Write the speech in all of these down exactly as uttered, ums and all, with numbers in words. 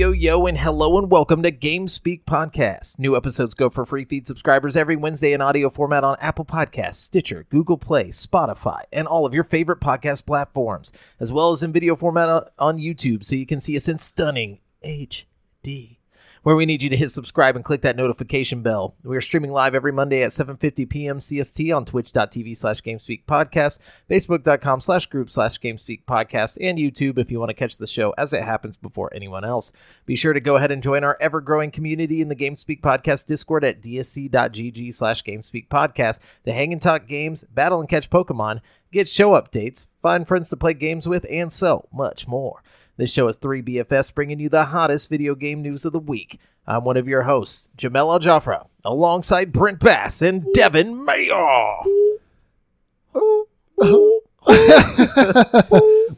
yo, yo, and hello and welcome to Game Speak Podcast. New episodes go for free feed subscribers every Wednesday in audio format on Apple Podcasts, Stitcher, Google Play, Spotify, and all of your favorite podcast platforms, as well as in video format on YouTube, so you can see us in stunning H D, where we need you to hit subscribe and click that notification bell. We are streaming live every Monday at seven fifty p.m. C S T on twitch.tv slash gamespeakpodcast, facebook.com slash group slash gamespeakpodcast, and YouTube if you want to catch the show as it happens before anyone else. Be sure to go ahead and join our ever-growing community in the Gamespeak Podcast Discord at dsc.gg slash gamespeakpodcast to hang and talk games, battle and catch Pokemon, get show updates, find friends to play games with, and so much more. This show is three B F S, bringing you the hottest video game news of the week. I'm one of your hosts, Jamel Al-Jafra, alongside Brent Bass and Devin Mayer.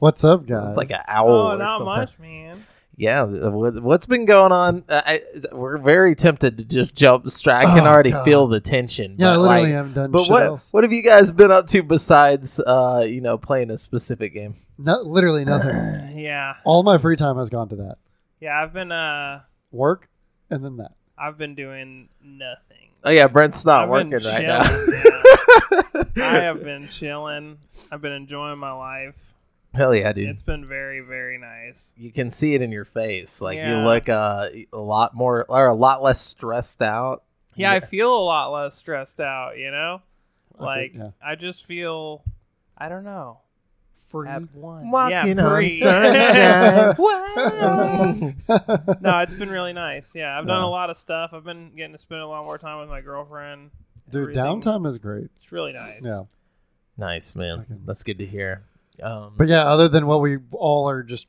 What's up, guys? It's like an owl. Oh, not something. Much, man. Yeah, what's been going on? Uh, I, we're very tempted to just jump straight. I can oh, already God. feel the tension. Yeah, but I literally like, haven't done but shit what, else. What have you guys been up to besides, uh, you know, playing a specific game? Not literally nothing. Yeah. All my free time has gone to that. Yeah, I've been uh work and then that. I've been doing nothing. Oh yeah, Brent's not I've working right now. I have been chilling. I've been enjoying my life. Hell yeah, dude. It's been very, very nice. You can see it in your face. Like yeah. you look uh, a lot more or a lot less stressed out. Yeah, yeah. I feel a lot less stressed out, you know? I like think, yeah. I just feel I don't know. Free. At one. Walking yeah, free. Sunshine. No, it's been really nice. Yeah, I've done yeah. a lot of stuff. I've been getting to spend a lot more time with my girlfriend. Dude, everything. Downtime is great. It's really nice. Yeah. Nice, man. Okay. That's good to hear. Um, but yeah, other than what we all are just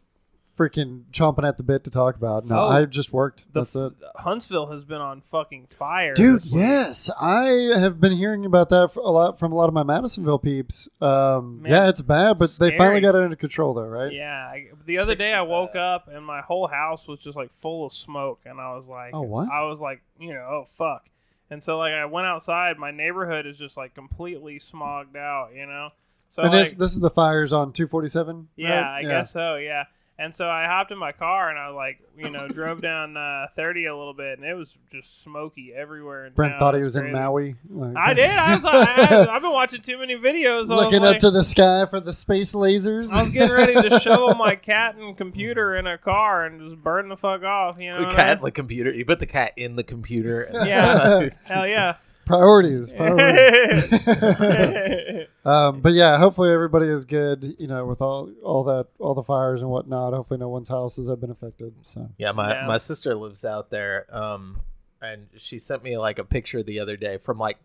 freaking chomping at the bit to talk about. No, oh, I just worked. That's f- it. Huntsville has been on fucking fire. Dude, yes. Week. I have been hearing about that for a lot from a lot of my Madisonville peeps. Um, Man, yeah, it's bad, but scary. They finally got it under control though, right? Yeah. I, the other Six day I woke bad. up and my whole house was just like full of smoke and I was like, oh, what? I was like, you know, oh fuck. And so like I went outside, my neighborhood is just like completely smogged out, you know? So and like, this, this is the fires on two forty-seven? Yeah, right? I yeah. guess so, yeah. And so I hopped in my car and I, like, you know, drove down uh, thirty a little bit and it was just smoky everywhere. In Brent town. thought he was, was in Maui. Like, I did. I was like, I had, I've been watching too many videos. Looking like, up to the sky for the space lasers. I was getting ready to shovel my cat and computer in a car and just burn the fuck off, you know? The cat I mean? in the computer. You put the cat in the computer. And yeah. Hell yeah. Priorities. priorities. um, but yeah, hopefully everybody is good, you know, with all, all that, all the fires and whatnot. Hopefully no one's houses have been affected. So yeah, my, yeah. my sister lives out there. Um, and she sent me like a picture the other day from like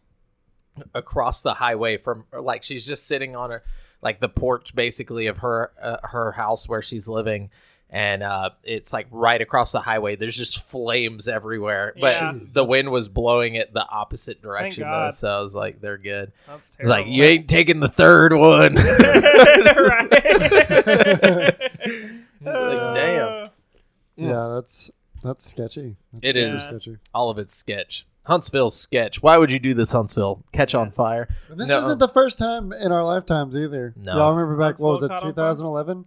across the highway from like, she's just sitting on her, like the porch basically of her, uh, her house where she's living. And uh, it's like right across the highway. There's just flames everywhere. But yeah. the wind was blowing it the opposite direction, though. So I was like, they're good. That's terrible. It's like, you ain't taking the third one. Right. Like, damn. Yeah, that's that's sketchy. That's it is. Sketchy. All of it's sketch. Huntsville sketch. Why would you do this, Huntsville? Catch on fire. And this no. isn't the first time in our lifetimes either. No. Y'all remember back, Huntsville, what was it, twenty eleven?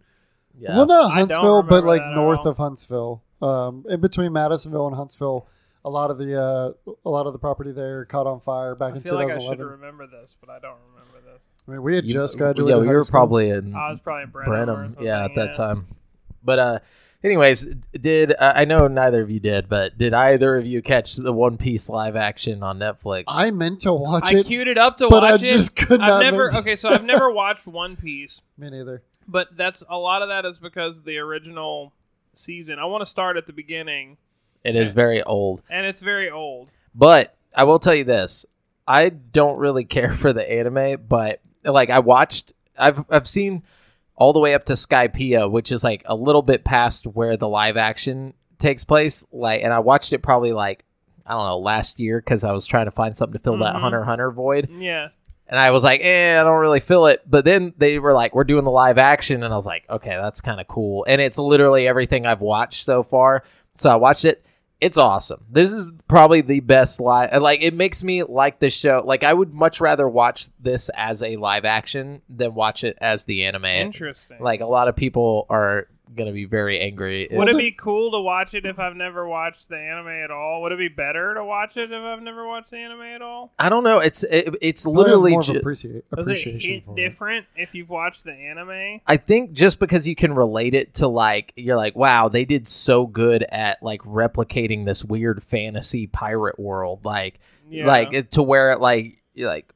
Yeah. Well, not Huntsville, but like north of Huntsville, um, in between Madisonville and Huntsville, a lot of the uh, a lot of the property there caught on fire back in twenty eleven. I feel like I should remember this, but I don't remember this. I mean, we had you, just graduated. Yeah, we were probably in. I was probably in Brenham. Yeah, at that time. But uh, anyways, did uh, I know neither of you did, but did either of you catch the One Piece live action on Netflix? I meant to watch it. I queued it up to watch it, but I just could not. I've never. Okay, so I've never watched One Piece. Me neither. But that's a lot of that is because the original season. I want to start at the beginning. It is very old. And it's very old. But I will tell you this. I don't really care for the anime, but like I watched I've I've seen all the way up to Skypiea, which is like a little bit past where the live action takes place. Like and I watched it probably like I don't know, last year because I was trying to find something to fill mm-hmm. that Hunter x Hunter void. Yeah. And I was like, eh, I don't really feel it. But then they were like, we're doing the live action. And I was like, okay, that's kind of cool. And it's literally everything I've watched so far. So I watched it. It's awesome. This is probably the best live. Like, it makes me like the show. Like, I would much rather watch this as a live action than watch it as the anime. Interesting. Like, a lot of people are gonna be very angry. Would it be cool to watch it if I've never watched the anime at all? Would it be better to watch it if I've never watched the anime at all? I don't know. It's it, it's literally more ju- of appreciate, appreciation. Is it, it different it. if you've watched the anime? I think just because you can relate it to, like, you're like, wow, they did so good at like replicating this weird fantasy pirate world, like yeah. like to where it like like.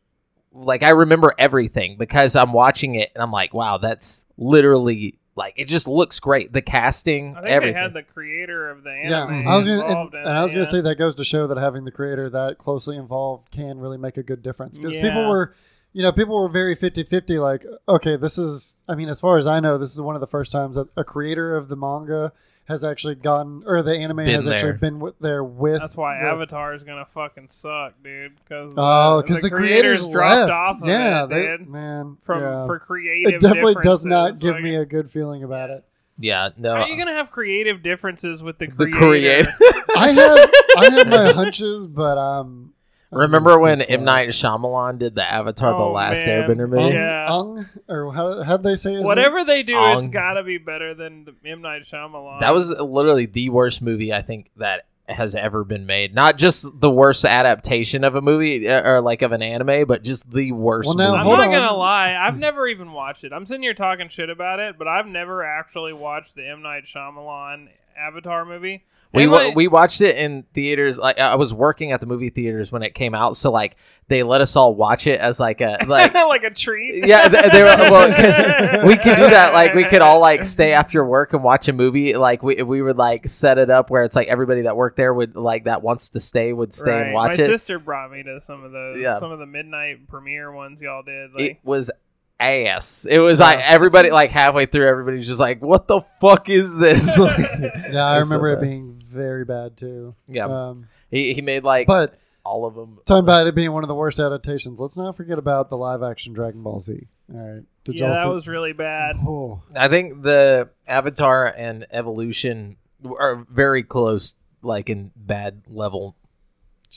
Like, I remember everything because I'm watching it and I'm like, wow, that's literally, like, it just looks great. The casting, I think everything. They had the creator of the anime yeah, I was gonna, involved. And, in and I was going to say that goes to show that having the creator that closely involved can really make a good difference. Because yeah. people were, you know, people were very fifty-fifty, like, okay, this is, I mean, as far as I know, this is one of the first times that a creator of the manga has actually gotten, or the anime been has there. actually been w- there with. That's why the, Avatar is gonna fucking suck, dude. Because oh, because the, the creators, creators dropped off. Of yeah, it, they, dude. man. From yeah. for creative, it definitely does not give like, me a good feeling about it. Yeah, no. How are you gonna have creative differences with the creator? The creator. I have, I have my hunches, but um. Remember when M. Night Shyamalan did the Avatar oh, The Last man. Airbender movie? Yeah. Ong, or how how they say his Whatever name? they do, Ong. It's got to be better than the M. Night Shyamalan. That was literally the worst movie I think that has ever been made. Not just the worst adaptation of a movie or like of an anime, but just the worst well, now, movie. I'm not going to lie. I've never even watched it. I'm sitting here talking shit about it, but I've never actually watched the M. Night Shyamalan Avatar movie. We wa- we watched it in theaters. Like, I was working at the movie theaters when it came out, so like they let us all watch it as like a like like a treat. Yeah, they, they were, well, because we could do that. Like we could all like stay after work and watch a movie. Like we we would like set it up where it's like everybody that worked there would like that wants to stay would stay right. and watch My it. My sister brought me to some of those yeah. some of the midnight premiere ones y'all did. Like, it was. ass it was yeah. like everybody like halfway through everybody's just like, what the fuck is this? Like, yeah I remember so it being very bad too. Yeah um he, he made like but all of them talking about it being one of the worst adaptations. Let's not forget about the live action Dragon Ball Z. All right Did yeah that see? was really bad. oh. I think the Avatar and Evolution are very close, like in bad level.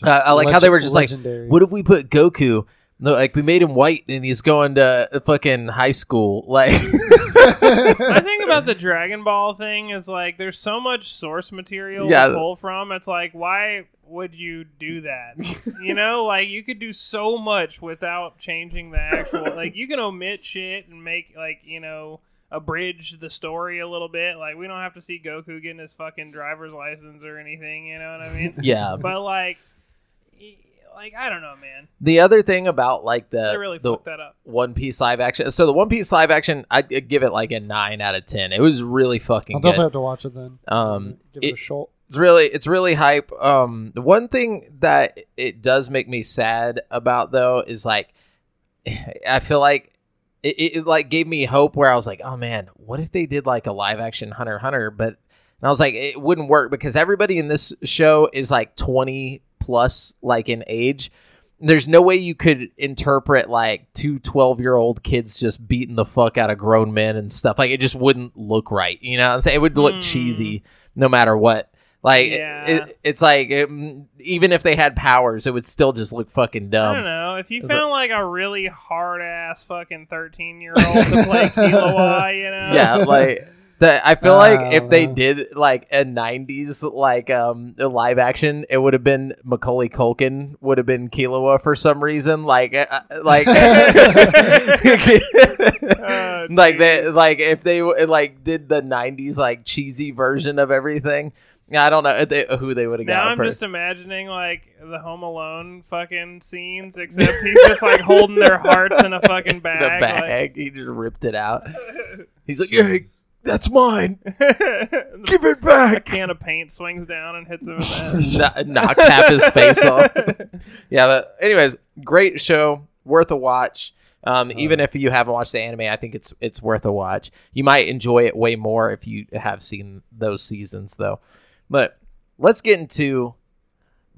uh, I like legend- how they were just legendary. Like, what if we put Goku? No, like we made him white and he's going to fucking high school. Like, my thing about the Dragon Ball thing is like there's so much source material yeah. to pull from. It's like, why would you do that? You know, like you could do so much without changing the actual. Like you can omit shit and make like, you know, abridge the story a little bit. Like we don't have to see Goku getting his fucking driver's license or anything. You know what I mean? Yeah. But like. He, Like, I don't know, man. The other thing about, like, the, really the One Piece live action. So, the One Piece live action, I'd give it, like, a nine out of ten. It was really fucking I'll good. I'll definitely have to watch it then. Um, give it, it a shot. It's really, it's really hype. Um, the one thing that it does make me sad about, though, is, like, I feel like it, it, it like, gave me hope where I was like, oh, man, what if they did, like, a live action Hunter x Hunter? But, and I was like, it wouldn't work because everybody in this show is, like, twenty plus like in age. There's no way you could interpret like two twelve year old kids just beating the fuck out of grown men and stuff. Like it just wouldn't look right, you know. It would look mm. cheesy no matter what. Like yeah. it, it, it's like it, even if they had powers it would still just look fucking dumb. I don't know if you found like a really hard ass fucking thirteen year old to play Kilowatt, you know. Yeah, like That I feel uh, like if they did like a nineties like um live action, it would have been Macaulay Culkin would have been Killua for some reason. Like uh, like uh, like that like if they like did the nineties like cheesy version of everything. I don't know they, who they would have got. Now I'm first. just imagining like the Home Alone fucking scenes, except he's just like holding their hearts in a fucking bag. The bag. Like... He just ripped it out. He's like, yeah. That's mine. Give it back. A can of paint swings down and hits him in the head. Kn- knocks half his face off. Yeah, but anyways, great show. Worth a watch. Um, uh, even if you haven't watched the anime, I think it's it's worth a watch. You might enjoy it way more if you have seen those seasons, though. But let's get into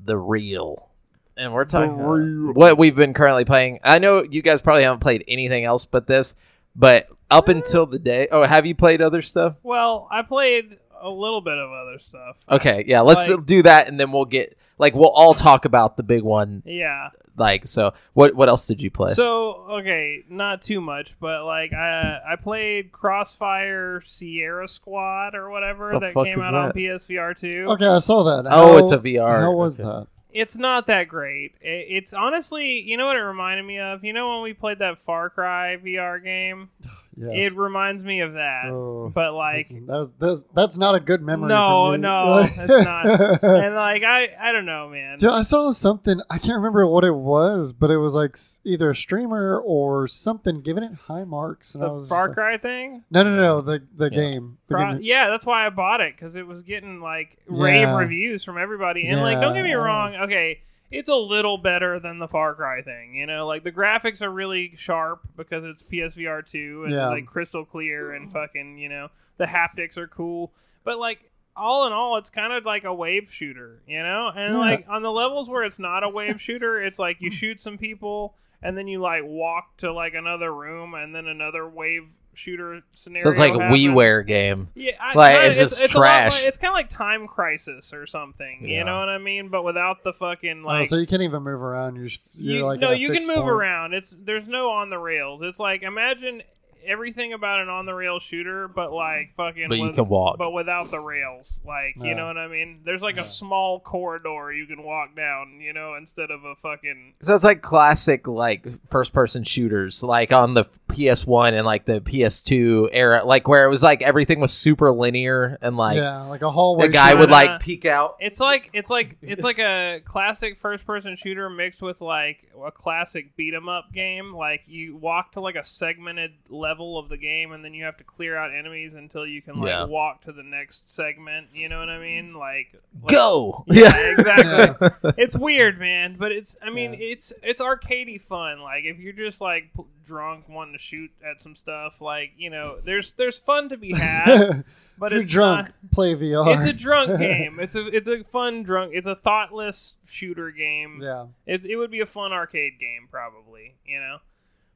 the real. And we're talking about what we've been currently playing. I know you guys probably haven't played anything else but this, but... Up until the day... Oh, have you played other stuff? Well, I played a little bit of other stuff. Okay, yeah, let's like, do that, and then we'll get... Like, we'll all talk about the big one. Yeah. like, so what what else did you play? So, okay, not too much, but like I I played Crossfire Sierra Squad or whatever the that came out that? on P S V R two. Okay, I saw that. How, oh, it's a V R. How was okay. that? It's not that great. It's honestly, you know what it reminded me of? You know when we played that Far Cry V R game? Yes. It reminds me of that. Oh, but like that's, that's, that's not a good memory. No, for me. no, that's not. And like I, I don't know, man. Dude, I saw something. I can't remember what it was, but it was like either a streamer or something giving it high marks. And the I was Far Cry like, thing? No, no, no. The the yeah. game. The Pro- game. Yeah, that's why I bought it, because it was getting like rave yeah. reviews from everybody. And yeah. like, don't get me wrong. Okay. It's a little better than the Far Cry thing, you know? Like, the graphics are really sharp because it's P S V R two and, yeah. like, crystal clear and fucking, you know, the haptics are cool. But, like, all in all, it's kind of like a wave shooter, you know? And, yeah. like, on the levels where it's not a wave shooter, it's like you shoot some people and then you, like, walk to, like, another room and then another wave shooter scenario. So it's like happens. a WiiWare game. Yeah, I, like it's, it's just it's trash. Like, it's kind of like Time Crisis or something. Yeah. You know what I mean? But without the fucking like. Oh, so you can't even move around. You're, you're you, like no, you can move point. around. It's there's no on the rails. It's like imagine everything about an on the rail shooter, but like fucking. But with, you can walk. But without the rails, like yeah. you know what I mean? There's like yeah. a small corridor you can walk down, you know, instead of a fucking. So it's like classic like first person shooters, like on the P S one and like the P S two era, like where it was like everything was super linear and like yeah, like a hallway. The guy shooter. would like peek out. It's like it's like it's like a classic first person shooter mixed with like a classic beat 'em up game. Like you walk to like a segmented level of the game and then you have to clear out enemies until you can like yeah. walk to the next segment. You know what I mean? Like, like go. Yeah, yeah. exactly. Yeah. It's weird, man, but it's. I mean, yeah. it's it's arcadey fun. Like if you're just like p- drunk wanting to shoot at some stuff, like, you know, there's there's fun to be had, but it's drunk not, play V R. It's a drunk game. It's a it's a fun drunk. It's a thoughtless shooter game. Yeah, it's, it would be a fun arcade game probably. You know,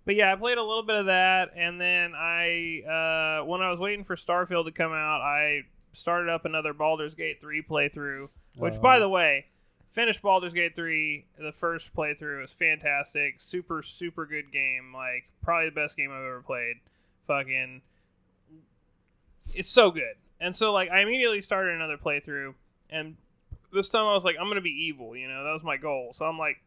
but yeah, I played a little bit of that, and then I uh, when I was waiting for Starfield to come out, I started up another Baldur's Gate three playthrough. Which, oh. by the way. Finished Baldur's Gate three. The first playthrough was fantastic. Super, super good game. Like, probably the best game I've ever played. Fucking. It's so good. And so, like, I immediately started another playthrough. And this time I was like, I'm going to be evil, you know? That was my goal. So I'm like,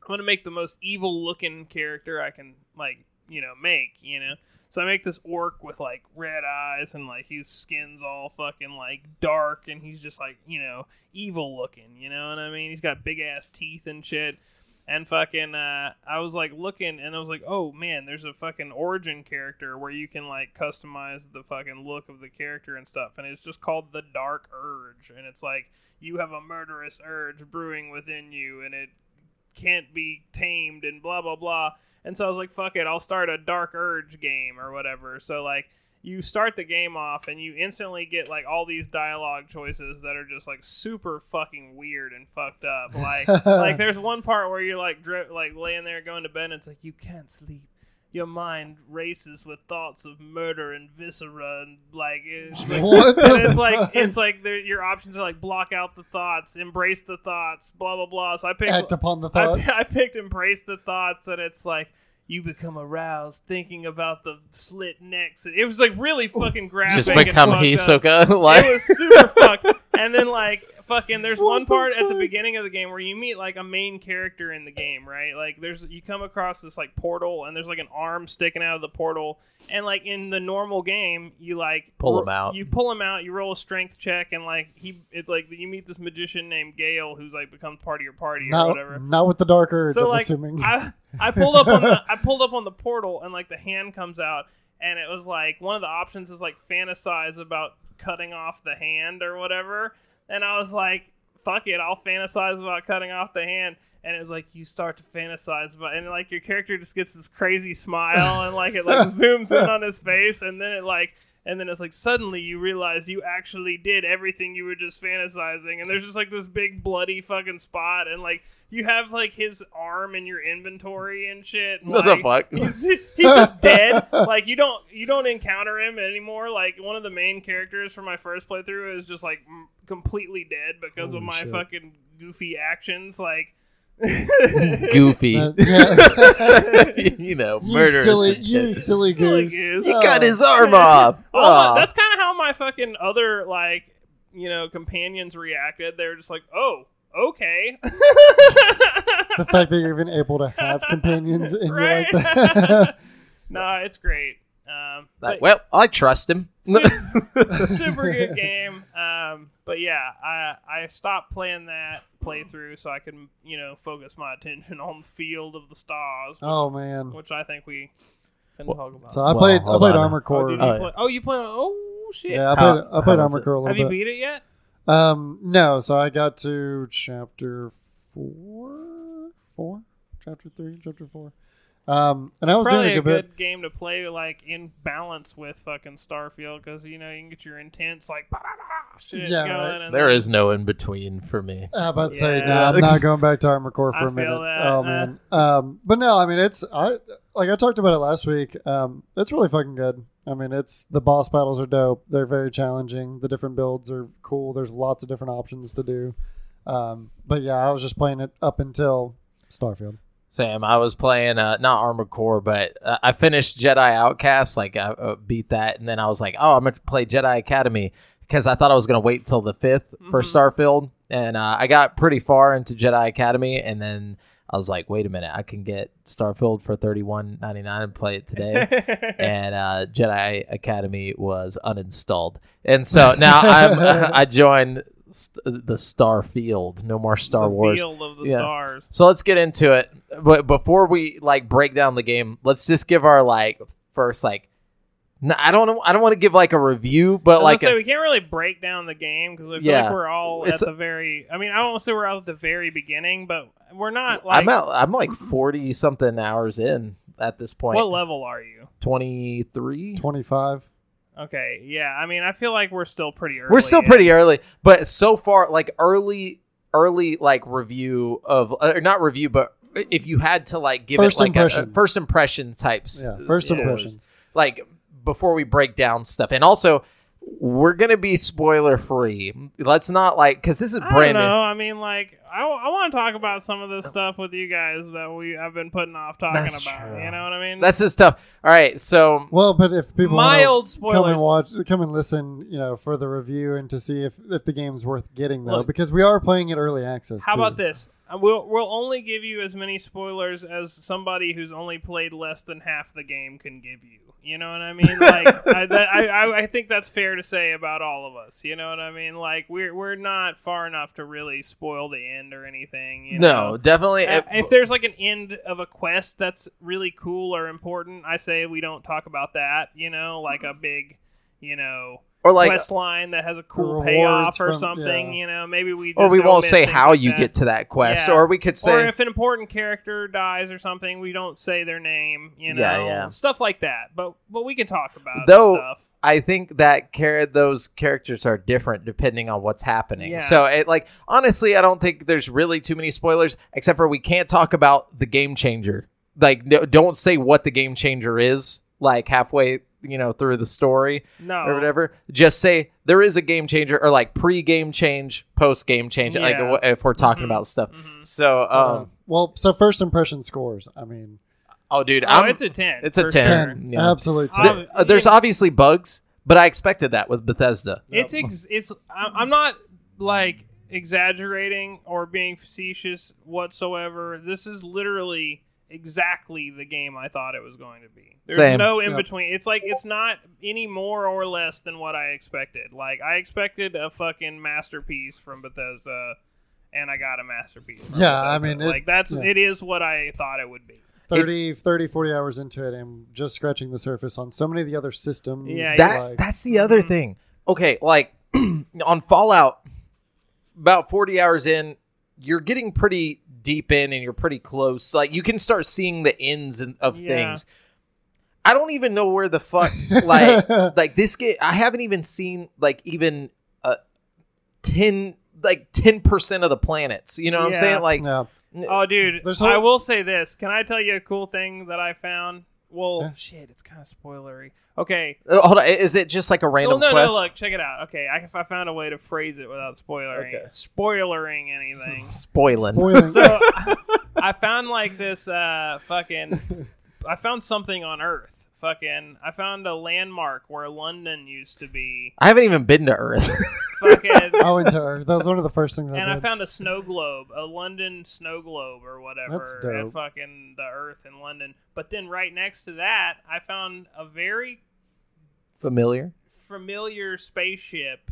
I'm going to make the most evil-looking character I can, like, you know, make, you know? So I make this orc with, like, red eyes and, like, his skin's all fucking, like, dark and he's just, like, you know, evil looking, you know what I mean? He's got big-ass teeth and shit. And fucking, uh, I was, like, looking and I was like, oh, man, there's a fucking origin character where you can, like, customize the fucking look of the character and stuff. And it's just called the Dark Urge. And it's like, you have a murderous urge brewing within you and it can't be tamed and blah, blah, blah. And so I was like, fuck it, I'll start a Dark Urge game or whatever. So, like, you start the game off and you instantly get, like, all these dialogue choices that are just, like, super fucking weird and fucked up. Like, like there's one part where you're, like, dri- like laying there going to bed and it's like, you can't sleep. Your mind races with thoughts of murder and viscera and, like, it's like, what and it's, like it's like your options are, like, block out the thoughts, embrace the thoughts, blah, blah, blah. So I picked, Act upon the thoughts. I, I picked embrace the thoughts, and it's like, you become aroused thinking about the slit necks. It was, like, really fucking graphic. Just become Hisoka. Like. It was super fucked. And then, like, fucking, there's what one part the at the beginning of the game where you meet, like, a main character in the game, right? Like, there's you come across this, like, portal, and there's, like, an arm sticking out of the portal. And, like, in the normal game, you, like... Pull him out. You pull him out, you roll a strength check, and, like, he it's like you meet this magician named Gale who's, like, becomes part of your party not, or whatever. Not with the Dark Urge, so, I'm like, assuming. I, I pulled up on the I pulled up on the portal and like the hand comes out and it was like one of the options is like fantasize about cutting off the hand or whatever. And I was like, fuck it, I'll fantasize about cutting off the hand. And it was like you start to fantasize about and like your character just gets this crazy smile and like it like zooms in on his face and then it like and then it's like suddenly you realize you actually did everything you were just fantasizing and there's just like this big bloody fucking spot and like you have, like, his arm in your inventory and shit. And, what like, the fuck? He's, he's just dead. Like, you don't you don't encounter him anymore. Like, one of the main characters from my first playthrough is just, like, m- completely dead because Holy of my shit. fucking goofy actions. Like, Goofy. Uh, yeah. You know, you murderous. Silly, you silly goose. silly goose. He oh. got his arm off. Oh, that's kind of how my fucking other, like, you know, companions reacted. They were just like, oh, okay. The fact that you're even able to have companions in right? your life. No, it's great. Um, like, well, I trust him. Super, super good game. Um, but yeah, I I stopped playing that playthrough so I can, you know, focus my attention on Field of the Stars. Which, oh man, which I think we can well, talk about. So I well, played I played on. Armor Core. Oh, oh, play, oh, you played? Oh shit! Yeah, I played how, I played Armor Core a little bit. Have you beat it yet? Um, no. So I got to chapter four, four, chapter three, chapter four. Um, and I was probably doing a, a good bit. game to play like in balance with fucking Starfield because you know you can get your intense like bah, bah, bah, shit yeah, going. Right. There then... is no in between for me. I about to yeah. say no, I'm not going back to Armor Core for I a minute. Feel that. Oh man, uh, um, but no, I mean it's I like I talked about it last week. Um, it's really fucking good. I mean it's the boss battles are dope. They're very challenging. The different builds are cool. There's lots of different options to do. Um, but yeah, I was just playing it up until Starfield. Sam, I was playing uh, not Armor Core, but uh, I finished Jedi Outcast. Like I uh, beat that, and then I was like, "Oh, I'm gonna play Jedi Academy" because I thought I was gonna wait till the fifth mm-hmm. for Starfield, and uh, I got pretty far into Jedi Academy, and then I was like, "Wait a minute, I can get Starfield for thirty-one ninety-nine and play it today," and uh, Jedi Academy was uninstalled, and so now I'm I joined. St- the Starfield, no more Star the Wars. Field of the yeah. stars. So let's get into it. But before we like break down the game, let's just give our like first like. No, I don't know. I don't want to give like a review, but like say, a, we can't really break down the game because I feel yeah, like we're all at the very. I mean, I won't say we're all at the very beginning, but we're not. Like, I'm out, I'm like forty something hours in at this point. What level are you? twenty-three twenty-five Okay, yeah. I mean, I feel like we're still pretty early. We're still in. pretty early, but so far, like early, early, like review of uh, not review, but if you had to like give first it like a, a first impression types, yeah, first scores, impressions, like before we break down stuff, and also we're gonna be spoiler free. Let's not like because this is I brand don't know. new. I mean, like I, I want to talk about some of this stuff with you guys that we I've been putting off talking That's about. True. You know what I mean? That's just tough. All right, so well, but if people mild spoilers come and watch, come and listen, you know, for the review and to see if, if the game's worth getting though, Look, because we are playing it early access. How too. about this? We'll we'll only give you as many spoilers as somebody who's only played less than half the game can give you. You know what I mean? Like I, that, I I think that's fair to say about all of us. You know what I mean? Like we're we're not far enough to really spoil the end or anything. You know? No, definitely. If, if there's like an end of a quest that's really cool or important, I say we don't talk about that. You know, like a big, you know. Or like quest line that has a cool payoff or from, something, yeah. you know. Maybe we just or we won't say how like you that. get to that quest, yeah. or we could say, or if an important character dies or something, we don't say their name, you know, yeah, yeah. stuff like that. But but we can talk about Though, stuff. I think that car- those characters are different depending on what's happening. Yeah. So, it, like honestly, I don't think there's really too many spoilers, except for we can't talk about the game changer. Like, no, don't say what the game changer is. Like halfway. you know, through the story no. or whatever, just say there is a game changer or like pre-game change, post-game change, yeah. like if we're talking mm-hmm. about stuff. Mm-hmm. So, um, uh, well, so first impression scores, I mean. Oh, dude. Oh, it's a ten. It's a ten. ten. Yeah. Absolute ten. There, uh, there's obviously bugs, but I expected that with Bethesda. It's, ex- it's I'm not like exaggerating or being facetious whatsoever. This is literally exactly the game I thought it was going to be. There's Same. no in between. Yep. It's like it's not any more or less than what I expected. Like I expected a fucking masterpiece from Bethesda, and I got a masterpiece. From yeah, Bethesda. I mean, it, like that's yeah. it is what I thought it would be. thirty, thirty, forty hours into it, and just scratching the surface on so many of the other systems. Yeah, that like, that's the other mm-hmm. thing. Okay, like on Fallout, about forty hours in, you're getting pretty deep in and you're pretty close. Like you can start seeing the ends of yeah. things. I don't even know where the fuck like like this game. I haven't even seen like even uh ten like ten percent of the planets. You know what yeah. I'm saying? Like, no. n- oh, dude, whole- I will say this. Can I tell you a cool thing that I found? Well, huh? Shit, it's kind of spoilery. Okay. Uh, hold on. Is it just like a random no, no, quest? No, no, look. Check it out. Okay, I, I found a way to phrase it without spoilering okay. spoilering anything. Spoiling. Spoiling. So, I, I found like this uh, fucking... I found something on Earth. Fucking... I found a landmark where London used to be. I haven't even been to Earth. Fucking... I went to Earth. That was one of the first things I did. And I found a snow globe. A London snow globe or whatever. That's dope. And fucking the Earth in London. But then right next to that, I found a very... Familiar? Familiar spaceship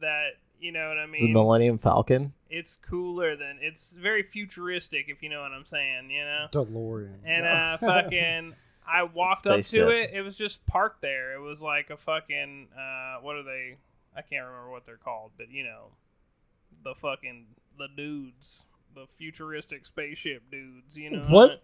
that, you know what I mean? It's the Millennium Falcon? It's cooler than... It's very futuristic, if you know what I'm saying, you know? DeLorean. And uh, fucking... I walked up to it. It was just parked there. It was like a fucking, uh, what are they? I can't remember what they're called, but you know, the fucking, the dudes, the futuristic spaceship dudes, you know. What?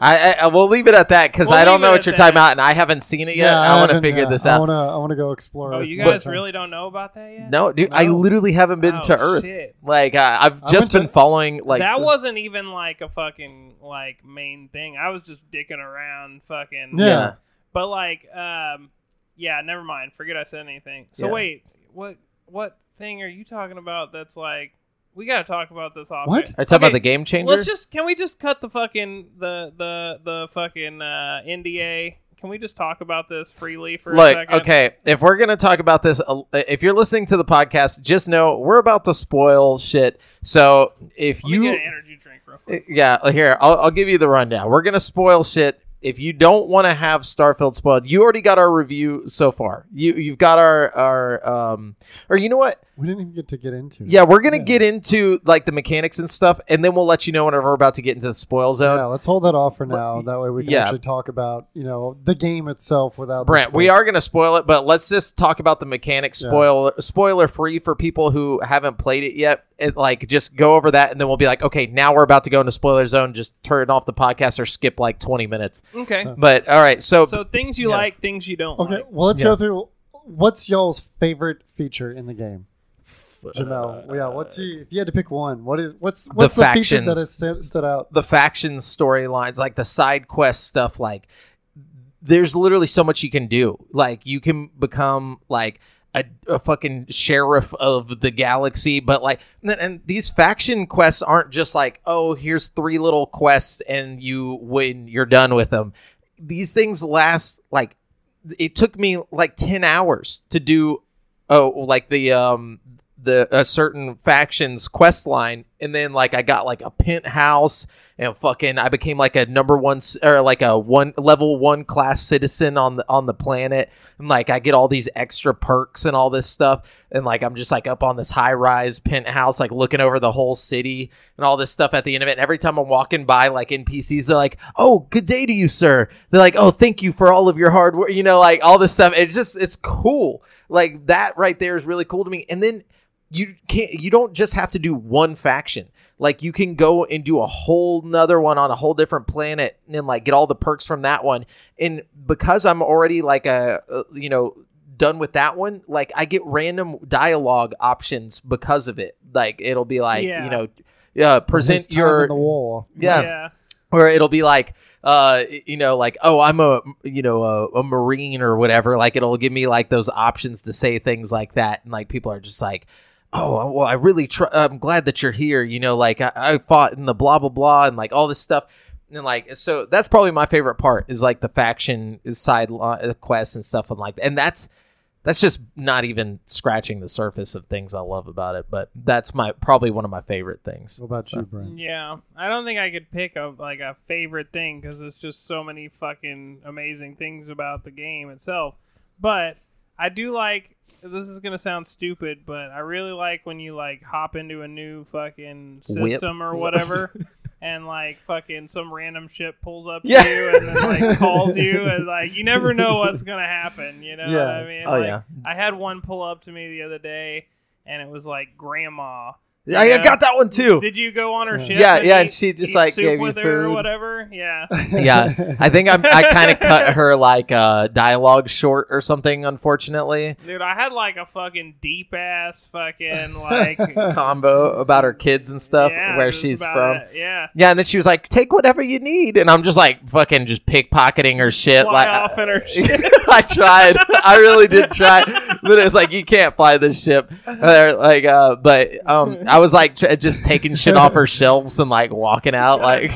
I, I, I will leave it at that because we'll I don't know what you're that. talking about and I haven't seen it yet. Yeah, I, I want to figure yeah. this out. I want to I want to go explore. Oh, you guys but, really don't know about that yet? No, dude. No. I literally haven't been oh, to Earth. Shit. Like uh, I've I just been to... following. Like that so... wasn't even like a fucking like main thing. I was just dicking around, fucking. Yeah. yeah. But like, um, yeah. Never mind. Forget I said anything. So yeah. wait, what what thing are you talking about? That's like. We gotta talk about this off. What? Are you talking okay, about the game changer? Let's just can we just cut the fucking the the the fucking uh, N D A? Can we just talk about this freely for Look, a second? Okay, if we're gonna talk about this, uh, if you're listening to the podcast, just know we're about to spoil shit. So if Let you me get an energy drink, real quick. Yeah, here I'll, I'll give you the rundown. We're gonna spoil shit. If you don't want to have Starfield spoiled, you already got our review so far. You, you've got our, our um, or you know what? We didn't even get to get into it. Yeah, we're going to yeah. get into like the mechanics and stuff, and then we'll let you know whenever we're about to get into the spoil zone. Yeah, let's hold that off for now. That way we can yeah. actually talk about, you know, the game itself without Brent, we are going to spoil it, but let's just talk about the mechanics yeah. spoiler, spoiler free for people who haven't played it yet. It, like just go over that and then we'll be like, okay, now we're about to go into spoiler zone. Just turn off the podcast or skip like twenty minutes. Okay. So, but all right. So so things you yeah. like, things you don't okay, like. Okay. Well, let's yeah. go through. What's y'all's favorite feature in the game? Jamel, uh, yeah. What's he, if you had to pick one? What is what's what's the, the feature that has st- stood out? The factions storylines, like the side quest stuff. Like there's literally so much you can do. Like you can become like. A, a fucking sheriff of the galaxy, but like and, and these faction quests aren't just like, oh, here's three little quests and you win, you're done with them. These things last like it took me like ten hours to do oh like the um the a certain faction's quest line, and then like I got like a penthouse and fucking I became like a number one or like a one level one class citizen on the on the planet, and like I get all these extra perks and all this stuff, and like I'm just like up on this high rise penthouse like looking over the whole city and all this stuff at the end of it. And every time I'm walking by like N P Cs, they're like, oh, good day to you, sir. They're like, oh, thank you for all of your hard work, you know, like all this stuff. It's just it's cool. Like that right there is really cool to me. And then you can't you don't just have to do one faction. Like you can go and do a whole nother one on a whole different planet and like get all the perks from that one. And because I'm already like a, a you know, done with that one, like I get random dialogue options because of it. Like it'll be like, yeah. you know, uh, present your the wall. Yeah. yeah. Or it'll be like, uh, you know, like, oh, I'm a, you know, a, a Marine or whatever. Like it'll give me like those options to say things like that. And like people are just like, oh, well, I really try. I'm glad that you're here. You know, like I, I fought in the blah, blah, blah and like all this stuff. And like, so that's probably my favorite part is like the faction side quests and stuff and like and that's that's just not even scratching the surface of things I love about it. But that's my probably one of my favorite things. What about so, you, Brian? Yeah, I don't think I could pick a like a favorite thing because there's just so many fucking amazing things about the game itself. But I do like. This is gonna sound stupid, but I really like when you like hop into a new fucking system Whip. or whatever, and like fucking some random shit pulls up yeah. to you and then like calls you, and like you never know what's gonna happen. You know yeah. what I mean? Oh, like, yeah. I had one pull up to me the other day, and it was like grandma, Yeah, I got that one too. Did you go on her ship? Yeah, and yeah, eat, and she just like gave me food or whatever. Yeah, yeah. I think I'm, I kind of cut her like uh, dialogue short or something. Unfortunately, dude, I had like a fucking deep ass fucking like combo about her kids and stuff, yeah, where she's from. It. Yeah, yeah, and then she was like, "Take whatever you need," and I'm just like fucking just pickpocketing her shit. Fly like off I, in her ship. I tried. I really did try. But it's like you can't fly this ship. They're like, uh, but um. I was like t- just taking shit off her shelves and like walking out like,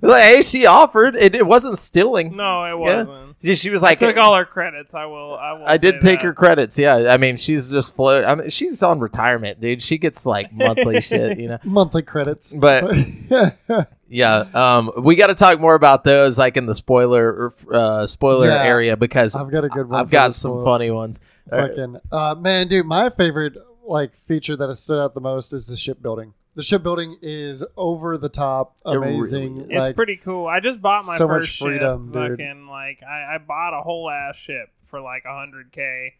like hey, she offered it. It wasn't stealing. No, it wasn't. Yeah. She was like, I took all her credits. I will. I, will I did take that. her credits. Yeah, I mean, she's just float. I mean, she's on retirement, dude. She gets like monthly shit, you know, monthly credits. But yeah, um, we got to talk more about those like in the spoiler uh, spoiler yeah, area because I've got a good one. I've got some spoiler. funny ones. Fucking uh, man, dude, my favorite. Like feature that has stood out the most is the shipbuilding. The shipbuilding is over the top, amazing. It really, it's like, pretty cool. I just bought my so first much freedom, ship. Dude. Fucking like I, I bought a whole ass ship for like a hundred k,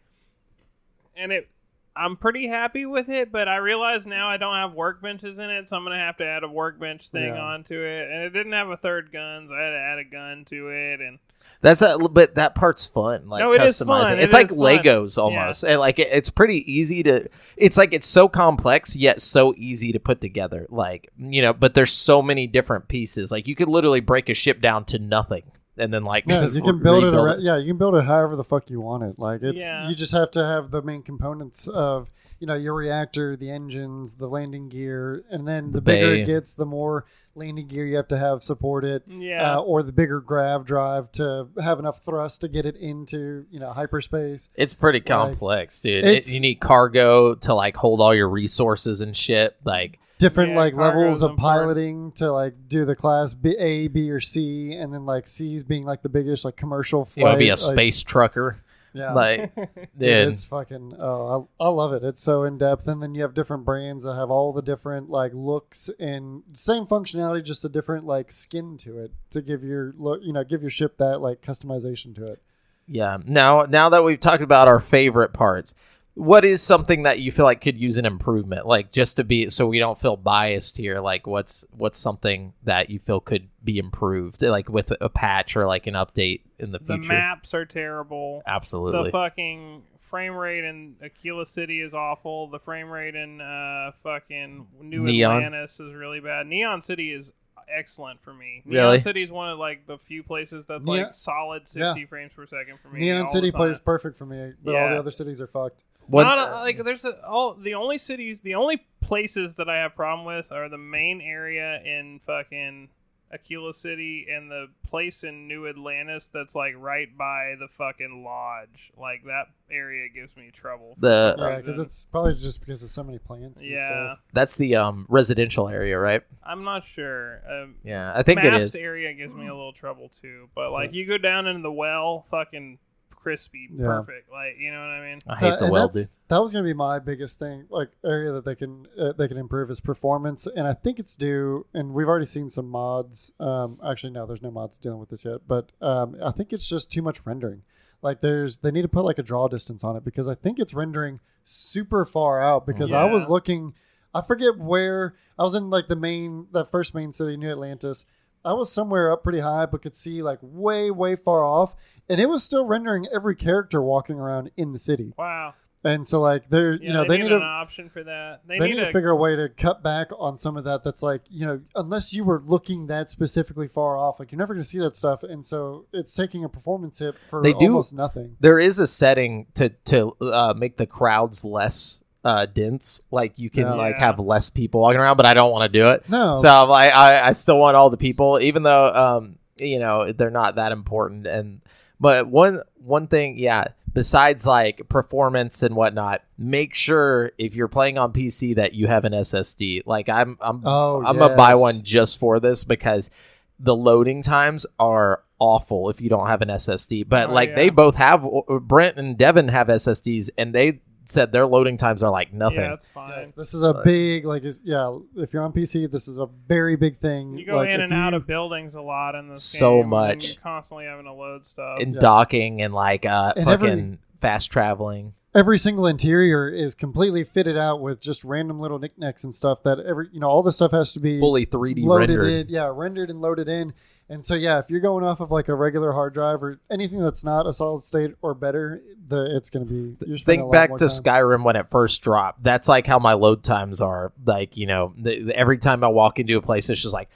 and it. I'm pretty happy with it, but I realize now I don't have workbenches in it, so I'm gonna have to add a workbench thing yeah. onto it. And it didn't have a third gun, so I had to add a gun to it, and. That's a but that part's fun. Like no, it customizing. Is fun. It it's is like fun. Legos almost. Yeah. And like it, it's pretty easy to it's like it's so complex yet so easy to put together. Like, you know, but there's so many different pieces. Like you could literally break a ship down to nothing and then like yeah, you can build it, around, it. Yeah, you can build it however the fuck you want it. Like it's yeah. you just have to have the main components of, you know, your reactor, the engines, the landing gear, and then the, the bigger bay. It gets, the more landing gear you have to have support it, yeah. uh, or the bigger grav drive to have enough thrust to get it into, you know, hyperspace. It's pretty complex, like, dude. It, you need cargo to like hold all your resources and shit, like different yeah, like levels of piloting to like do the class B, A, B, or C, and then like C's being like the biggest like commercial flight. You want to be a like, space trucker. Yeah, like, yeah, it's fucking. Oh, I, I love it. It's so in depth, and then you have different brands that have all the different like looks and same functionality, just a different like skin to it to give your look, you know, give your ship that like customization to it. Yeah. Now, now that we've talked about our favorite parts, what is something that you feel like could use an improvement, like just to be so we don't feel biased here? Like, what's what's something that you feel could be improved, like with a patch or like an update in the future? The maps are terrible. Absolutely. The fucking frame rate in Aquila City is awful. The frame rate in uh, fucking New Neon. Atlantis is really bad. Neon City is excellent for me. Neon really? City is one of like the few places that's Neon. like solid sixty yeah. frames per second for me. Neon City plays perfect for me, but yeah. all the other cities are fucked. What? Not a, like there's a, all the only cities, the only places that I have problem with are the main area in fucking Aquila City and the place in New Atlantis that's like right by the fucking lodge. Like that area gives me trouble. The yeah, because it's probably just because of so many plants. And yeah, stuff. That's the um residential area, right? I'm not sure. Um, yeah, I think it is. The area gives me a little trouble too. But like so, you go down into the well, fucking. Crispy, yeah. perfect, like you know what I mean. I so, hate the weld. That was gonna be my biggest thing, like area that they can uh, they can improve is performance, and I think it's due. And we've already seen some mods. Um, actually, no, there's no mods dealing with this yet. But um, I think it's just too much rendering. Like there's they need to put like a draw distance on it because I think it's rendering super far out. Because yeah. I was looking, I forget where I was in like the main that first main city, New Atlantis. I was somewhere up pretty high, but could see like way, way far off. And it was still rendering every character walking around in the city. Wow. And so like they're, yeah, you know, they, they need, need a, an option for that. They, they need, need to a, figure a way to cut back on some of that. That's like, you know, unless you were looking that specifically far off, like you're never going to see that stuff. And so it's taking a performance hit for they almost do, nothing. There is a setting to, to uh, make the crowds less Uh, dense, like you can yeah. like have less people walking around, but I don't want to do it. No, so I'm like, I I still want all the people, even though um you know they're not that important. And but one one thing, yeah, besides like performance and whatnot, make sure if you're playing on P C that you have an S S D. Like I'm I'm oh, I'm yes. gonna buy one just for this because the loading times are awful if you don't have an S S D. But oh, like yeah. they both have Brent and Devin have S S Ds, and they. Said their loading times are like nothing. Yeah, that's fine. Yes, this is a big like is yeah. If you're on P C, this is a very big thing. You go like, in and you, out of buildings a lot in this so game, much. And you're constantly having to load stuff and yeah. docking and like uh and fucking every, fast traveling. every single interior is completely fitted out with just random little knickknacks and stuff that every, you know, all the stuff has to be fully three D rendered. In, yeah. Rendered and loaded in. And so, yeah, if you're going off of like a regular hard drive or anything that's not a solid state or better, the it's going to be. Think back to time. Skyrim when it first dropped. That's like how my load times are. Like, you know, the, the, every time I walk into a place, it's just like,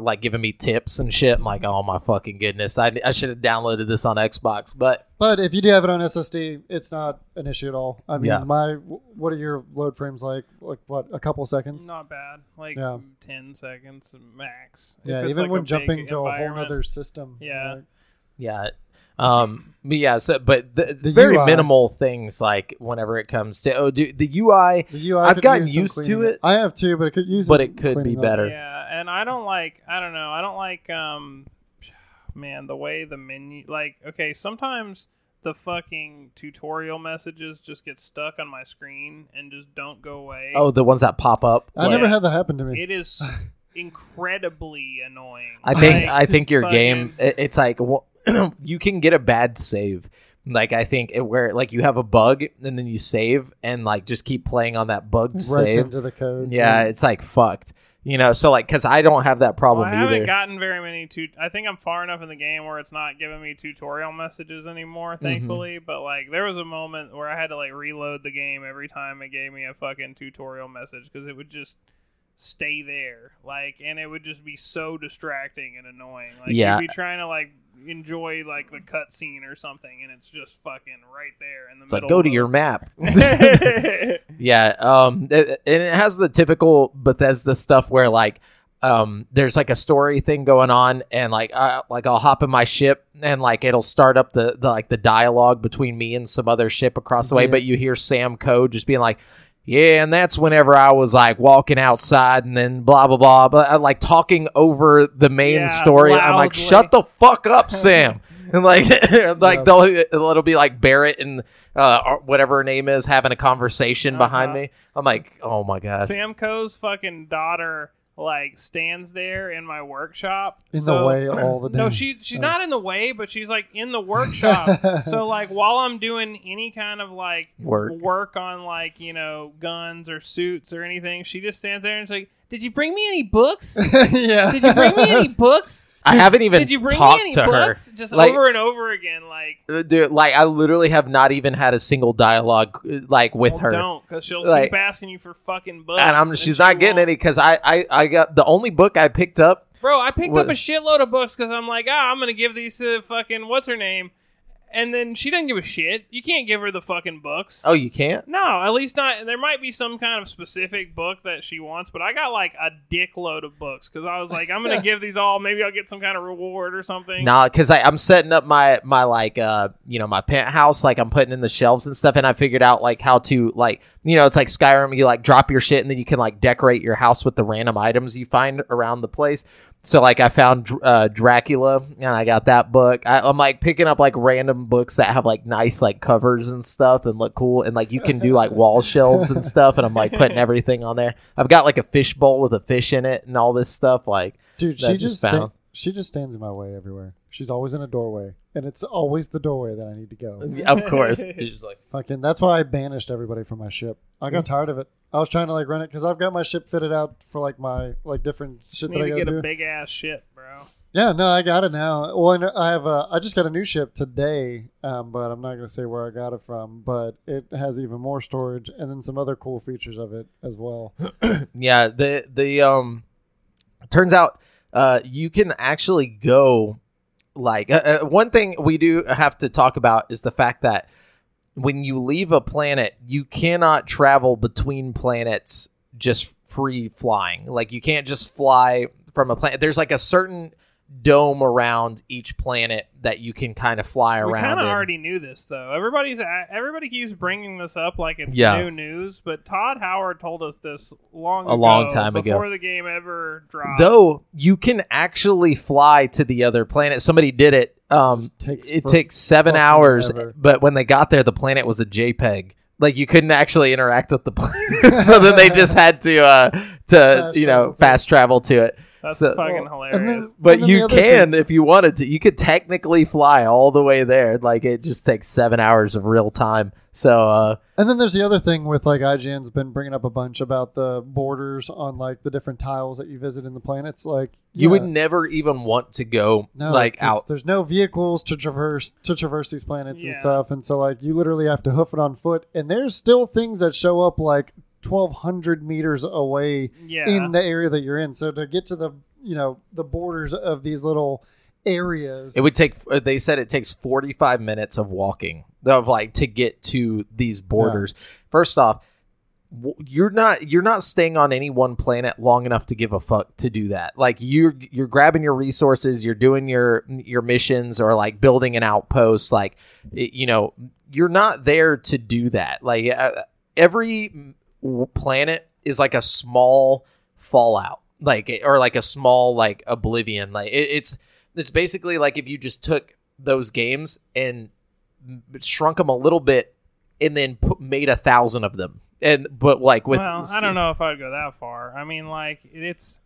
like giving me tips and shit. I'm like, oh my fucking goodness, I, I should have downloaded this on Xbox. But but if you do have it on S S D, it's not an issue at all. I mean, yeah. my what are your load frames like? Like what, a couple seconds? Not bad. Like yeah. ten seconds max. Yeah, even like when jumping to a whole other system. Yeah, like, yeah. Um, but yeah, so but the, the very U I. Minimal things like whenever it comes to oh, do the U I. The U I I've gotten used to it. I have too, but it could use. But it could be better. Up. Yeah, and I don't like. I don't know. I don't like. Um, man, the way the menu. Like, okay, sometimes the fucking tutorial messages just get stuck on my screen and just don't go away. Oh, the ones that pop up. I like, never had that happen to me. It is incredibly annoying. I think. Like, I think your fucking, game. It, it's like. Well, you can get a bad save. Like, I think it, where like you have a bug and then you save and like just keep playing on that bugged save. Right into the code. Yeah, yeah, it's like fucked. You know, so like, because I don't have that problem well, I either. I haven't gotten very many. Tut- I think I'm far enough in the game where it's not giving me tutorial messages anymore, thankfully. Mm-hmm. But like, there was a moment where I had to like reload the game every time it gave me a fucking tutorial message because it would just stay there. Like, and it would just be so distracting and annoying. Like, yeah. You'd be trying to like. Enjoy like the cutscene or something, and it's just fucking right there in the it's middle. Like, go to your map. Yeah, um, it, and it has the typical Bethesda stuff where like, um, there's like a story thing going on, and like, I, like I'll hop in my ship, and like it'll start up the, the like the dialogue between me and some other ship across the yeah. way, but you hear Sam Code just being like. Yeah, and that's whenever I was like walking outside and then blah, blah, blah, blah, like talking over the main yeah, story. Loudly. I'm like, shut the fuck up, Sam. And like, like they'll, it'll be like Barrett and uh, whatever her name is having a conversation uh-huh. behind me. I'm like, oh my gosh. Sam Coe's fucking daughter like stands there in my workshop in so, the way all the time. No, she she's oh. not in the way, but she's like in the workshop. So like while I'm doing any kind of like work. work on like, you know, guns or suits or anything, she just stands there and she's like, did you bring me any books? Yeah. Did you bring me any books? I haven't even Did you bring talked me any to books? Her. Just like, over and over again. Like, dude, like, I literally have not even had a single dialogue like with well, her. Don't, because she'll like, keep asking you for fucking books. And I'm, she's and she not getting won't. Any because I, I, I got the only book I picked up. Bro, I picked was, up a shitload of books because I'm like, ah, I'm going to give these to the fucking, what's her name? And then she doesn't give a shit. You can't give her the fucking books. Oh, you can't? No, at least not. There might be some kind of specific book that she wants, but I got like a dick load of books because I was like, I'm going to give these all. Maybe I'll get some kind of reward or something. Nah, because I'm setting up my, my like, uh, you know, my penthouse. Like I'm putting in the shelves and stuff. And I figured out like how to like, you know, it's like Skyrim. You like drop your shit and then you can like decorate your house with the random items you find around the place. So, like, I found uh, Dracula, and I got that book. I, I'm, like, picking up, like, random books that have, like, nice, like, covers and stuff and look cool. And, like, you can do, like, wall shelves and stuff. And I'm, like, putting everything on there. I've got, like, a fish bowl with a fish in it and all this stuff. Like, dude, she just, sta- she just stands in my way everywhere. She's always in a doorway. And it's always the doorway that I need to go. Of course. It's just like fucking. That's why I banished everybody from my ship. I got tired of it. I was trying to like run it because I've got my ship fitted out for like my like different shit that I got to do. Need to get a big ass ship, bro. Yeah, no, I got it now. Well, I, know I have a. I just got a new ship today, um, but I'm not gonna say where I got it from. But it has even more storage and then some other cool features of it as well. Yeah, the the um, turns out uh, you can actually go. Like uh, uh, one thing we do have to talk about is the fact that when you leave a planet, you cannot travel between planets just free flying. Like you can't just fly from a planet. There's like a certain dome around each planet that you can kind of fly we around. We kind of already knew this though. Everybody's everybody keeps bringing this up like it's yeah. new news, but Todd Howard told us this long a ago, long time before ago before the game ever dropped. Though you can actually fly to the other planet. Somebody did it. Um, it takes, it takes seven hours, ever. But when they got there, the planet was a JPEG. Like you couldn't actually interact with the planet, so then they just had to uh, to yeah, you know fast travel to it. That's so, fucking well, hilarious. And then, but and then you can, thing. if you wanted to, you could technically fly all the way there. Like, it just takes seven hours of real time. So, uh, and then there's the other thing with, like, I G N's been bringing up a bunch about the borders on, like, the different tiles that you visit in the planets. Like, you yeah. would never even want to go no, like out. There's no vehicles to traverse to traverse these planets yeah. and stuff. And so, like, you literally have to hoof it on foot. And there's still things that show up like twelve hundred meters away yeah. in the area that you're in. So to get to the, you know, the borders of these little areas, it would take, they said it takes forty-five minutes of walking of like to get to these borders. Yeah. First off, you're not you're not staying on any one planet long enough to give a fuck to do that. Like, you're you're grabbing your resources, you're doing your your missions, or like building an outpost. Like, you know, you're not there to do that. Like, uh, every planet is like a small Fallout, like, or like a small like Oblivion. Like, it, it's it's basically like if you just took those games and shrunk them a little bit and then put, made a thousand of them. And but like with well, I don't know if I'd go that far. I mean, like, it's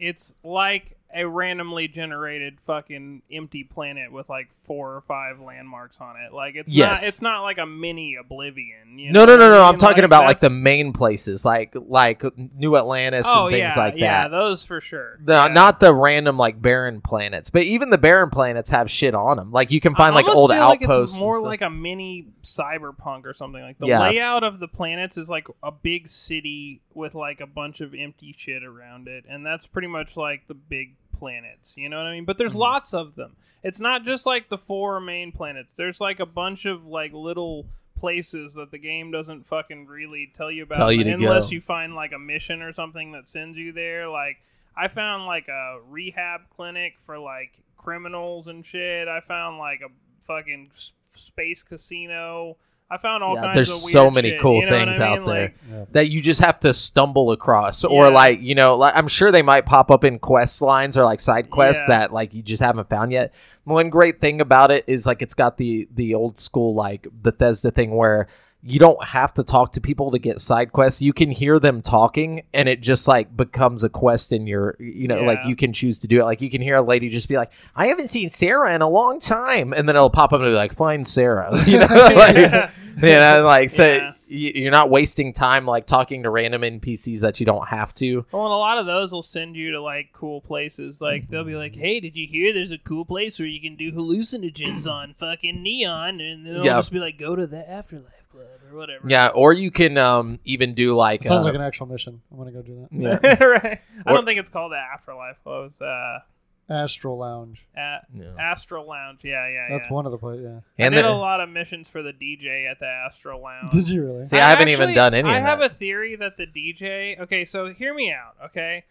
it's like a randomly generated fucking empty planet with like four or five landmarks on it. Like, it's yes. not it's not like a mini Oblivion. You no, know? no, no, no, no. I'm and talking like about like the main places, like like New Atlantis oh, and things yeah, like that. Yeah, those for sure. The, yeah. Not the random like barren planets, but even the barren planets have shit on them. Like, you can find I like old feel outposts. Like, it's more like a mini Cyberpunk or something. Like, the yeah. layout of the planets is like a big city with like a bunch of empty shit around it, and that's pretty much like the big planets, you know what I mean? But there's mm-hmm. lots of them. It's not just like the four main planets. There's like a bunch of like little places that the game doesn't fucking really tell you about tell you unless you find like a mission or something that sends you there. Like, I found like a rehab clinic for like criminals and shit. I found like a fucking space casino. I found all yeah, kinds there's of weird so many shit, cool you know things I mean? out there like, yeah. that you just have to stumble across, or yeah. like, you know, like, I'm sure they might pop up in quest lines or like side quests yeah. that like you just haven't found yet. One great thing about it is like it's got the the old school like Bethesda thing where you don't have to talk to people to get side quests. You can hear them talking and it just like becomes a quest in your, you know, yeah. like you can choose to do it. Like, you can hear a lady just be like, I haven't seen Sarah in a long time. And then it'll pop up and be like, find Sarah, you know, like, yeah. you know, like, so yeah. you're not wasting time like talking to random N P Cs that you don't have to. Well, and a lot of those will send you to like cool places. Like mm-hmm. they'll be like, "Hey, did you hear? There's a cool place where you can do hallucinogens on fucking neon," and they'll yeah. just be like, "Go to the Afterlife Club" or whatever. Yeah, or you can um, even do like it sounds uh, like an actual mission. I want to go do that. Yeah, right. Or, I don't think it's called the Afterlife Club. It's, uh, Astral Lounge. Uh, yeah. Astral Lounge, yeah, yeah, That's yeah. one of the places, yeah. And I did the, a lot of missions for the D J at the Astral Lounge. Did you really? See, I, I haven't actually, even done any I of have that. a theory that the D J... Okay, so hear me out, okay?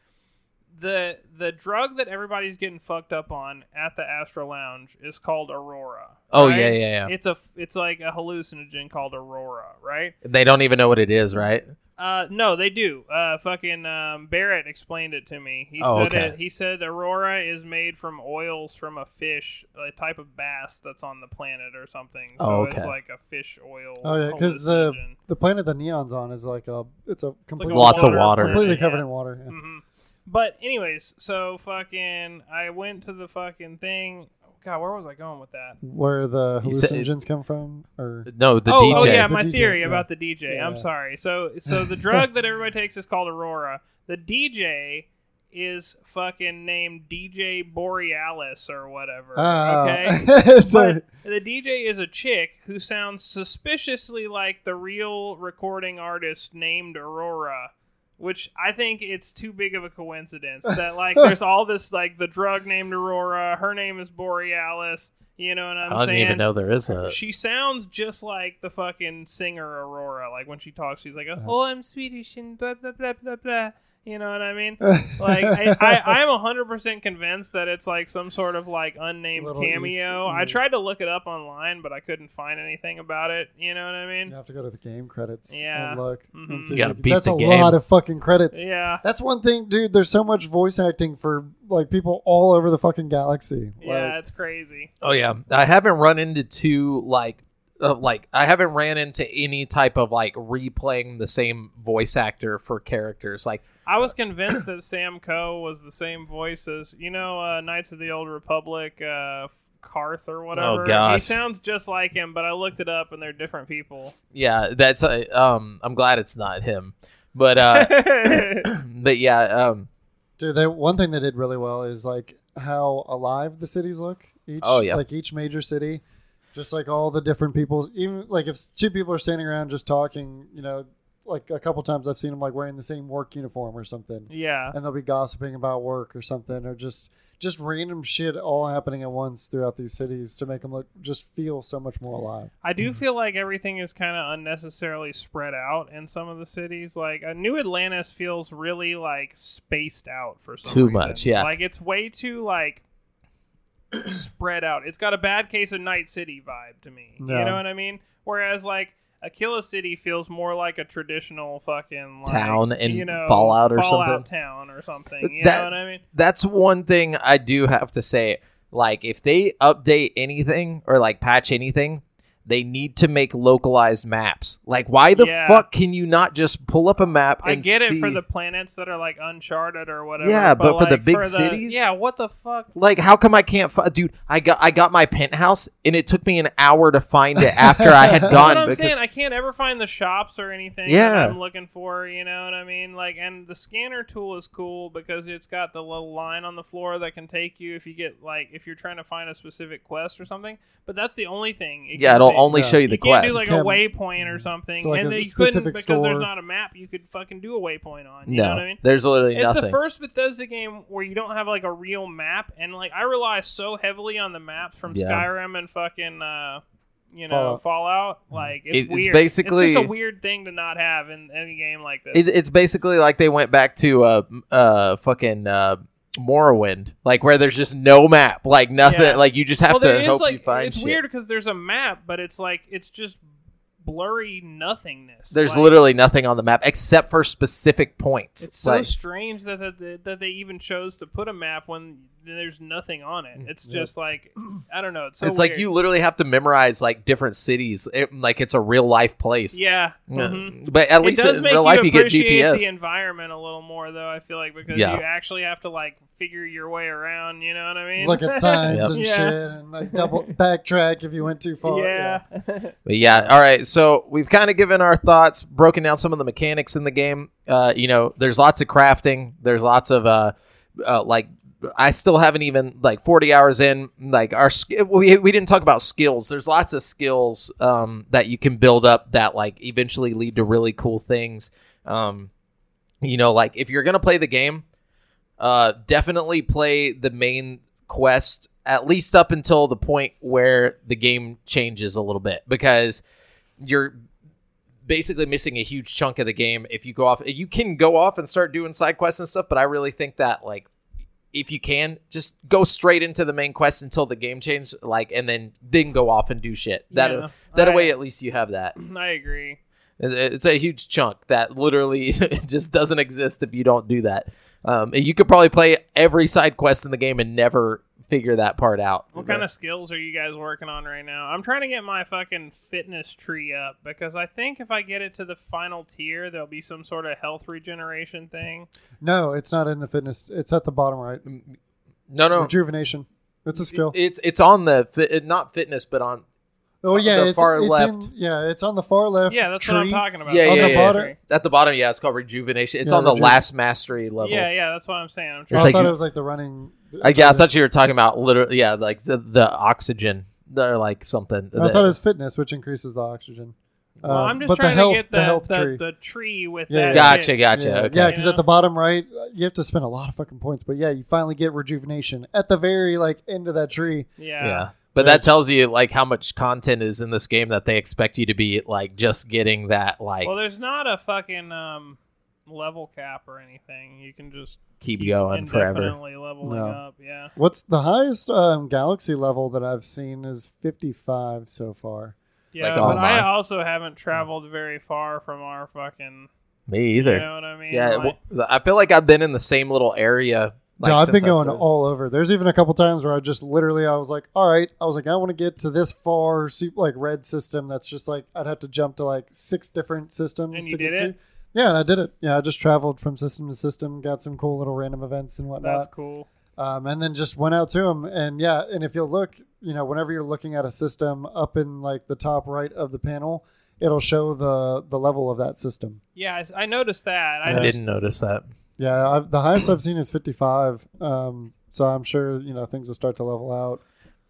The the drug that everybody's getting fucked up on at the Astral Lounge is called Aurora. Oh, right? yeah, yeah, yeah. It's, a, it's like a hallucinogen called Aurora, right? They don't even know what it is, right? Uh, no, they do. Uh, fucking um, Barrett explained it to me. He oh, said okay. it, He said Aurora is made from oils from a fish, a type of bass that's on the planet or something. So oh, okay. it's like a fish oil. Oh yeah, because the the planet the neon's on is like a it's a completely it's like lots water, of water, completely covered yeah. in water. Yeah. Mm-hmm. But anyways, so fucking, I went to the fucking thing. God, where was I going with that? Where the hallucinogens said, come from? Or no, the oh, D J. Oh, yeah, the my D J, theory yeah. about the D J. Yeah. I'm sorry. So, so the drug that everybody takes is called Aurora. The D J is fucking named D J Borealis or whatever. Oh. Okay? So the D J is a chick who sounds suspiciously like the real recording artist named Aurora. Which I think it's too big of a coincidence that, like, there's all this, like, the drug named Aurora. Her name is Borealis. You know what I'm saying? I don't saying? even know there is a... She sounds just like the fucking singer Aurora. Like, when she talks, she's like, oh, I'm Swedish and blah, blah, blah, blah, blah. You know what I mean? Like, I, I, I'm one hundred percent convinced that it's, like, some sort of, like, unnamed Little cameo. East. I tried to look it up online, but I couldn't find anything about it. You know what I mean? You have to go to the game credits yeah. and look. Mm-hmm. And see you gotta beat That's the a game. lot of fucking credits. Yeah. That's one thing, dude. There's so much voice acting for, like, people all over the fucking galaxy. Yeah, like, it's crazy. Oh, yeah. I haven't run into two, like, uh, like I haven't ran into any type of like replaying the same voice actor for characters. Like I was convinced that Sam Coe was the same voice as, you know, uh, Knights of the Old Republic, uh, Karth or whatever. Oh, gosh. He sounds just like him, but I looked it up and they're different people. Yeah, that's uh, um. I'm glad it's not him, but uh, but yeah. Um, Dude, they, one thing they did really well is like how alive the cities look. Each, oh yeah, like each major city, just like all the different people. Even like if two people are standing around just talking, you know, like a couple times I've seen them like wearing the same work uniform or something. Yeah, and they'll be gossiping about work or something, or just just random shit all happening at once throughout these cities to make them look just feel so much more alive. I do mm-hmm. feel like everything is kind of unnecessarily spread out in some of the cities. Like a New Atlantis feels really like spaced out for some too reason. Much. Yeah, like it's way too like spread out. It's got a bad case of Night City vibe to me. Yeah. You know what I mean? Whereas like Aquila City feels more like a traditional fucking like, town in you know, Fallout or Fallout something. Town or something. You that, know what I mean? That's one thing I do have to say. Like, if they update anything or like patch anything, they need to make localized maps. Like, why the yeah. fuck can you not just pull up a map and see? I get see... it for the planets that are, like, uncharted or whatever. Yeah, but, but for like, the big for cities? The... Yeah, what the fuck? Like, how come I can't... Fi- Dude, I got I got my penthouse, and it took me an hour to find it after I had gone. That's what I'm because... saying. I can't ever find the shops or anything yeah. that I'm looking for, you know what I mean? Like, and the scanner tool is cool because it's got the little line on the floor that can take you if you get, like, if you're trying to find a specific quest or something. But that's the only thing. It yeah, it'll only yeah. show you the you quest. You can't do like a waypoint or something, so like and they couldn't because store. There's not a map you could fucking do a waypoint on. You no, know what I mean? There's literally it's nothing. It's the first Bethesda game where you don't have like a real map, and like I rely so heavily on the maps from yeah. Skyrim and fucking uh, you know Fallout. Fallout. Like it's, it, weird. It's basically it's just a weird thing to not have in any game like this. It, it's basically like they went back to uh uh fucking. Uh, Morrowind, like where there's just no map, like nothing, yeah. like you just have well, to hope like, you find it's shit. Weird because there's a map, but it's like it's just blurry nothingness. There's like, literally nothing on the map except for specific points. It's so like, strange that, that that they even chose to put a map when there's nothing on it. It's just yeah. like I don't know. It's so it's weird. Like you literally have to memorize like different cities, it, like it's a real life place. Yeah, mm-hmm. But at least in real life you, you get G P S. The environment a little more though. I feel like because yeah. you actually have to like figure your way around. You know what I mean? Look at signs yep. and yeah. shit, and like double backtrack if you went too far. Yeah. yeah. But yeah. All right. So we've kind of given our thoughts, broken down some of the mechanics in the game. Uh, you know, there's lots of crafting. There's lots of uh, uh like. I still haven't even like forty hours in like our we we didn't talk about skills. There's lots of skills um, that you can build up that like eventually lead to really cool things. Um, you know, like if you're going to play the game, uh, definitely play the main quest, at least up until the point where the game changes a little bit, because you're basically missing a huge chunk of the game. If you go off, you can go off and start doing side quests and stuff. But I really think that like, if you can, just go straight into the main quest until the game changes, like, and then then go off and do shit. That yeah, that I, way, at least you have that. I agree. It's a huge chunk that literally just doesn't exist if you don't do that. Um, and you could probably play every side quest in the game and never figure that part out. What kind of skills are you guys working on right now? I'm trying to get my fucking fitness tree up because I think if I get it to the final tier, there'll be some sort of health regeneration thing. No, it's not in the fitness. It's at the bottom right. No, no. Rejuvenation. It's a skill. It's it's on the fi- not fitness, but on. Oh yeah, the it's, far it's left. In, yeah, it's on the far left. Yeah, that's tree. What I'm talking about. Yeah, on yeah, the yeah, bottom. At the bottom, yeah, it's called rejuvenation. It's yeah, on reju- the last mastery level. Yeah, yeah, that's what I'm saying. I'm trying I to thought you, it was like the running. I, yeah, I thought you were talking about literally, yeah, like the, the oxygen or like something. No, the, I thought it was fitness, which increases the oxygen. Well, um, I'm just trying health, to get the the, the, tree. the tree with yeah, that. Gotcha, shit. gotcha. Yeah, because okay. yeah, you know? At the bottom right, you have to spend a lot of fucking points, but yeah, you finally get rejuvenation at the very like end of that tree. Yeah. Yeah. But that tells you like how much content is in this game that they expect you to be like just getting that like. Well, there's not a fucking um, level cap or anything. You can just keep, keep going forever. Indefinitely leveling no. up. Yeah. What's the highest um, galaxy level that I've seen is fifty-five so far. Yeah, like, but oh I also haven't traveled very far from our fucking. Me either. You know what I mean? Yeah, like, well, I feel like I've been in the same little area Like, no, I've been going all over. There's even a couple times where I just literally, I was like, all right, I was like, I want to get to this far, like red system. That's just like, I'd have to jump to like six different systems. And you to did get it? To. Yeah, and I did it. Yeah, I just traveled from system to system, got some cool little random events and whatnot. That's cool. Um, and then just went out to them. And yeah, and if you'll look, you know, whenever you're looking at a system up in like the top right of the panel, it'll show the, the level of that system. Yeah, I, I noticed that. I, I didn't notice that. Yeah, I've, the highest I've seen is fifty-five, um, so I'm sure, you know, things will start to level out.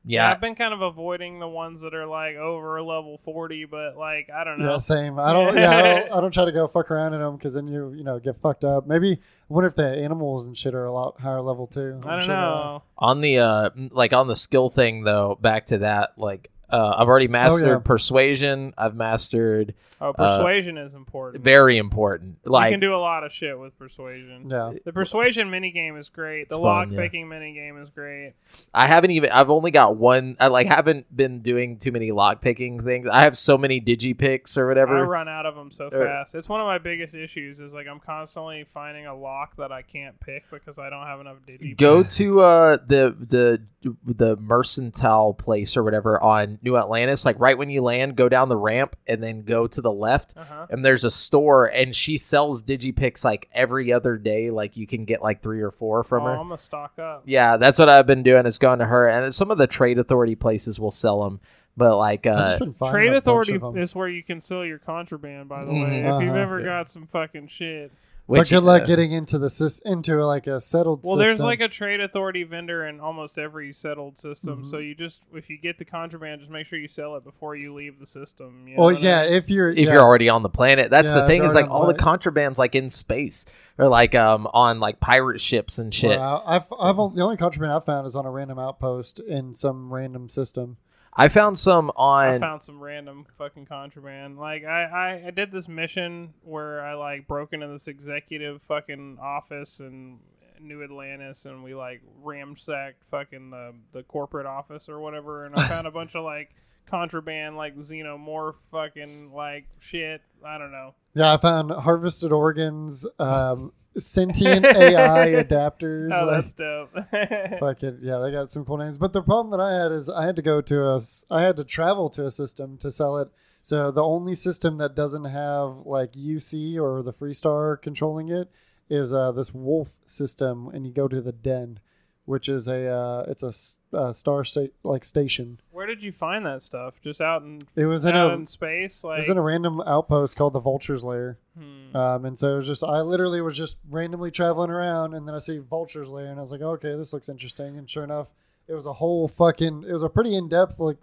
Yeah. yeah, I've been kind of avoiding the ones that are like over level forty, but like I don't know. Yeah, same. I don't. yeah, I don't, I don't try to go fuck around in them because then you you know get fucked up. Maybe I wonder if the animals and shit are a lot higher level too. I'm I don't sure know. On the uh, like on the skill thing though, back to that like. Uh, I've already mastered oh, yeah. persuasion. I've mastered. Oh, persuasion uh, is important. Very important. Like, you can do a lot of shit with persuasion. Yeah. The persuasion minigame is great. The lock fun, yeah. picking minigame is great. I haven't even. I've only got one. I like haven't been doing too many lock picking things. I have so many digipicks or whatever. I run out of them so uh, fast. It's one of my biggest issues. Is like I'm constantly finding a lock that I can't pick because I don't have enough digipicks. Go to uh, the the the mercantile place or whatever on New Atlantis, like right when you land, go down the ramp and then go to the left, uh-huh. and there's a store, and she sells digipics like every other day. Like you can get like three or four from oh, her. I'm gonna stock up. Yeah, that's what I've been doing. Is going to her, and some of the Trade Authority places will sell them. But like uh, Trade Authority is where you can sell your contraband. By the mm, way, uh-huh, if you've ever yeah. got some fucking shit. Which, but good luck uh, getting into the into like a settled well, system. Well, there's like a Trade Authority vendor in almost every settled system. Mm-hmm. So you just, if you get the contraband, just make sure you sell it before you leave the system. You well, know yeah, I mean? if you're if yeah. you're already on the planet, that's yeah, the thing. Is like all the, the contraband's like in space or like um on like pirate ships and shit. Well, I've I've the only contraband I've found is on a random outpost in some random system. I found some on... I found some random fucking contraband. Like, I, I, I did this mission where I, like, broke into this executive fucking office in New Atlantis, and we, like, ramsacked fucking the, the corporate office or whatever, and I found a bunch of, like, contraband, like, xenomorph fucking, like, shit. I don't know. Yeah, I found harvested organs, um... sentient A I adapters. Oh, like, that's dope. Fucking yeah, they got some cool names. But the problem that I had is I had to go to a, I had to travel to a system to sell it. So the only system that doesn't have like U C or the Freestar controlling it is uh, this wolf system, and you go to the den, which is a uh, it's a uh, star state like station. Where did you find that stuff? Just out in it was out in, a, in space. Like it was in a random outpost called the Vulture's Lair. Hmm. Um, and so it was just I literally was just randomly traveling around, and then I see Vulture's Lair, and I was like, okay, this looks interesting. And sure enough, it was a whole fucking it was a pretty in depth like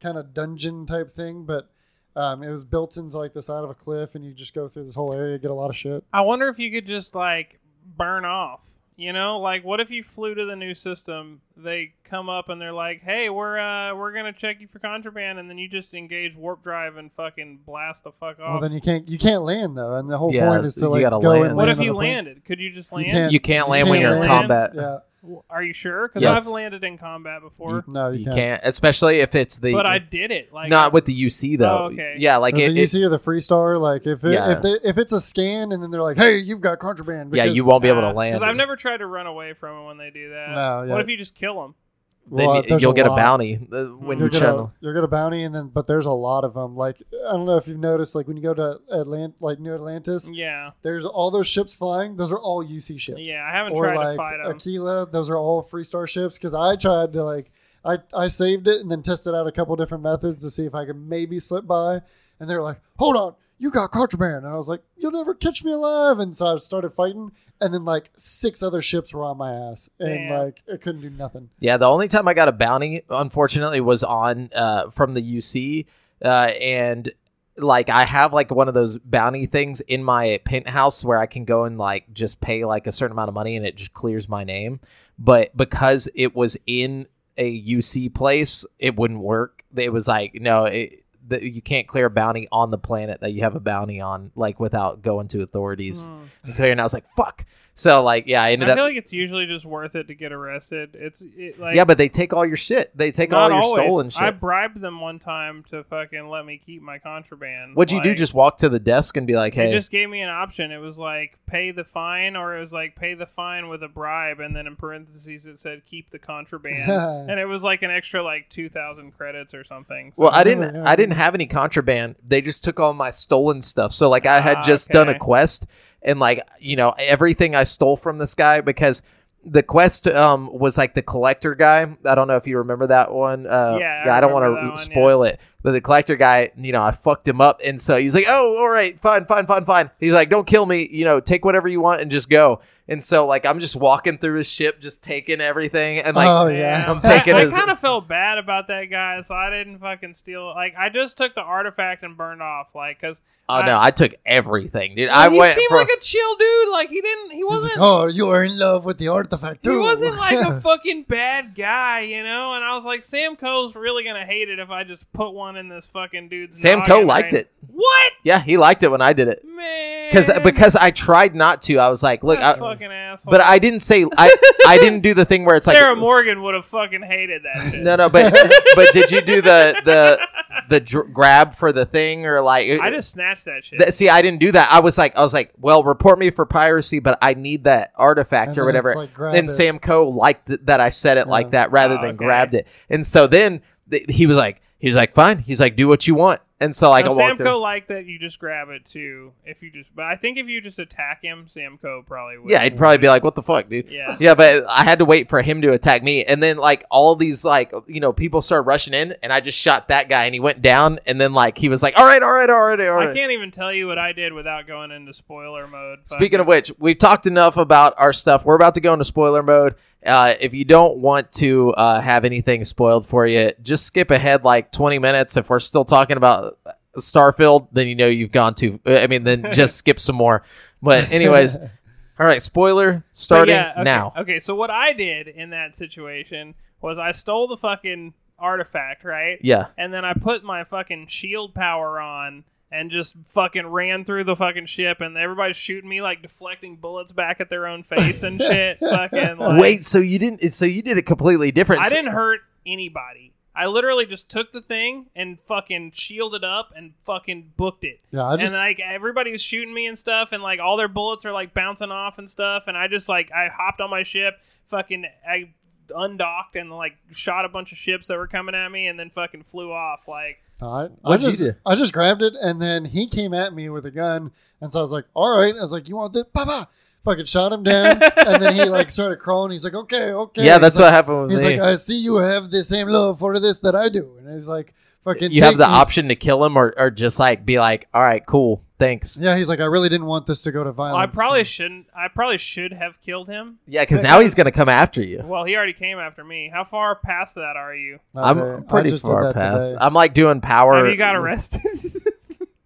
kind of dungeon type thing, but. Um, it was built into like the side of a cliff, and you just go through this whole area, get a lot of shit. I wonder if you could just like burn off. You know, like, what if you flew to the new system, they come up and they're like, hey, we're uh, we're going to check you for contraband, and then you just engage warp drive and fucking blast the fuck off. Well, then you can't you can't land, though, and the whole yeah, point is to, like, go land. and What if you landed? Plane? Could you just land? You can't, you can't land you can't when you're in combat. Yeah. Are you sure? Because yes. I've landed in combat before. You, no, you, you can't. can't. Especially if it's the... But I did it. Like, not with the U C, though. Oh, okay. Yeah, like... It, the U C it, or the Freestar, like, if it, yeah. if, they, if it's a scan and then they're like, hey, you've got contraband. Because, yeah, you won't be able to land. Because I've never tried to run away from them when they do that. No, yeah. What if you just kill them? Well, then you'll a get lot. a bounty when you'll you channel. You'll get a bounty, and then but there's a lot of them. Like I don't know if you've noticed, like when you go to Atlant, like New Atlantis, yeah, there's all those ships flying. Those are all U C ships. Yeah, I haven't or tried like to fight them. Aquila, those are all Freestar ships. Because I tried to like I I saved it and then tested out a couple different methods to see if I could maybe slip by, and they were like, hold on. You got contraband. And I was like, you'll never catch me alive. And so I started fighting. And then like six other ships were on my ass. And Damn. like, I couldn't do nothing. Yeah. The only time I got a bounty, unfortunately, was on uh, from the U C. Uh, and like, I have like one of those bounty things in my penthouse where I can go and like just pay like a certain amount of money and it just clears my name. But because it was in a U C place, it wouldn't work. It was like, no, it. That you can't clear a bounty on the planet that you have a bounty on, like without going to authorities. Mm. And I was like, fuck. So, like, yeah, I ended up... I feel up, like it's usually just worth it to get arrested. It's it, like... Yeah, but they take all your shit. They take all your always. stolen shit. I bribed them one time to fucking let me keep my contraband. What'd like, you do? Just walk to the desk and be like, hey... They just gave me an option. It was like, pay the fine, or it was like, pay the fine with a bribe, and then in parentheses it said, keep the contraband. And it was like an extra, like, two thousand credits or something. So well, I didn't I didn't have any contraband. They just took all my stolen stuff. So, like, I had ah, just okay. done a quest... And, like, you know, everything I stole from this guy, because the quest um, was, like, the collector guy. I don't know if you remember that one. Uh, yeah, yeah, I, I don't want to spoil yeah. it. But the collector guy, you know, I fucked him up. And so he was like, oh, all right, fine, fine, fine, fine. He's like, don't kill me. You know, take whatever you want and just go. And so, like, I'm just walking through his ship, just taking everything. And, like, oh, yeah. I'm taking I, his... I kind of felt bad about that guy, so I didn't fucking steal. Like, I just took the artifact and burned off. Like, because... Oh, I, no, I took everything, dude. Well, I went He seemed from, like a chill dude. Like, he didn't... He wasn't... Like, oh, you were in love with the artifact, too. He wasn't, like, a fucking bad guy, you know? And I was like, Sam Coe's really going to hate it if I just put one in this fucking dude's Sam Coe liked brain. it. What? Yeah, he liked it when I did it. Man. Because because I tried not to. I was like, look... I, fucking asshole. But I didn't say... I I didn't do the thing where it's Sarah like... Sarah Morgan would have fucking hated that shit. No, no, but but did you do the... the the dr- grab for the thing or like it, I just snatched that shit. Th- see, I didn't do that. I was like, I was like, well, report me for piracy, but I need that artifact and or whatever. Like, and it. Sam Coe liked th- that I said it yeah. like that rather oh, than okay. grabbed it. And so then th- he was like, he was like, fine. He's like, do what you want. And so like, no, Sam Coe liked that you just grab it too. If you just, but I think if you just attack him, Sam Coe probably would. Yeah, he'd probably be like, what the fuck, dude? Yeah, yeah. But I had to wait for him to attack me, and then like all these like you know people started rushing in, and I just shot that guy, and he went down, and then like he was like, all right, all right, all right, all right. I can't even tell you what I did without going into spoiler mode. Speaking of which, we've talked enough about our stuff. We're about to go into spoiler mode. Uh, if you don't want to uh, have anything spoiled for you, just skip ahead like twenty minutes. If we're still talking about Starfield, then you know you've gone too. I mean, then just skip some more. But anyways, all right, spoiler starting yeah, okay, now. Okay, so what I did in that situation was I stole the fucking artifact, right? Yeah. And then I put my fucking shield power on and just fucking ran through the fucking ship, and everybody's shooting me, like, deflecting bullets back at their own face and shit. Fucking, like, wait, so you didn't? So you did it completely different. I didn't hurt anybody. I literally just took the thing and fucking shielded up and fucking booked it. Yeah, I just... And, like, everybody was shooting me and stuff, and, like, all their bullets are, like, bouncing off and stuff, and I just, like, I hopped on my ship, fucking... I undocked and, like, shot a bunch of ships that were coming at me and then fucking flew off, like... I, I just I just grabbed it, and then he came at me with a gun, and so I was like, all right. I was like, you want this? Papa! Fucking shot him down, and then he, like, started crawling. He's like, okay, okay. Yeah, that's he's what like, happened with he's me. He's like, I see you have the same love for this that I do. And he's like, fucking You have the these. option to kill him or, or just, like, be like, all right, cool, thanks. Yeah, he's like, I really didn't want this to go to violence. Well, I probably so. shouldn't. I probably should have killed him. Yeah, because now he's going to come after you. Well, he already came after me. How far past that are you? Not I'm there. pretty far past. Today. I'm, like, doing power. Have you got arrested?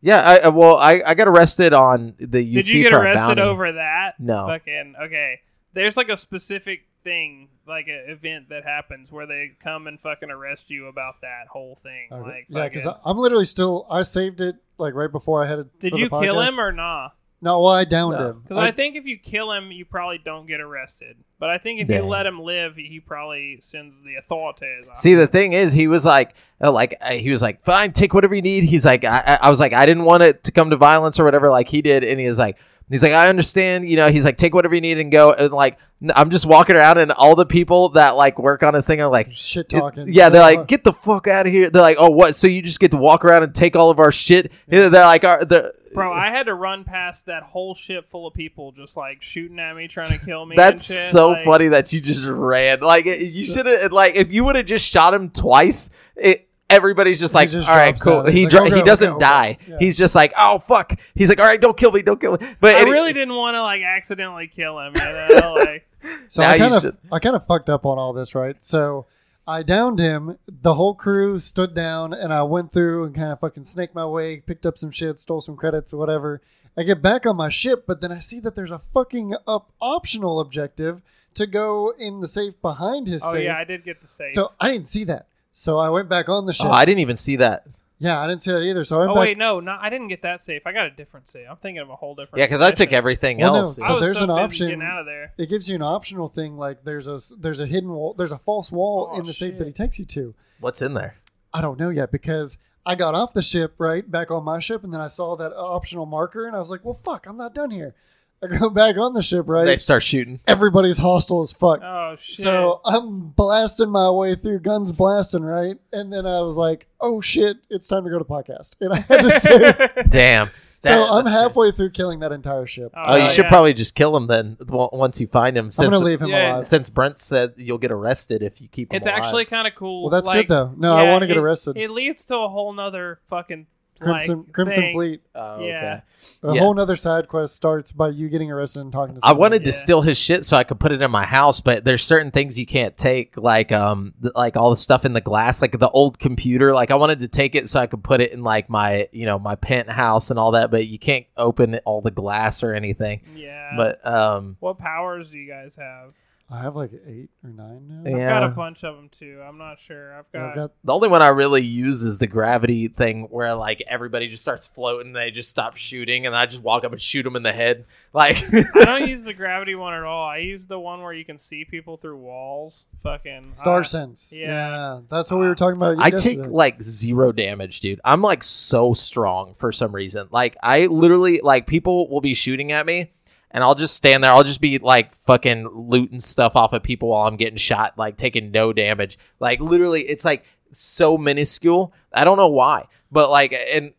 Yeah, I, well, I, I got arrested on the U C. Did you get arrested bounty. over that? No. Fucking, okay. There's like a specific thing, like an event that happens where they come and fucking arrest you about that whole thing. Okay. Like, yeah, because I'm literally still, I saved it like right before I headed Did for you the podcast. kill him or nah? No, well, I downed no. him. Because I, I think if you kill him, you probably don't get arrested. But I think if damn. you let him live, he probably sends the authorities. Off. See, the thing is, he was like, uh, like uh, he was like, fine, take whatever you need. He's like, I, I was like, I didn't want it to come to violence or whatever, like he did, and he was like, he's like, I understand, you know. He's like, take whatever you need and go, and like, I'm just walking around, and all the people that like work on this thing are like shit talking. Yeah, they're like, get the fuck out of here. They're like, oh, what? So you just get to walk around and take all of our shit? Yeah. They're like, our the. Bro, I had to run past that whole ship full of people just, like, shooting at me, trying to kill me. That's and shit. so like, funny that you just ran. Like, you should have, like, if you would have just shot him twice, it, everybody's just like, just all right, cool. He like, dro- go, he doesn't go, die. Yeah. He's just like, oh, fuck. He's like, all right, don't kill me, don't kill me. But I any- really didn't want to, like, accidentally kill him. You know? Like, so I kind of I kind of fucked up on all this, right? So I downed him, the whole crew stood down, and I went through and kind of fucking snaked my way, picked up some shit, stole some credits or whatever. I get back on my ship, but then I see that there's a fucking up optional objective to go in the safe behind his oh, safe. Oh, yeah, I did get the safe. So I didn't see that. So I went back on the ship. Oh, I didn't even see that. Yeah, I didn't see that either. So I went oh back. wait, no, no, I didn't get that save. I got a different save. I'm thinking of a whole different. Yeah, because I took everything well, else. No, so there's so an option. Getting out of there. It gives you an optional thing. Like there's a there's a hidden wall. There's a false wall oh, in the shit. safe that he takes you to. What's in there? I don't know yet because I got off the ship right back on my ship, and then I saw that optional marker, and I was like, well, fuck, I'm not done here. I go back on the ship, right? They start shooting. Everybody's hostile as fuck. Oh, shit. So I'm blasting my way through, guns blasting, right? And then I was like, oh, shit, it's time to go to podcast. And I had to say, damn. That, so I'm halfway good. through killing that entire ship. Oh, oh you yeah. should probably just kill him then once you find him. Since, I'm going to leave him yeah. alive. Since Brent said you'll get arrested if you keep him it's alive. It's actually kind of cool. Well, that's like, good, though. No, yeah, I want to get arrested. It leads to a whole nother fucking Crimson like Crimson thing. Fleet. Oh, okay. Yeah. A yeah. whole other side quest starts by you getting arrested and talking to someone. I wanted yeah. to steal his shit so I could put it in my house, but there's certain things you can't take, like um, th- like all the stuff in the glass, like the old computer. Like I wanted to take it so I could put it in like my, you know, my penthouse and all that, but you can't open all the glass or anything. Yeah. But um, what powers do you guys have? I have like eight or nine now. Yeah. I've got a bunch of them too. I'm not sure. I've got... Yeah, I've got the only one I really use is the gravity thing, where like everybody just starts floating, they just stop shooting, and I just walk up and shoot them in the head. Like I don't use the gravity one at all. I use the one where you can see people through walls. Fucking Star uh, Sense. Yeah. yeah, that's what we were talking about. I yesterday. take like zero damage, dude. I'm like so strong for some reason. Like I literally like people will be shooting at me, and I'll just stand there. I'll just be like fucking looting stuff off of people while I'm getting shot, like taking no damage. Like literally, it's like so minuscule. I don't know why, but like, and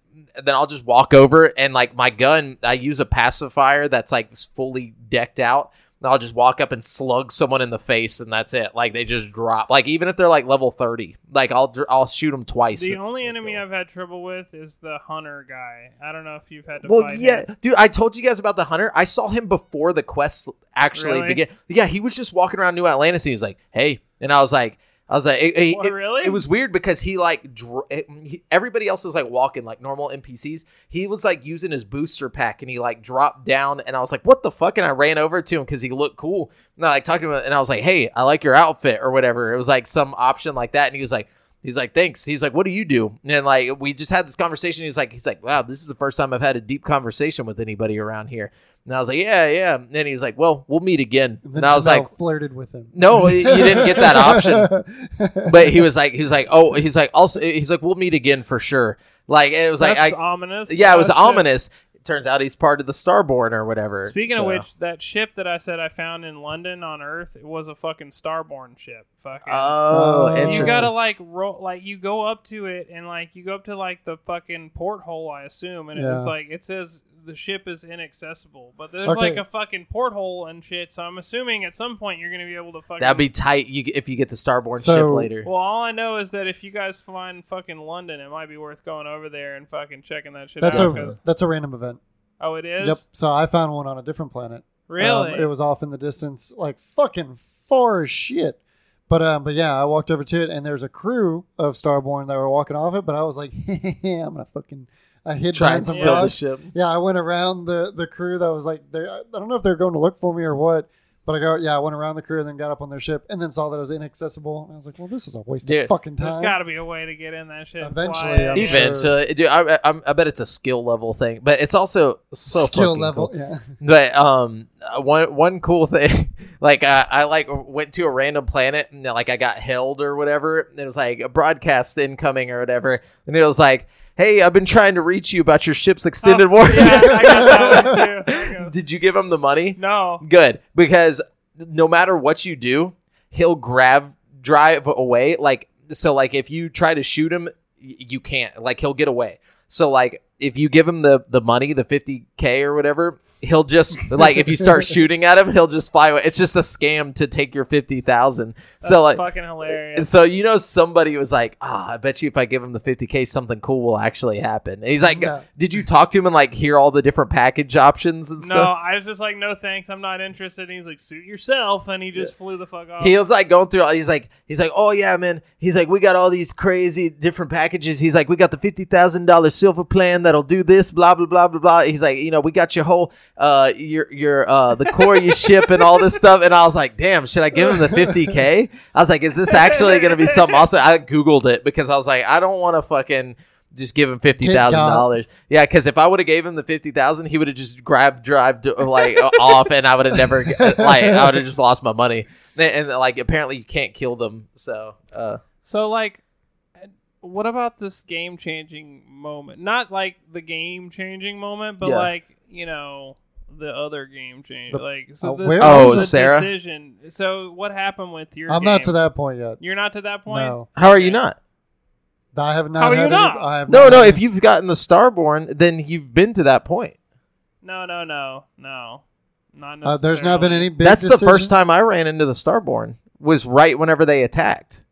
then I'll just walk over and like my gun, I use a pacifier that's like fully decked out. And I'll just walk up and slug someone in the face, and that's it. Like they just drop. Like even if they're like level thirty, like I'll I'll shoot them twice. The only enemy I've had trouble with is the hunter guy. I don't know if you've had to. Well, fight yeah, him. dude, I told you guys about the hunter. I saw him before the quest actually really? began. Yeah, he was just walking around New Atlantis, and he was like, "Hey," and I was like. I was like, it, it, what, really? it, it was weird because he like dr- it, he, everybody else was like walking like normal N P Cs. He was like using his booster pack, and he like dropped down, and I was like, what the fuck? And I ran over to him because he looked cool. And I like talked to him, and I was like, hey, I like your outfit or whatever. It was like some option like that. And he was like, he's like, thanks. He's like, what do you do? And like, we just had this conversation. He's like, he's like, wow, this is the first time I've had a deep conversation with anybody around here. And I was like, yeah, yeah. And he was like, well, we'll meet again. And, and I was like, flirted with him. No, you didn't get that option. But he was like, he was like, oh, he's like, also, he's like, we'll meet again for sure. Like, it was That's like, I, ominous. Yeah, it was That's ominous. It. It turns out he's part of the Starborn or whatever. Speaking so. of which, that ship that I said I found in London on Earth, it was a fucking Starborn ship. Fucking. Oh, and interesting. You gotta like roll, like you go up to it, and like you go up to like the fucking porthole, I assume, and yeah. it's like it says. The ship is inaccessible, but there's okay. like a fucking porthole and shit, so I'm assuming at some point you're going to be able to fucking... That'd be tight you, if you get the Starborn so, ship later. Well, all I know is that if you guys find fucking London, it might be worth going over there and fucking checking that shit that's out. A, that's a random event. Oh, it is? Yep. So I found one on a different planet. Really? Um, it was off in the distance, like fucking far as shit. But um, but yeah, I walked over to it, and there's a crew of Starborn that were walking off it, but I was like, hey, I'm going to fucking... I hid Try behind some steal the ship. Yeah, I went around the, the crew that was like, I don't know if they're going to look for me or what, but I go, yeah, I went around the crew and then got up on their ship and then saw that it was inaccessible. And I was like, well, this is a waste dude, of fucking time. There's got to be a way to get in that shit. Eventually, I'm eventually, sure. dude. I, I I bet it's a skill level thing, but it's also so skill level. Cool. Yeah. But um, one one cool thing, like uh, I like went to a random planet and like I got held or whatever. And it was like a broadcast incoming or whatever, and it was like. Hey, I've been trying to reach you about your ship's extended oh, warranty. Yeah, I got that one too. Did you give him the money? No. Good, because no matter what you do, he'll grab drive away. Like so, like if you try to shoot him, you can't. Like he'll get away. So like if you give him the the money, the fifty K or whatever, he'll just like if you start shooting at him, he'll just fly away. It's just a scam to take your fifty thousand. So like fucking hilarious. So you know somebody was like, ah, oh, I bet you if I give him the fifty K, something cool will actually happen. And he's like, no. Did you talk to him and like hear all the different package options and no, stuff? No, I was just like, no thanks, I'm not interested. And he's like, suit yourself, and he just yeah. flew the fuck off. He was like going through. All, he's like, he's like, oh yeah, man. He's like, we got all these crazy different packages. He's like, we got the fifty thousand dollar silver plan that'll do this, blah blah blah blah blah. He's like, you know, we got your whole. uh your your uh the core you ship and all this stuff, and I was like, damn, should I give him the fifty K? I was like, is this actually gonna be something awesome? I googled it because I was like, I don't want to fucking just give him fifty thousand dollars. Yeah, because if I would have gave him the fifty thousand, he would have just grabbed drive to, like off, and I would have never like I would have just lost my money. And, and like apparently you can't kill them, so uh so like what about this game changing moment? Not like the game changing moment, but yeah. like you know the other game change. The, like so this, oh, this Sarah. Decision. So what happened with your? I'm game? Not to that point yet. You're not to that point. No. How are you not? I have not. How are you any, not? I have no, no. Any. If you've gotten the Starborn, then you've been to that point. No, no, no, no. Not necessarily. Uh, there's not been any. Big That's decision. The first time I ran into the Starborn was right whenever they attacked.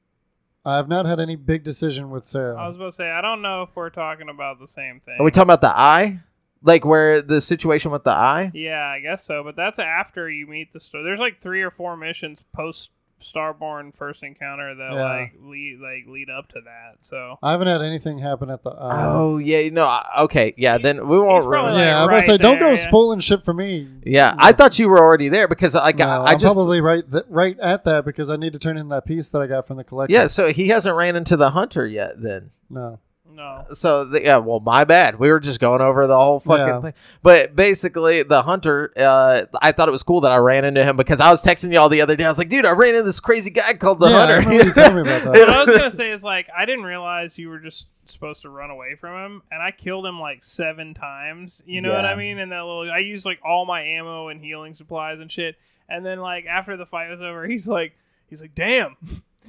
I have not had any big decision with Sarah. I was about to say I don't know if we're talking about the same thing. Are we talking about the eye? Like where the situation with the eye? Yeah, I guess so. But that's after you meet the star. There's like three or four missions post Starborn first encounter that yeah. like lead like lead up to that. So I haven't had anything happen at the eye. Oh yeah, no. Okay, yeah. He, then we won't. Ruin. Yeah, like I'm right gonna say there, don't go yeah. spoiling shit for me. Yeah, yeah, I thought you were already there because I got. No, I I'm just, probably right th- right at that because I need to turn in that piece that I got from the collector. Yeah, so he hasn't ran into the hunter yet. Then no. No. So, the, yeah, well, my bad. We were just going over the whole fucking yeah. thing. But basically, the hunter, uh, I thought it was cool that I ran into him because I was texting y'all the other day. I was like, dude, I ran into this crazy guy called the yeah, hunter. I remember you told me about that. What I was going to say is, like, I didn't realize you were just supposed to run away from him, and I killed him, like, seven times. You know yeah. what I mean? And that little, I used, like, all my ammo and healing supplies and shit. And then, like, after the fight was over, he's like, he's like, damn.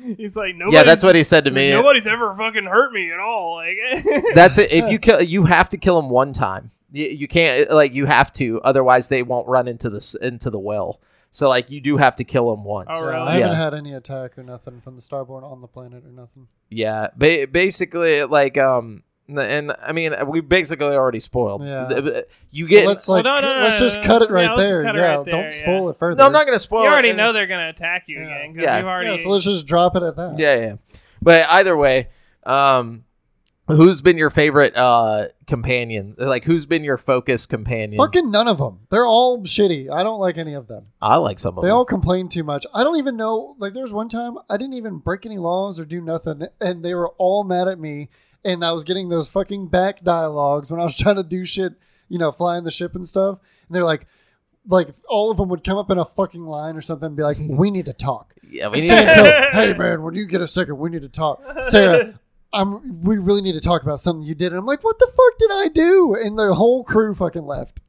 He's like, nobody. Yeah, that's what he said to me. Nobody's ever fucking hurt me at all. Like, that's it. If you kill, you have to kill him one time. You, you can't like you have to, otherwise they won't run into the into the well. So like you do have to kill him once. Oh, really? I yeah. haven't had any attack or nothing from the Starborn on the planet or nothing. Yeah, ba- basically like um, and I mean we basically already spoiled. Yeah. You get. So let's like well, no, no, no, let's no, just no, cut no, it right yeah, there. Yeah, right there, don't spoil yeah. it further. No, I'm not gonna spoil. You it. You already know they're gonna attack you yeah. again. Yeah. You've already... yeah. So let's just drop it at that. Yeah, yeah. But either way, um, who's been your favorite uh, companion? Like, who's been your focus companion? Fucking none of them. They're all shitty. I don't like any of them. I like some of them. They all complain too much. I don't even know. Like, there was one time I didn't even break any laws or do nothing, and they were all mad at me, and I was getting those fucking back dialogues when I was trying to do shit. You know, flying the ship and stuff. And they're like, like all of them would come up in a fucking line or something and be like, we need to talk. Yeah, we need to talk. Hey, man, when you get a second, we need to talk. Sarah, I'm, we really need to talk about something you did. And I'm like, what the fuck did I do? And the whole crew fucking left.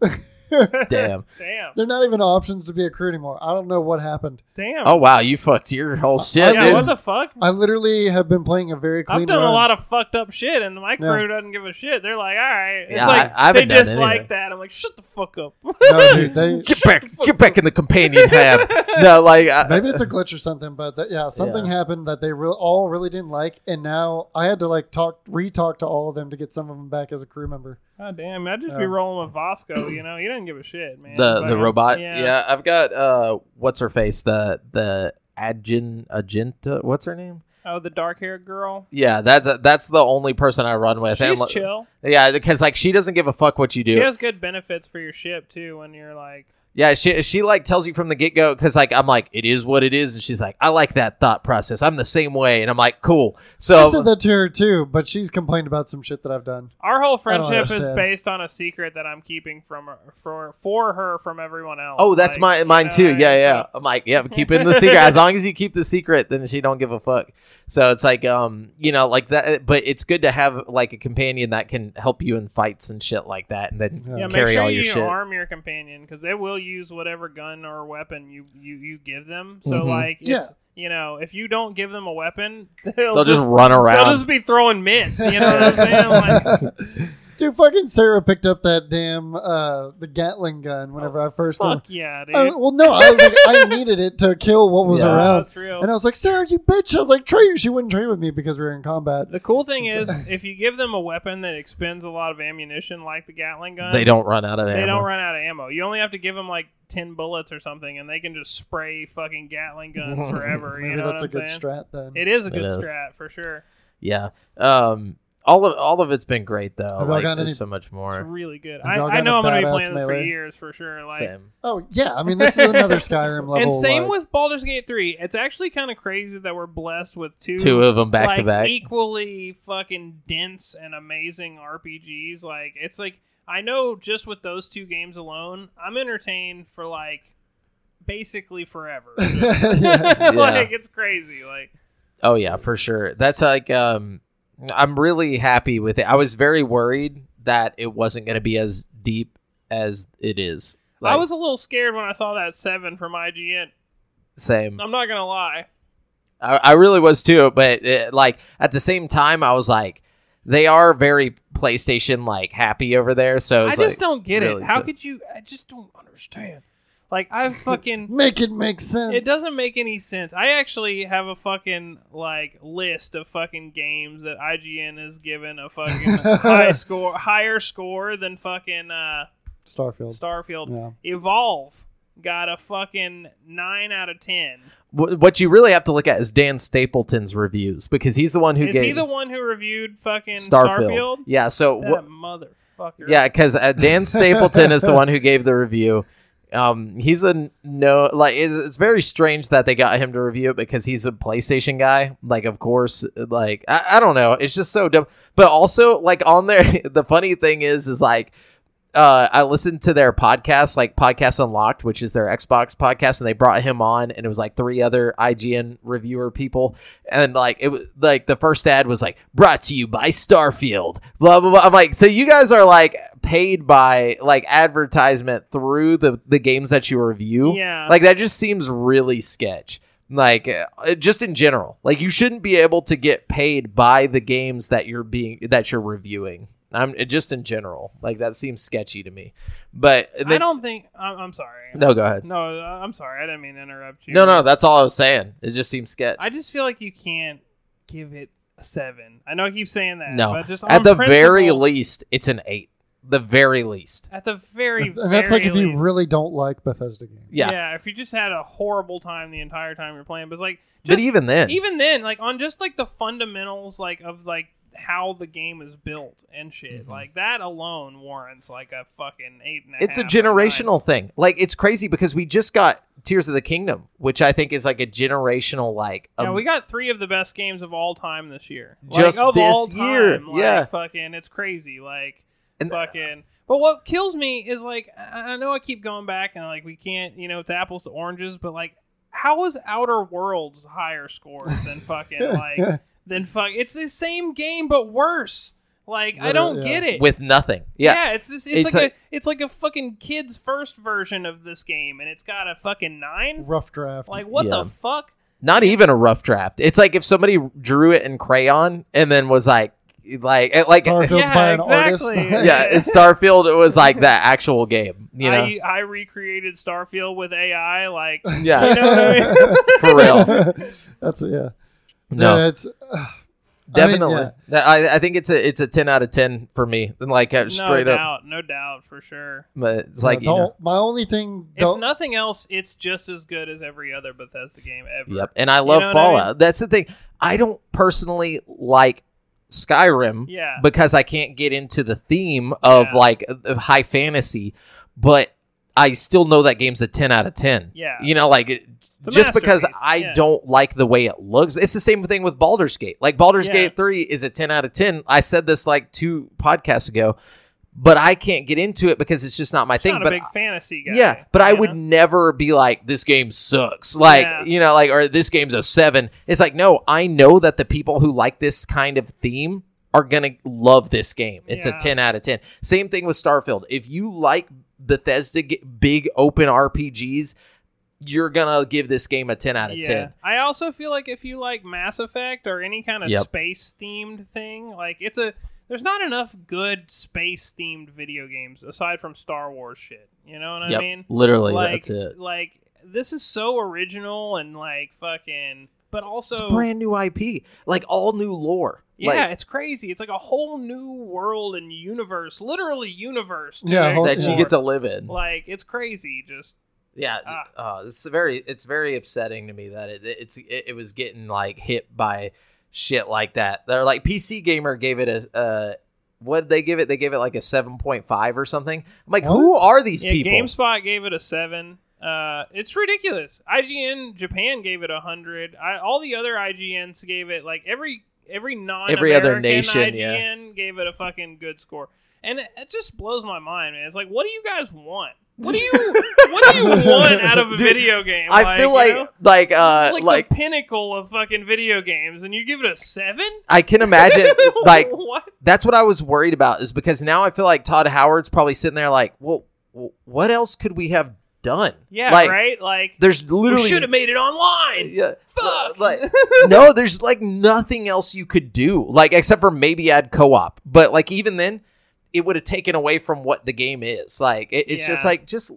Damn. Damn. They're not even options to be a crew anymore. I don't know what happened. Damn. Oh, wow. You fucked your whole shit. Yeah, dude. What the fuck? I literally have been playing a very clean I've done run. A lot of fucked up shit, and my crew yeah. doesn't give a shit. They're like, all right. It's yeah, like, I, I they dislike that. I'm like, shut the fuck up. No, dude. They, get back. Get back in the companion tab. No, like. I, Maybe it's a glitch or something, but that, yeah, something yeah. happened that they re- all really didn't like, and now I had to, like, talk, re-talk to all of them to get some of them back as a crew member. Oh, damn. I'd just yeah. be rolling with Vasco, you know? He doesn't give a shit, man. The but, the robot? Yeah. yeah. I've got, uh, what's-her-face? The the Agin, Aginta? What's her name? Oh, the dark-haired girl? Yeah, that's a, that's the only person I run with. She's and, chill. Yeah, because, like, she doesn't give a fuck what you do. She has good benefits for your ship, too, when you're, like... Yeah, she, she like, tells you from the get-go, because, like, I'm like, it is what it is, and she's like, I like that thought process. I'm the same way, and I'm like, cool. So I said that to her, too, but she's complained about some shit that I've done. Our whole friendship is based on a secret that I'm keeping from her, for for her from everyone else. Oh, that's like, my, mine, too. Know? Yeah, yeah. I'm like, yeah, keep it in the secret. As long as you keep the secret, then she don't give a fuck. So it's like, um, you know, like that, but it's good to have, like, a companion that can help you in fights and shit like that, and then yeah. Yeah, carry sure all your you shit. Yeah, make sure you arm your companion, because they will use whatever gun or weapon you you, you give them. So mm-hmm. like it's yeah. you know, if you don't give them a weapon, they'll, they'll just, just run around. They'll just be throwing mitts, you know what I'm saying? Like, dude, fucking Sarah picked up that damn uh the Gatling gun whenever oh, I first fuck did. Yeah, dude. I, well no, I was like I needed it to kill what was yeah, around. That's real. And I was like, Sarah, you bitch. I was like, train. She wouldn't train with me because we were in combat. The cool thing is if you give them a weapon that expends a lot of ammunition like the Gatling gun, they don't run out of they ammo. They don't run out of ammo. You only have to give them like ten bullets or something, and they can just spray fucking Gatling guns forever. Maybe you know that's what I'm a good saying? Strat then. It is a good it strat is. For sure. Yeah. Um All of all of it's been great though. Have like there's any, so much more. It's really good. I, I know I'm gonna be playing this melee? for years for sure. Like, same. Oh yeah, I mean this is another Skyrim level. And same like, with Baldur's Gate three. It's actually kind of crazy that we're blessed with two two of them back like, to back, equally fucking dense and amazing R P Gs. Like it's like I know just with those two games alone, I'm entertained for like basically forever. yeah. Like it's crazy. Like oh yeah, for sure. That's like um. I'm really happy with it. I was very worried that it wasn't going to be as deep as it is. Like, I was a little scared when I saw that seven from I G N. Same. I'm not going to lie. I, I really was too, but it, like at the same time, I was like, they are very PlayStation like happy over there. So it's I just like, don't get really it. How tough. Could you? I just don't understand. Like I fucking make it make sense. It doesn't make any sense. I actually have a fucking like list of fucking games that I G N has given a fucking high score, higher score than fucking uh, Starfield. Starfield. Yeah. Evolve got a fucking nine out of ten. What you really have to look at is Dan Stapleton's reviews because he's the one who is gave. Is he the one who reviewed fucking Starfield? Starfield? Yeah. So that wh- motherfucker. Yeah, because uh, Dan Stapleton is the one who gave the review. Um, he's a no, like it's, it's very strange that they got him to review it because he's a PlayStation guy. Like, of course, like I, I don't know, it's just so dumb. But also, like on there, the funny thing is, is like uh, I listened to their podcast, like Podcast Unlocked, which is their Xbox podcast, and they brought him on, and it was like three other I G N reviewer people, and like it was like the first ad was like brought to you by Starfield, blah blah blah. I'm like, so you guys are like. Paid by like advertisement through the the games that you review. Yeah, like that just seems really sketch. Like uh, just in general, like you shouldn't be able to get paid by the games that you're being that you're reviewing. I'm just in general, like that seems sketchy to me. But then, I don't think I'm, I'm sorry. No, go ahead. No, I'm sorry. I didn't mean to interrupt you. No, no, that's all I was saying. It just seems sketch. I just feel like you can't give it a seven. I know I keep saying that. No, but just at the principle, very least, it's an eight. The very least. At the very, very and that's like least. If you really don't like Bethesda games. Yeah, yeah. If you just had a horrible time the entire time you're playing, but it's like, just, but even then, even then, like on just like the fundamentals, like of like how the game is built and shit, mm-hmm. like that alone warrants like a fucking eight and a it's half. It's a generational thing. Like it's crazy because we just got Tears of the Kingdom, which I think is like a generational like. Um, yeah, we got three of the best games of all time this year. Just like, of this all time, year, like, yeah. Fucking, it's crazy. Like. And fucking but what kills me is like I know I keep going back and like we can't you know it's apples to oranges but like how is Outer Worlds higher scores than fucking like than fuck it's the same game but worse like Literally, I don't yeah. get it with nothing yeah yeah it's just, it's, it's like a, a it's like a fucking kid's first version of this game and it's got a fucking nine rough draft like what yeah. the fuck not even a rough draft it's like if somebody drew it in crayon and then was like Like, like, Starfield's yeah, by an exactly. artist. yeah, Starfield was like that actual game. You know, I, I recreated Starfield with A I. Like, yeah, you know what I mean? For real. That's yeah. No, yeah, it's uh, definitely. I, mean, yeah. I I think it's a it's a ten out of ten for me. And like uh, straight no doubt, up, no doubt for sure. But it's no, like you know, my only thing. Don't... If nothing else, it's just as good as every other Bethesda game ever. Yep, and I love you know Fallout. I mean? That's the thing. I don't personally like. Skyrim yeah. because I can't get into the theme of yeah. like uh, high fantasy, but I still know that game's a ten out of ten. Yeah. You know, like it, just because I yeah. don't like the way it looks. It's the same thing with Baldur's Gate. Like Baldur's yeah. Gate three is a ten out of ten. I said this like two podcasts ago, but I can't get into it because it's just not my it's thing. Not a but big I, fantasy guy. Yeah. But I know? would never be like, this game sucks. Like, yeah. you know, like, or this game's a seven. It's like, no, I know that the people who like this kind of theme are going to love this game. It's yeah. a ten out of ten. Same thing with Starfield. If you like Bethesda big open R P Gs, you're going to give this game a ten out of yeah. ten. I also feel like if you like Mass Effect or any kind of yep. space themed thing, like it's a, there's not enough good space-themed video games aside from Star Wars shit. You know what yep, I mean? Literally, like, that's it. Like, this is so original and, like, fucking... But also... It's brand new I P. Like, all new lore. Yeah, like, it's crazy. It's like a whole new world and universe. Literally universe. Yeah, whole, that you lore. Get to live in. Like, it's crazy. Just... Yeah, ah. uh, it's very it's very upsetting to me that it it's it, it was getting, like, hit by... shit like that. They're like, P C Gamer gave it a, uh, what did they give it? They gave it like a seven point five or something. I'm like, what? Who are these yeah, people? GameSpot gave it a seven. Uh, it's ridiculous. I G N Japan gave it a hundred. I, all the other I G Ns gave it like every every non every other nation. I G N yeah. gave it a fucking good score, and it, it just blows my mind, man. It's like, what do you guys want? What do you what do you want out of a Dude, video game? I like, feel like you know? like uh like, like the pinnacle of fucking video games, and you give it a seven? I can imagine. Like what? That's what I was worried about, is because now I feel like Todd Howard's probably sitting there like, well, what else could we have done? Yeah, like, right? Like, there's literally should have made it online. Yeah, fuck. Like, no, there's like nothing else you could do, like, except for maybe add co-op. But like, even then, it would have taken away from what the game is. Like, it, it's yeah. just like, just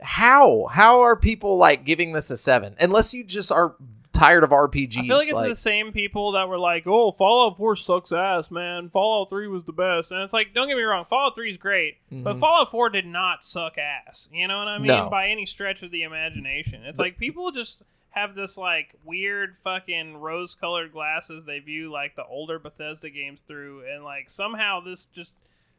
how how are people like giving this a seven? Unless you just are tired of R P Gs. I feel like it's like, the same people that were like, "Oh, Fallout four sucks ass, man. Fallout three was the best." And it's like, don't get me wrong, Fallout three is great, mm-hmm. but Fallout four did not suck ass. You know what I mean? No. By any stretch of the imagination. It's but, like, people just have this like weird fucking rose-colored glasses they view like the older Bethesda games through, and like somehow this just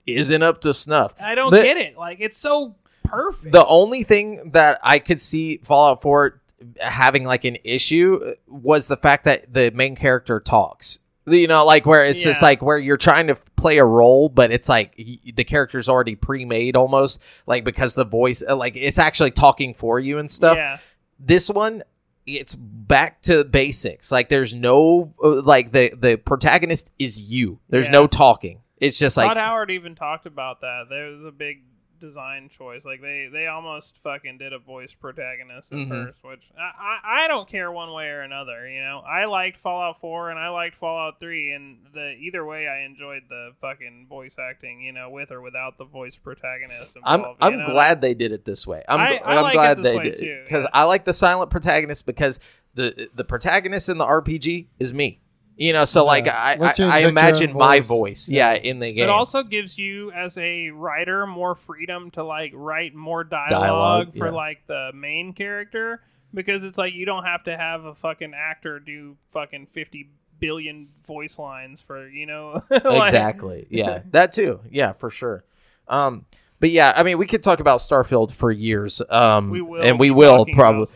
isn't up to snuff. I don't but, get it. Like, it's so perfect. The only thing that I could see Fallout four having like an issue was the fact that the main character talks, you know, like where it's yeah. just like where you're trying to play a role, but it's like he, the character's already pre-made almost, like, because the voice, like, it's actually talking for you and stuff. Yeah. This one, it's back to basics. Like, there's no like the the protagonist is you. There's yeah. no talking. It's just Todd like Todd Howard even talked about that. There was a big design choice. Like, they, they almost fucking did a voice protagonist at mm-hmm. first, which I, I, I don't care one way or another, you know? I liked Fallout four and I liked Fallout three, and the either way I enjoyed the fucking voice acting, you know, with or without the voice protagonist involved. I'm, I'm you know? glad they did it this way. I'm, I, I I'm like glad it this they way did too, because yeah. I like the silent protagonist, because the the protagonist in the R P G is me. You know, so yeah. like I, I, I imagine voice? my voice, yeah. yeah, in the game. It also gives you, as a writer, more freedom to like write more dialogue, dialogue for yeah. like the main character, because it's like you don't have to have a fucking actor do fucking fifty billion voice lines for, you know. like... Exactly. Yeah, that too. Yeah, for sure. Um, but yeah, I mean, we could talk about Starfield for years. Um, we will, and we will probably.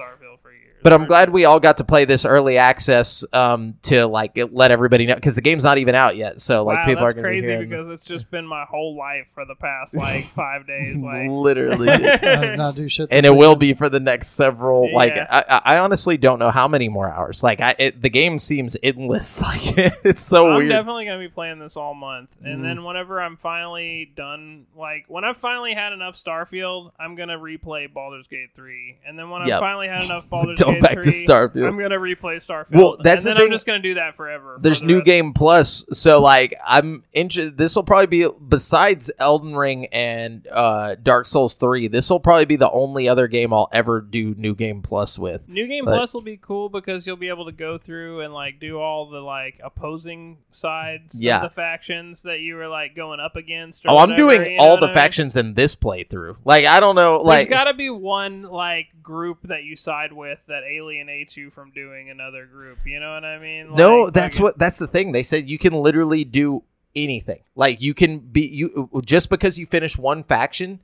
But I'm glad we all got to play this early access um, to like let everybody know, because the game's not even out yet. So like wow, people are going to be crazy because it's just been my whole life for the past like five days. Like literally, not, not do shit. And it will be for the next several. Yeah. Like I, I honestly don't know how many more hours. Like I, it, the game seems endless. Like it's so I'm weird. I'm definitely going to be playing this all month, and mm. then whenever I'm finally done, like when I've finally had enough Starfield, I'm going to replay Baldur's Gate three, and then when yep. I've finally had enough Baldur's Gate back to Starfield. I'm gonna replay Starfield. Well, that's and the then thing. I'm just gonna do that forever. There's for the new rest. Game Plus, so like I'm interested. This will probably be, besides Elden Ring and uh, Dark Souls three, this will probably be the only other game I'll ever do New Game Plus with. New Game but, Plus will be cool because you'll be able to go through and like do all the like opposing sides, yeah. of the factions that you were like going up against. Or oh, whatever, I'm doing all the I mean? factions in this playthrough. Like I don't know. Like there's got to be one like group that you side with that alienates you from doing another group, you know what I mean? Like, no, that's like, what that's the thing. They said you can literally do anything. Like you can be you just because you finish one faction,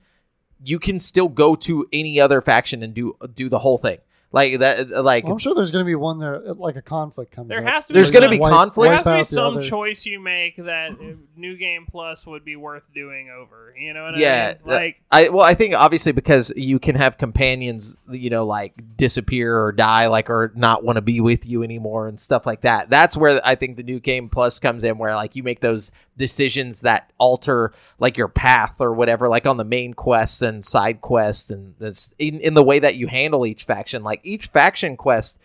you can still go to any other faction and do do the whole thing. Like that, like well, I'm sure there's going to be one there, like a conflict comes. There has to be. There's going to be conflict. There has to be some choice you make that New Game Plus would be worth doing over. You know what I yeah, mean? Yeah. Like, I well, I think obviously because you can have companions, you know, like disappear or die, like or not want to be with you anymore and stuff like that. That's where I think the New Game Plus comes in, where like you make those decisions that alter like your path or whatever, like on the main quests and side quests, and that's in, in the way that you handle each faction. Like each faction quest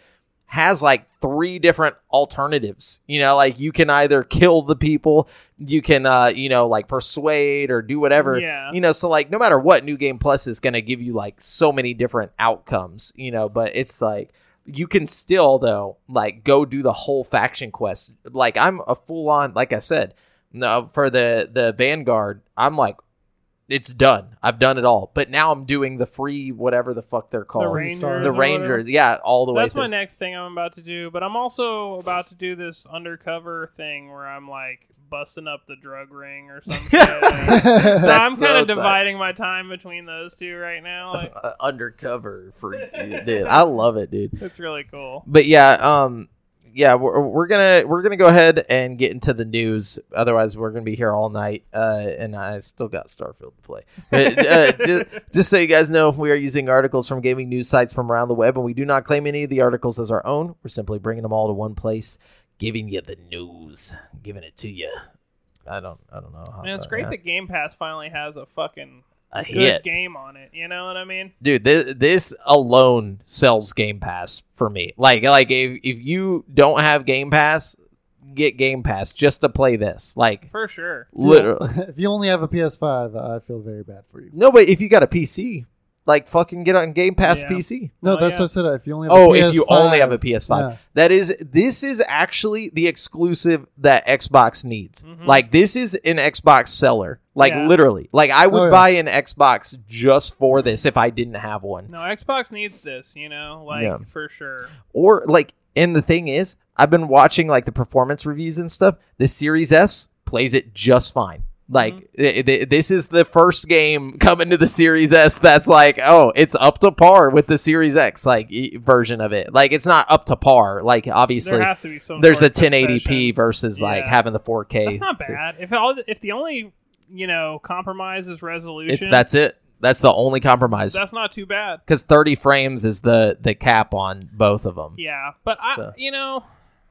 has like three different alternatives, you know, like you can either kill the people, you can uh you know like persuade or do whatever, yeah. you know, so like no matter what, New Game Plus is going to give you like so many different outcomes, you know, but it's like you can still though like go do the whole faction quest. Like I'm a full on, like I said, no, for the, the Vanguard, I'm like, it's done. I've done it all. But now I'm doing the free whatever the fuck they're called. The Rangers. The Rangers. Yeah, all the way through. That's my next thing I'm about to do. But I'm also about to do this undercover thing where I'm like busting up the drug ring or something. So I'm kind of dividing my time between those two right now. Like, uh, undercover for dude. I love it, dude. It's really cool. But yeah, um yeah, we're we're gonna we're gonna go ahead and get into the news. Otherwise, we're gonna be here all night, uh, and I still got Starfield to play. But, uh, just, just so you guys know, we are using articles from gaming news sites from around the web, and we do not claim any of the articles as our own. We're simply bringing them all to one place, giving you the news, giving it to you. I don't I don't know. How Man, it's great that. that Game Pass finally has a fucking a good hit. game on it. You know what I mean, dude? This, this alone sells Game Pass for me. Like, like if, if you don't have Game Pass, get Game Pass just to play this. Like, for sure. Literally, if you only have a P S five, uh, I feel very bad for you. No, but if you got a P C, like fucking get on Game Pass yeah. P C. No, well, that's yeah. what I said. If you only have oh, a P S five, if you only have a P S five, yeah. that is this is actually the exclusive that Xbox needs. Mm-hmm. Like, this is an Xbox seller. Like, yeah. literally. Like, I would oh, yeah. buy an Xbox just for this if I didn't have one. No, Xbox needs this, you know? Like, yeah. for sure. Or, like, and the thing is, I've been watching, like, the performance reviews and stuff. The Series S plays it just fine. Like, mm-hmm. th- th- this is the first game coming to the Series S that's like, oh, it's up to par with the Series X, like, e- version of it. Like, it's not up to par. Like, obviously, there has to be some there's a ten eighty p versus, yeah. like, having the four K. That's not bad. If all, if the only... you know, compromise is resolution. It's, that's it. That's the only compromise. That's not too bad. Because thirty frames is the, the cap on both of them. Yeah, but I, so. you know,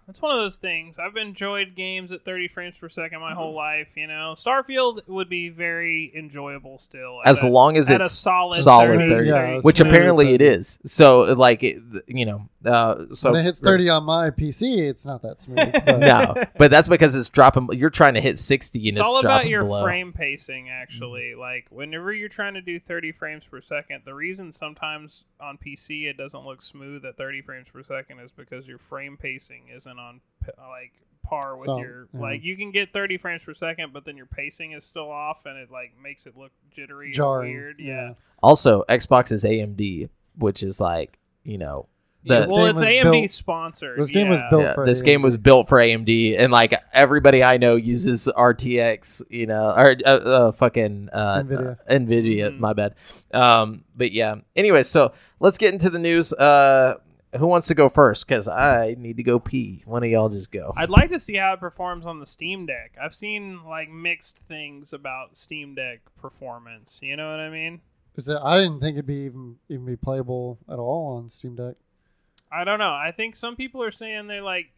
it's one of those things. I've enjoyed games at thirty frames per second my mm-hmm. whole life, you know. Starfield would be very enjoyable still. As a, long as it's a solid, solid thirty, thirty, yeah, which apparently it is. So, like, it, you know. Uh, so when it hits thirty on my P C, it's not that smooth. But. No, but that's because it's dropping. You're trying to hit sixty, and it's, it's all about your below. frame pacing, actually. Mm-hmm. Like, whenever you're trying to do thirty frames per second, the reason sometimes on P C it doesn't look smooth at thirty frames per second is because your frame pacing isn't on like par with so, your mm-hmm. like you can get thirty frames per second, but then your pacing is still off, and it like makes it look jittery, jarring, and weird. Yeah. yeah. Also, Xbox is A M D, which is like you know, the, well, it's A M D built, sponsored. This game yeah. was built. Yeah, for this A M D. Game was built for A M D, and like everybody I know uses R T X, you know, or uh, uh, fucking uh, Nvidia. Uh, Nvidia mm-hmm. My bad. Um, but yeah. Anyway, so let's get into the news. Uh. Who wants to go first? Because I need to go pee. One of y'all just go. I'd like to see how it performs on the Steam Deck. I've seen like mixed things about Steam Deck performance. You know what I mean? Is it? I didn't think it'd be even even be playable at all on Steam Deck. I don't know. I think some people are saying they're like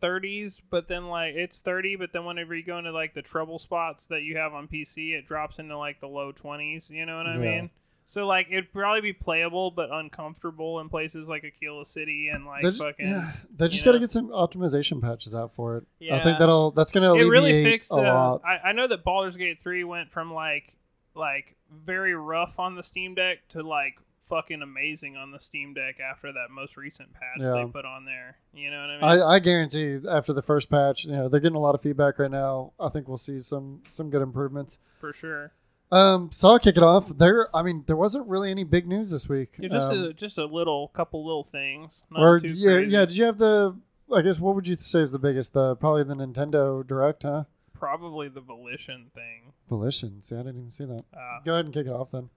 thirties, but then like it's thirty, but then whenever you go into like the trouble spots that you have on P C, it drops into like the low twenties. You know what I yeah. mean? So, like, it'd probably be playable, but uncomfortable in places like Aquila City and, like, just, fucking... Yeah, they just got to get some optimization patches out for it. Yeah. I think that'll, that's going to alleviate really fixed, a uh, lot. I, I know that Baldur's Gate three went from, like, like very rough on the Steam Deck to, like, fucking amazing on the Steam Deck after that most recent patch yeah. they put on there. You know what I mean? I, I guarantee after the first patch, you know, they're getting a lot of feedback right now. I think we'll see some some good improvements. For sure. Um, so I'll kick it off. There, I mean, there wasn't really any big news this week. Yeah, just um, a, just a little, couple little things. Not or, too yeah, crazy. yeah. Did you have the? I guess what would you say is the biggest? The probably the Nintendo Direct, huh? Probably the Volition thing. Volition. See, I didn't even see that. Uh, Go ahead and kick it off then.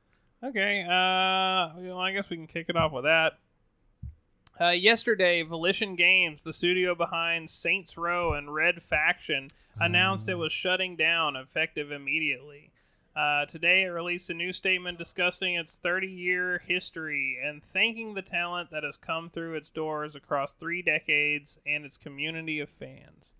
Okay. Uh, well, I guess we can kick it off with that. Uh, yesterday, Volition Games, the studio behind Saints Row and Red Faction, announced um. it was shutting down, effective immediately. Uh, today, it released a new statement discussing its thirty-year history and thanking the talent that has come through its doors across three decades and its community of fans.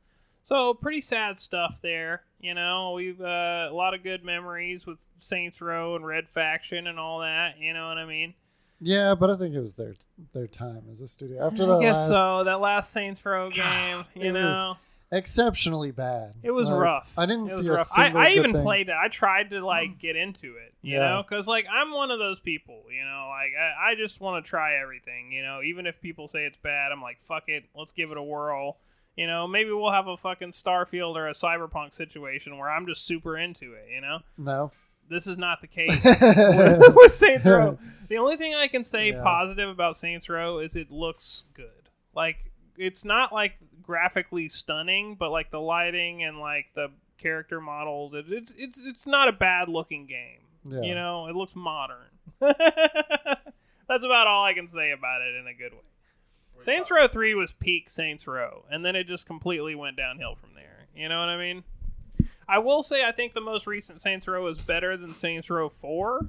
So, pretty sad stuff there. You know, we've uh, a lot of good memories with Saints Row and Red Faction and all that. You know what I mean? Yeah, but I think it was their their time as a studio. After that, I guess last... so. That last Saints Row game, you know. Was... exceptionally bad. It was like, rough. I didn't it see a single I, I good even thing. Played it. I tried to like get into it, you yeah. know, because like I'm one of those people, you know, like I, I just want to try everything, you know, even if people say it's bad, I'm like, fuck it, let's give it a whirl. You know, maybe we'll have a fucking Starfield or a Cyberpunk situation where I'm just super into it, you know? No. This is not the case with Saints Row. The only thing I can say yeah. positive about Saints Row is it looks good. Like, it's not, like, graphically stunning, but, like, the lighting and, like, the character models, it, it's it's it's not a bad-looking game. Yeah. You know, it looks modern. That's about all I can say about it in a good way. Saints Row three was peak Saints Row, and then it just completely went downhill from there. You know what I mean? I will say I think the most recent Saints Row is better than Saints Row four,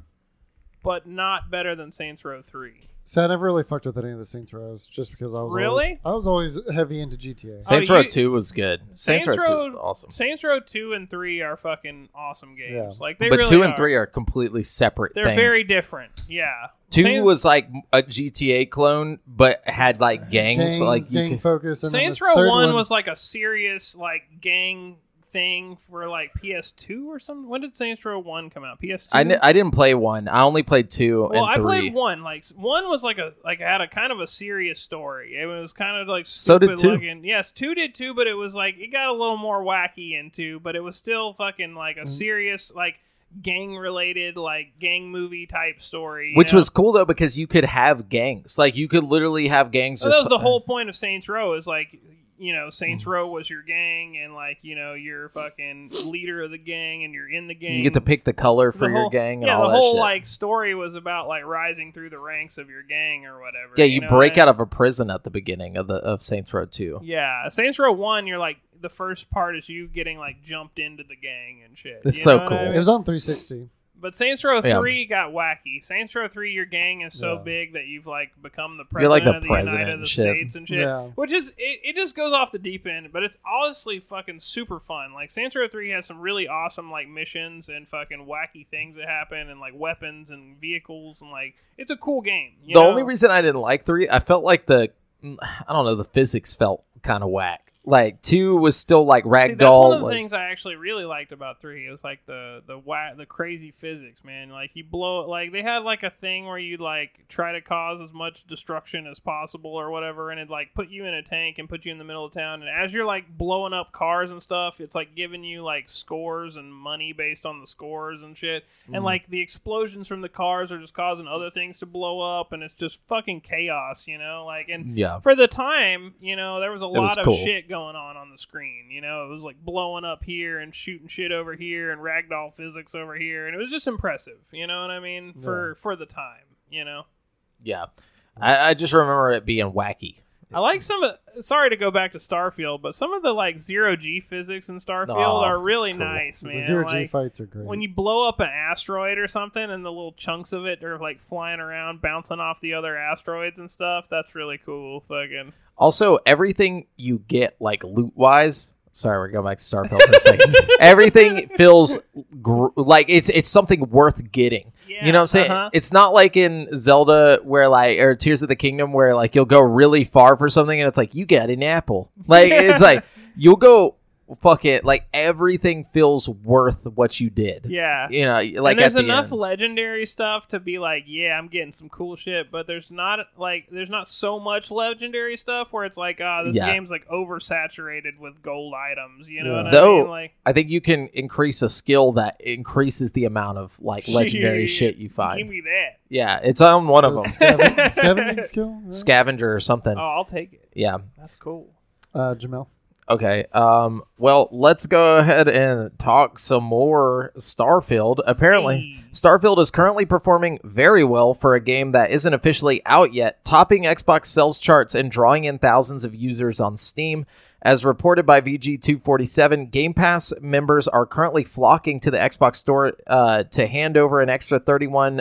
but not better than Saints Row three. See, I never really fucked with any of the Saints Rows just because I was really? always, I was always heavy into G T A. Saints oh, Row you, two was good. Saints, Saints Row two was awesome. Saints Row two and three are fucking awesome games. Yeah. Like they But really two and are. three are completely separate They're things. They're very different. Yeah. two Saints, was like a G T A clone, but had like gangs. Gang, like you gang could, focus. And Saints Row one one was like a serious like gang thing for like P S two or something. When did Saints Row one come out? P S two. I, n- I didn't play one. I only played two well, and three. Well, I played one. Like one was like a like had a kind of a serious story. It was kind of like stupid so did looking. Two. Yes, two did too, but it was like it got a little more wacky in two, but it was still fucking like a serious like gang related like gang movie type story. Which know? was cool though because you could have gangs. Like you could literally have gangs. So that was the whole point of Saints Row is like. You know, Saints Row was your gang, and like you know, you're fucking leader of the gang, and you're in the gang. You get to pick the color for the your whole, gang, and yeah, all the that whole shit. Like story was about like rising through the ranks of your gang or whatever. Yeah, you, you know break what I mean? out of a prison at the beginning of the of Saints Row two. Yeah, Saints Row one, you're like the first part is you getting like jumped into the gang and shit. It's you so cool. I mean? It was on three sixty. But Saints Row three yeah. got wacky. Saints Row three, your gang is so yeah. big that you've like become the president like the of the president United and States shit. and shit. Yeah. Which is, it, it just goes off the deep end, but it's honestly fucking super fun. Like Saints Row three has some really awesome like missions and fucking wacky things that happen and like weapons and vehicles and like, it's a cool game. You the know? Only reason I didn't like three, I felt like the, I don't know, the physics felt kind of whack. Like two was still like ragdoll. See, that's one of the like, things I actually really liked about three. It was like the the wa- the crazy physics, man. Like you blow like they had like a thing where you like try to cause as much destruction as possible or whatever, and it like put you in a tank and put you in the middle of town. And as you're like blowing up cars and stuff, it's like giving you like scores and money based on the scores and shit. Mm. And like the explosions from the cars are just causing other things to blow up, and it's just fucking chaos, you know. Like and yeah. for the time, you know, there was a it lot was of cool. shit going going on on the screen. You know, it was like blowing up here and shooting shit over here and ragdoll physics over here, and it was just impressive, you know what I mean, yeah. for for the time, you know. Yeah, I, I just remember it being wacky. I like some of, sorry to go back to Starfield, but some of the like zero G physics in Starfield oh, are really cool. nice, man. The zero like, G fights are great. When you blow up an asteroid or something and the little chunks of it are like flying around bouncing off the other asteroids and stuff, that's really cool. Fucking also, everything you get, like, loot-wise... Sorry, we're going back to Starfield for a second. Everything feels gr- like it's it's something worth getting. Yeah, you know what I'm saying? Uh-huh. It's not like in Zelda where, like, or Tears of the Kingdom where, like, you'll go really far for something and it's like, you got an apple. Like, it's like, you'll go... Fuck it. Like, everything feels worth what you did. Yeah. You know, like, and there's at the enough end. legendary stuff to be like, yeah, I'm getting some cool shit, but there's not, like, there's not so much legendary stuff where it's like, ah, uh, this yeah. game's, like, oversaturated with gold items. You know yeah. what Though, I mean? Like, I think you can increase a skill that increases the amount of, like, legendary shit, shit you find. Give me that. Yeah, it's on one uh, of them. Scaven- scavenging skill? Right? Scavenger or something. Oh, I'll take it. Yeah. That's cool. Uh, Jamel? Okay, um, well, let's go ahead and talk some more Starfield. Apparently, hey. Starfield is currently performing very well for a game that isn't officially out yet, topping Xbox sales charts and drawing in thousands of users on Steam. As reported by V G two forty-seven, Game Pass members are currently flocking to the Xbox store uh, to hand over an extra thirty-one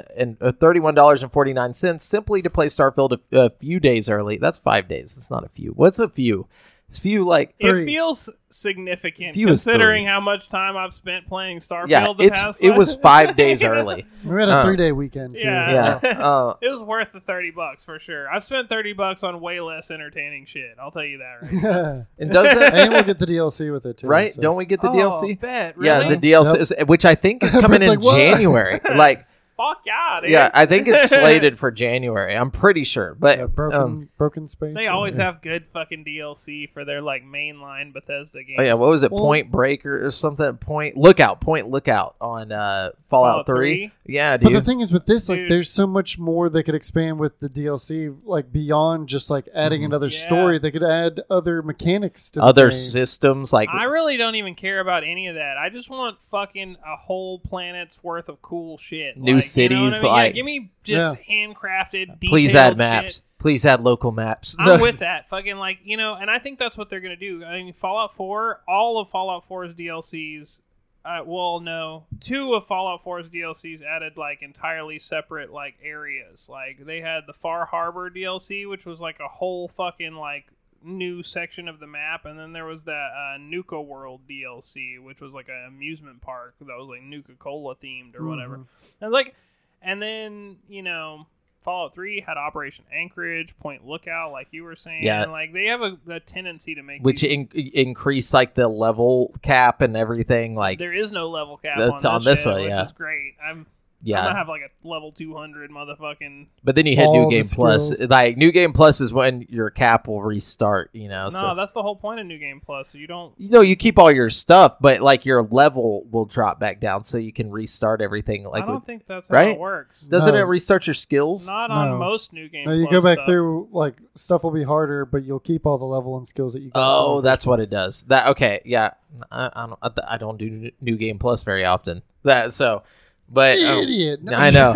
dollars and forty-nine cents simply to play Starfield a, a few days early. That's five days. That's not a few. What's a few? It's few like three. It feels significant few considering how much time I've spent playing Starfield. Yeah, the it's, past it month. was five days early. We had a uh, three day weekend. Too. Yeah, yeah. Uh, it was worth the thirty bucks for sure. I've spent thirty bucks on way less entertaining shit. I'll tell you that. Right. Yeah. And does that, and we'll get the D L C with it too. Right? So. Don't we get the oh, D L C? Bet. Really? Yeah, the D L C, yep. which I think is coming in like, January. Like. fuck out of here. Yeah, I think it's slated for January. I'm pretty sure. But yeah, broken, um, broken space. They always yeah. have good fucking D L C for their like mainline Bethesda games. Oh yeah, what was it? Well, Point Breaker or something? Point Lookout. Point Lookout on uh, Fallout, Fallout three. Yeah, dude. But the thing is with this, like, dude. there's so much more they could expand with the D L C, like beyond just like adding mm-hmm. another yeah. story. They could add other mechanics to other the game. systems. Like, I really don't even care about any of that. I just want fucking a whole planet's worth of cool shit. New like, cities, you know what I mean? Like yeah, give me just yeah. handcrafted. Detailed Please add maps. Shit. Please add local maps. I'm with that. Fucking like you know, and I think that's what they're gonna do. I mean, Fallout four, all of Fallout four's D L Cs. Uh, well, no, two of Fallout four's D L Cs added like entirely separate like areas. Like they had the Far Harbor D L C, which was like a whole fucking like new section of the map, and then there was that uh, Nuka World D L C, which was like an amusement park that was like Nuka-Cola themed or mm-hmm. whatever. And like, and then you know, Fallout three had Operation Anchorage, Point Lookout, like you were saying. Yeah. And like they have a, a tendency to make which in- increase like the level cap and everything. Like there is no level cap that's on this, on this shit, one. Yeah, which is great. I'm yeah. I'm gonna have like a level two hundred motherfucking. But then you hit New Game Plus. Like New Game Plus is when your cap will restart. You know. No, so. That's the whole point of New Game Plus. You don't. You know, you keep all your stuff, but like your level will drop back down, so you can restart everything. Like I don't with, think that's how right? it works. Doesn't no. it restart your skills? Not no. on most New Game. No, you Plus go back stuff. through. Like stuff will be harder, but you'll keep all the level and skills that you. Oh, that's what it does. That okay? Yeah, I, I don't. I don't do New Game Plus very often. That so. But idiot. Um, no. I know,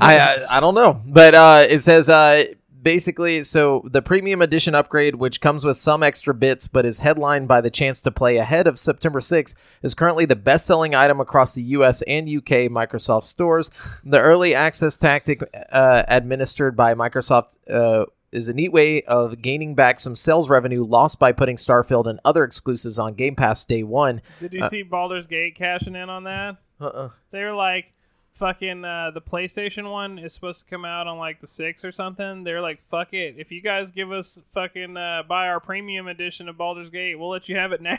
I, I I don't know. But uh, it says uh, basically, so the premium edition upgrade, which comes with some extra bits, but is headlined by the chance to play ahead of September sixth, is currently the best-selling item across the U S and U K Microsoft stores. The early access tactic uh, administered by Microsoft uh, is a neat way of gaining back some sales revenue lost by putting Starfield and other exclusives on Game Pass day one. Did you uh, see Baldur's Gate cashing in on that? Uh-uh. They're like fucking uh, the PlayStation one is supposed to come out on like the sixth or something. They're like, fuck it. If you guys give us fucking uh, buy our premium edition of Baldur's Gate, we'll let you have it now.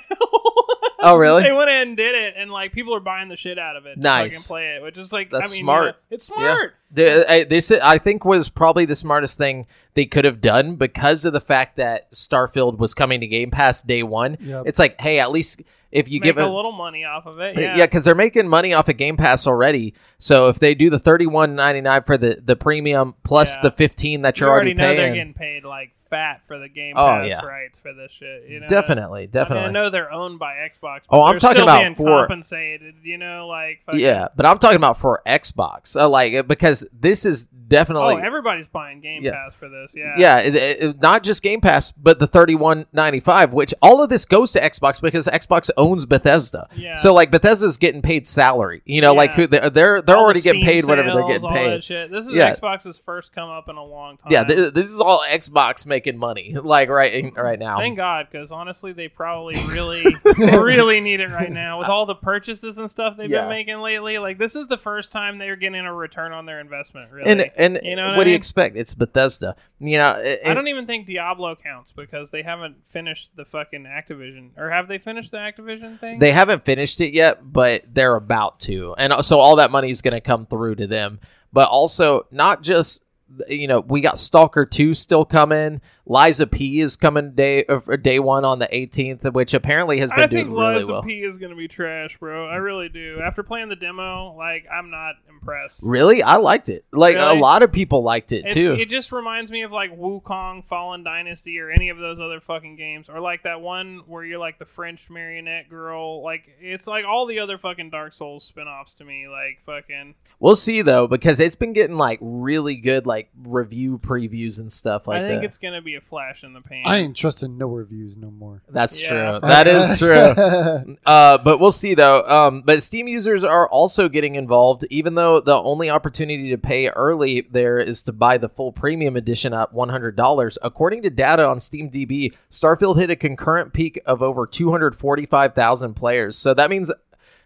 Oh, really? They went ahead and did it, and like people are buying the shit out of it. Nice. Fucking play it, which is like, that's I mean, smart. Yeah, it's smart. Yeah. They, they said, I think was probably the smartest thing they could have done because of the fact that Starfield was coming to Game Pass day one. Yep. It's like, hey, at least if you Make give a, a little money off of it, yeah, because yeah, they're making money off of Game Pass already. So if they do the thirty-one ninety-nine for the the premium plus yeah. the fifteen that you're you already, already know paying, they're getting paid like. Fat for the Game Pass oh, yeah. rights for this shit, you know? Definitely, definitely. I, mean, I know they're owned by Xbox. But oh, I'm talking about being for compensated, you know, like fucking... yeah. But I'm talking about for Xbox, uh, like because this is definitely. Oh, everybody's buying Game yeah. Pass for this, yeah. Yeah, it, it, not just Game Pass, but the thirty-one ninety-five, which all of this goes to Xbox because Xbox owns Bethesda. Yeah. So like Bethesda's getting paid salary, you know, yeah. like who they're they're, they're already the getting paid sales, whatever they're getting all paid. That shit. This is yeah. Xbox's first come up in a long time. Yeah, th- this is all Xbox making. Making money like right right now. Thank God, because honestly, they probably really, really need it right now with all the purchases and stuff they've yeah. been making lately. Like this is the first time they're getting a return on their investment. Really, and and you know what, what I mean? Do you expect? It's Bethesda. You know, it, I don't even think Diablo counts because they haven't finished the fucking Activision, or have they finished the Activision thing? They haven't finished it yet, but they're about to, and so all that money is going to come through to them. But also, not just. You know, we got Stalker two still coming. Liza P is coming day uh, day one on the eighteenth, which apparently has been I doing think really Liza well. Liza P is going to be trash, bro. I really do. After playing the demo, like I'm not impressed. Really, I liked it. Like really? A lot of people liked it it's, too. It just reminds me of like Wukong, Fallen Dynasty, or any of those other fucking games, or like that one where you're like the French marionette girl. Like it's like all the other fucking Dark Souls spinoffs to me. Like fucking. We'll see though, because it's been getting like really good like. Like review previews and stuff like that. I think that. It's gonna be a flash in the pan. I ain't trusting no reviews no more. That's yeah. true. That is true. Uh, but we'll see though. Um, but Steam users are also getting involved, even though the only opportunity to pay early there is to buy the full premium edition at one hundred dollars. According to data on SteamDB, Starfield hit a concurrent peak of over two hundred forty-five thousand players. So that means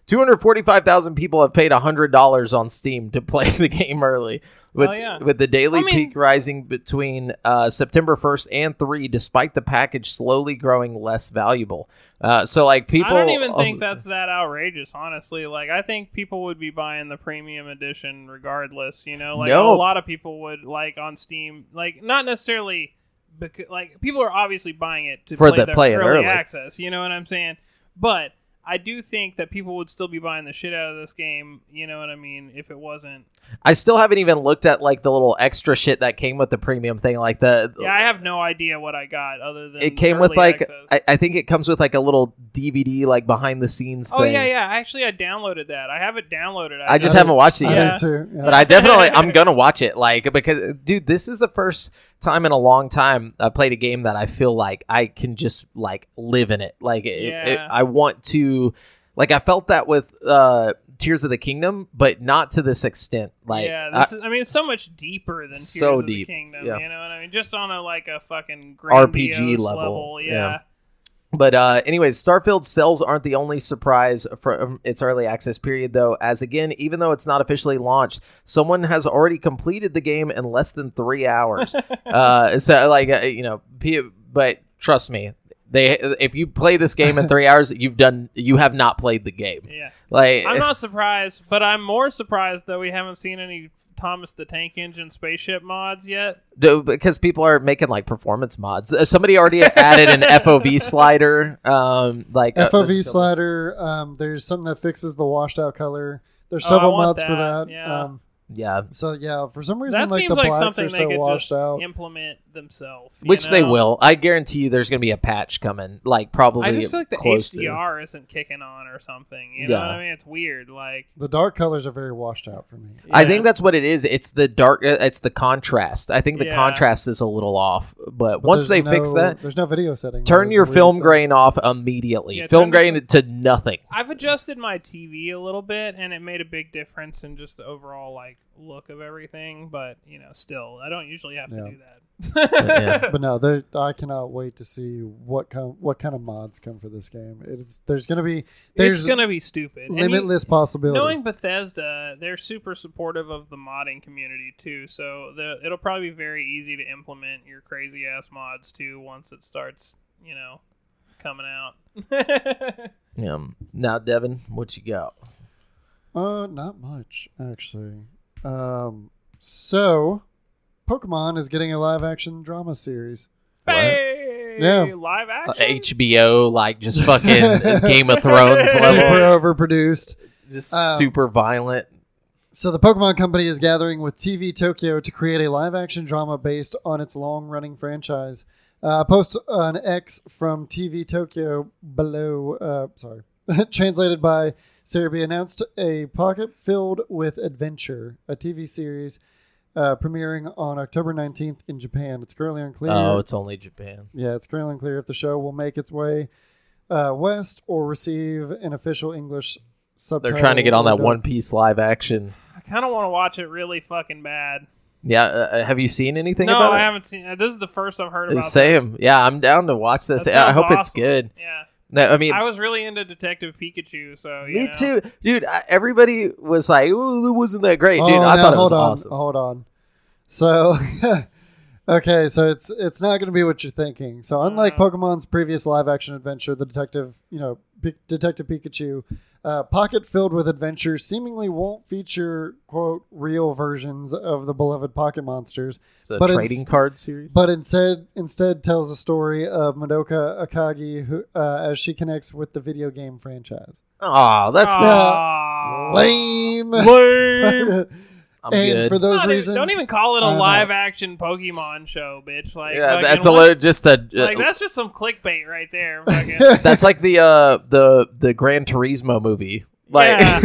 two hundred forty-five thousand people have paid one hundred dollars on Steam to play the game early, with, oh, yeah. with the daily I mean, peak rising between uh, September first and three, despite the package slowly growing less valuable. Uh, so, like, people... I don't even think uh, that's that outrageous, honestly. Like, I think people would be buying the premium edition regardless, you know? Like, no. a lot of people would, like, on Steam... Like, not necessarily... Because, like, people are obviously buying it to For play, the their play early, early access, you know what I'm saying? But... I do think that people would still be buying the shit out of this game, you know what I mean, if it wasn't. I still haven't even looked at, like, the little extra shit that came with the premium thing, like the... Yeah, I have no idea what I got, other than... It came with, like, I, I think it comes with, like, a little D V D, like, behind-the-scenes thing. Oh, yeah, yeah, actually, I downloaded that. I have it downloaded. I, I just haven't watched it yet. I did too. Yeah. But I definitely, I'm gonna watch it, like, because, dude, this is the first... time in a long time I played a game that I feel like I can just like live in it like it, yeah. it, I want to like I felt that with uh Tears of the Kingdom, but not to this extent. Like yeah this I, is, I mean it's so much deeper than Tears so of deep. the Kingdom yeah. you know what I mean, just on a like a fucking R P G level, level yeah, yeah. But uh, anyways, Starfield sales aren't the only surprise from its early access period, though, as again, even though it's not officially launched, someone has already completed the game in less than three hours. uh, so, like, uh, you know, but trust me, they if you play this game in three hours, you've done you have not played the game. Yeah, like I'm not surprised, but I'm more surprised that we haven't seen any Thomas the Tank Engine spaceship mods yet? Dude, because people are making like performance mods. Uh, somebody already added an F O V slider. Um, like F O V uh, slider. Um, there's something that fixes the washed out color. There's several oh, mods that. for that. Yeah. Um, yeah. So yeah, for some reason, that like seems the like blacks are so washed out. Implement themselves, which know? they will. I guarantee you, there's going to be a patch coming. Like probably. I just feel like the H D R to. isn't kicking on or something. You yeah. know what I mean? It's weird. Like the dark colors are very washed out for me. Yeah. I think that's what it is. It's the dark. It's the contrast. I think the yeah. contrast is a little off. But, but once they no, fix that, there's no video setting. Turn your film grain setting. off immediately. Yeah, film grain to, to nothing. I've adjusted my T V a little bit, and it made a big difference in just the overall like. look of everything, but you know, still I don't usually have to yeah. do that. but, yeah. but no, there I cannot wait to see what kind what kind of mods come for this game. It's there's gonna be there's it's gonna be stupid. Limitless possibilities. Knowing Bethesda, they're super supportive of the modding community too, so the, it'll probably be very easy to implement your crazy ass mods too once it starts, you know, coming out. yeah. Now, Devin, what you got? Uh, not much actually. Um, so Pokemon is getting a live action drama series. Hey, yeah. live action? Uh, H B O, like just fucking Game of Thrones level. Super overproduced. Just um, super violent. So the Pokemon Company is gathering with T V Tokyo to create a live action drama based on its long running franchise. Uh, post an X from T V Tokyo below, uh, sorry, translated by Cerebi announced a pocket filled with adventure, a T V series uh, premiering on October nineteenth in Japan. It's currently unclear. Oh, it's only Japan. Yeah, it's currently unclear if the show will make its way uh, west or receive an official English subtitle. They're trying to get on that One Piece live action. I kind of want to watch it really fucking bad. Yeah, uh, have you seen anything no, about it? No, I haven't seen it. This is the first I've heard about it. Same. This. Yeah, I'm down to watch this. I hope awesome. it's good. Yeah. No, I mean, I was really into Detective Pikachu, so you me know. too, dude. I, everybody was like, "Ooh, it wasn't that great, dude." Oh, I no, thought it was on, awesome. Hold on, so okay, so it's it's not going to be what you're thinking. So unlike uh, Pokemon's previous live-action adventure, the Detective, you know, P- Detective Pikachu, uh, pocket filled with adventure, seemingly won't feature quote real versions of the beloved pocket monsters. It's a but trading ins- card series, but instead instead tells the story of Madoka Akagi who, uh, as she connects with the video game franchise. Oh, that's uh, lame. Lame. I'm and good. for those no, dude, reasons, don't even call it a live-action Pokemon show, bitch. Like, yeah, like, that's a little, just a uh, like that's just some clickbait right there. That's like the uh, the the Gran Turismo movie. Like, yeah.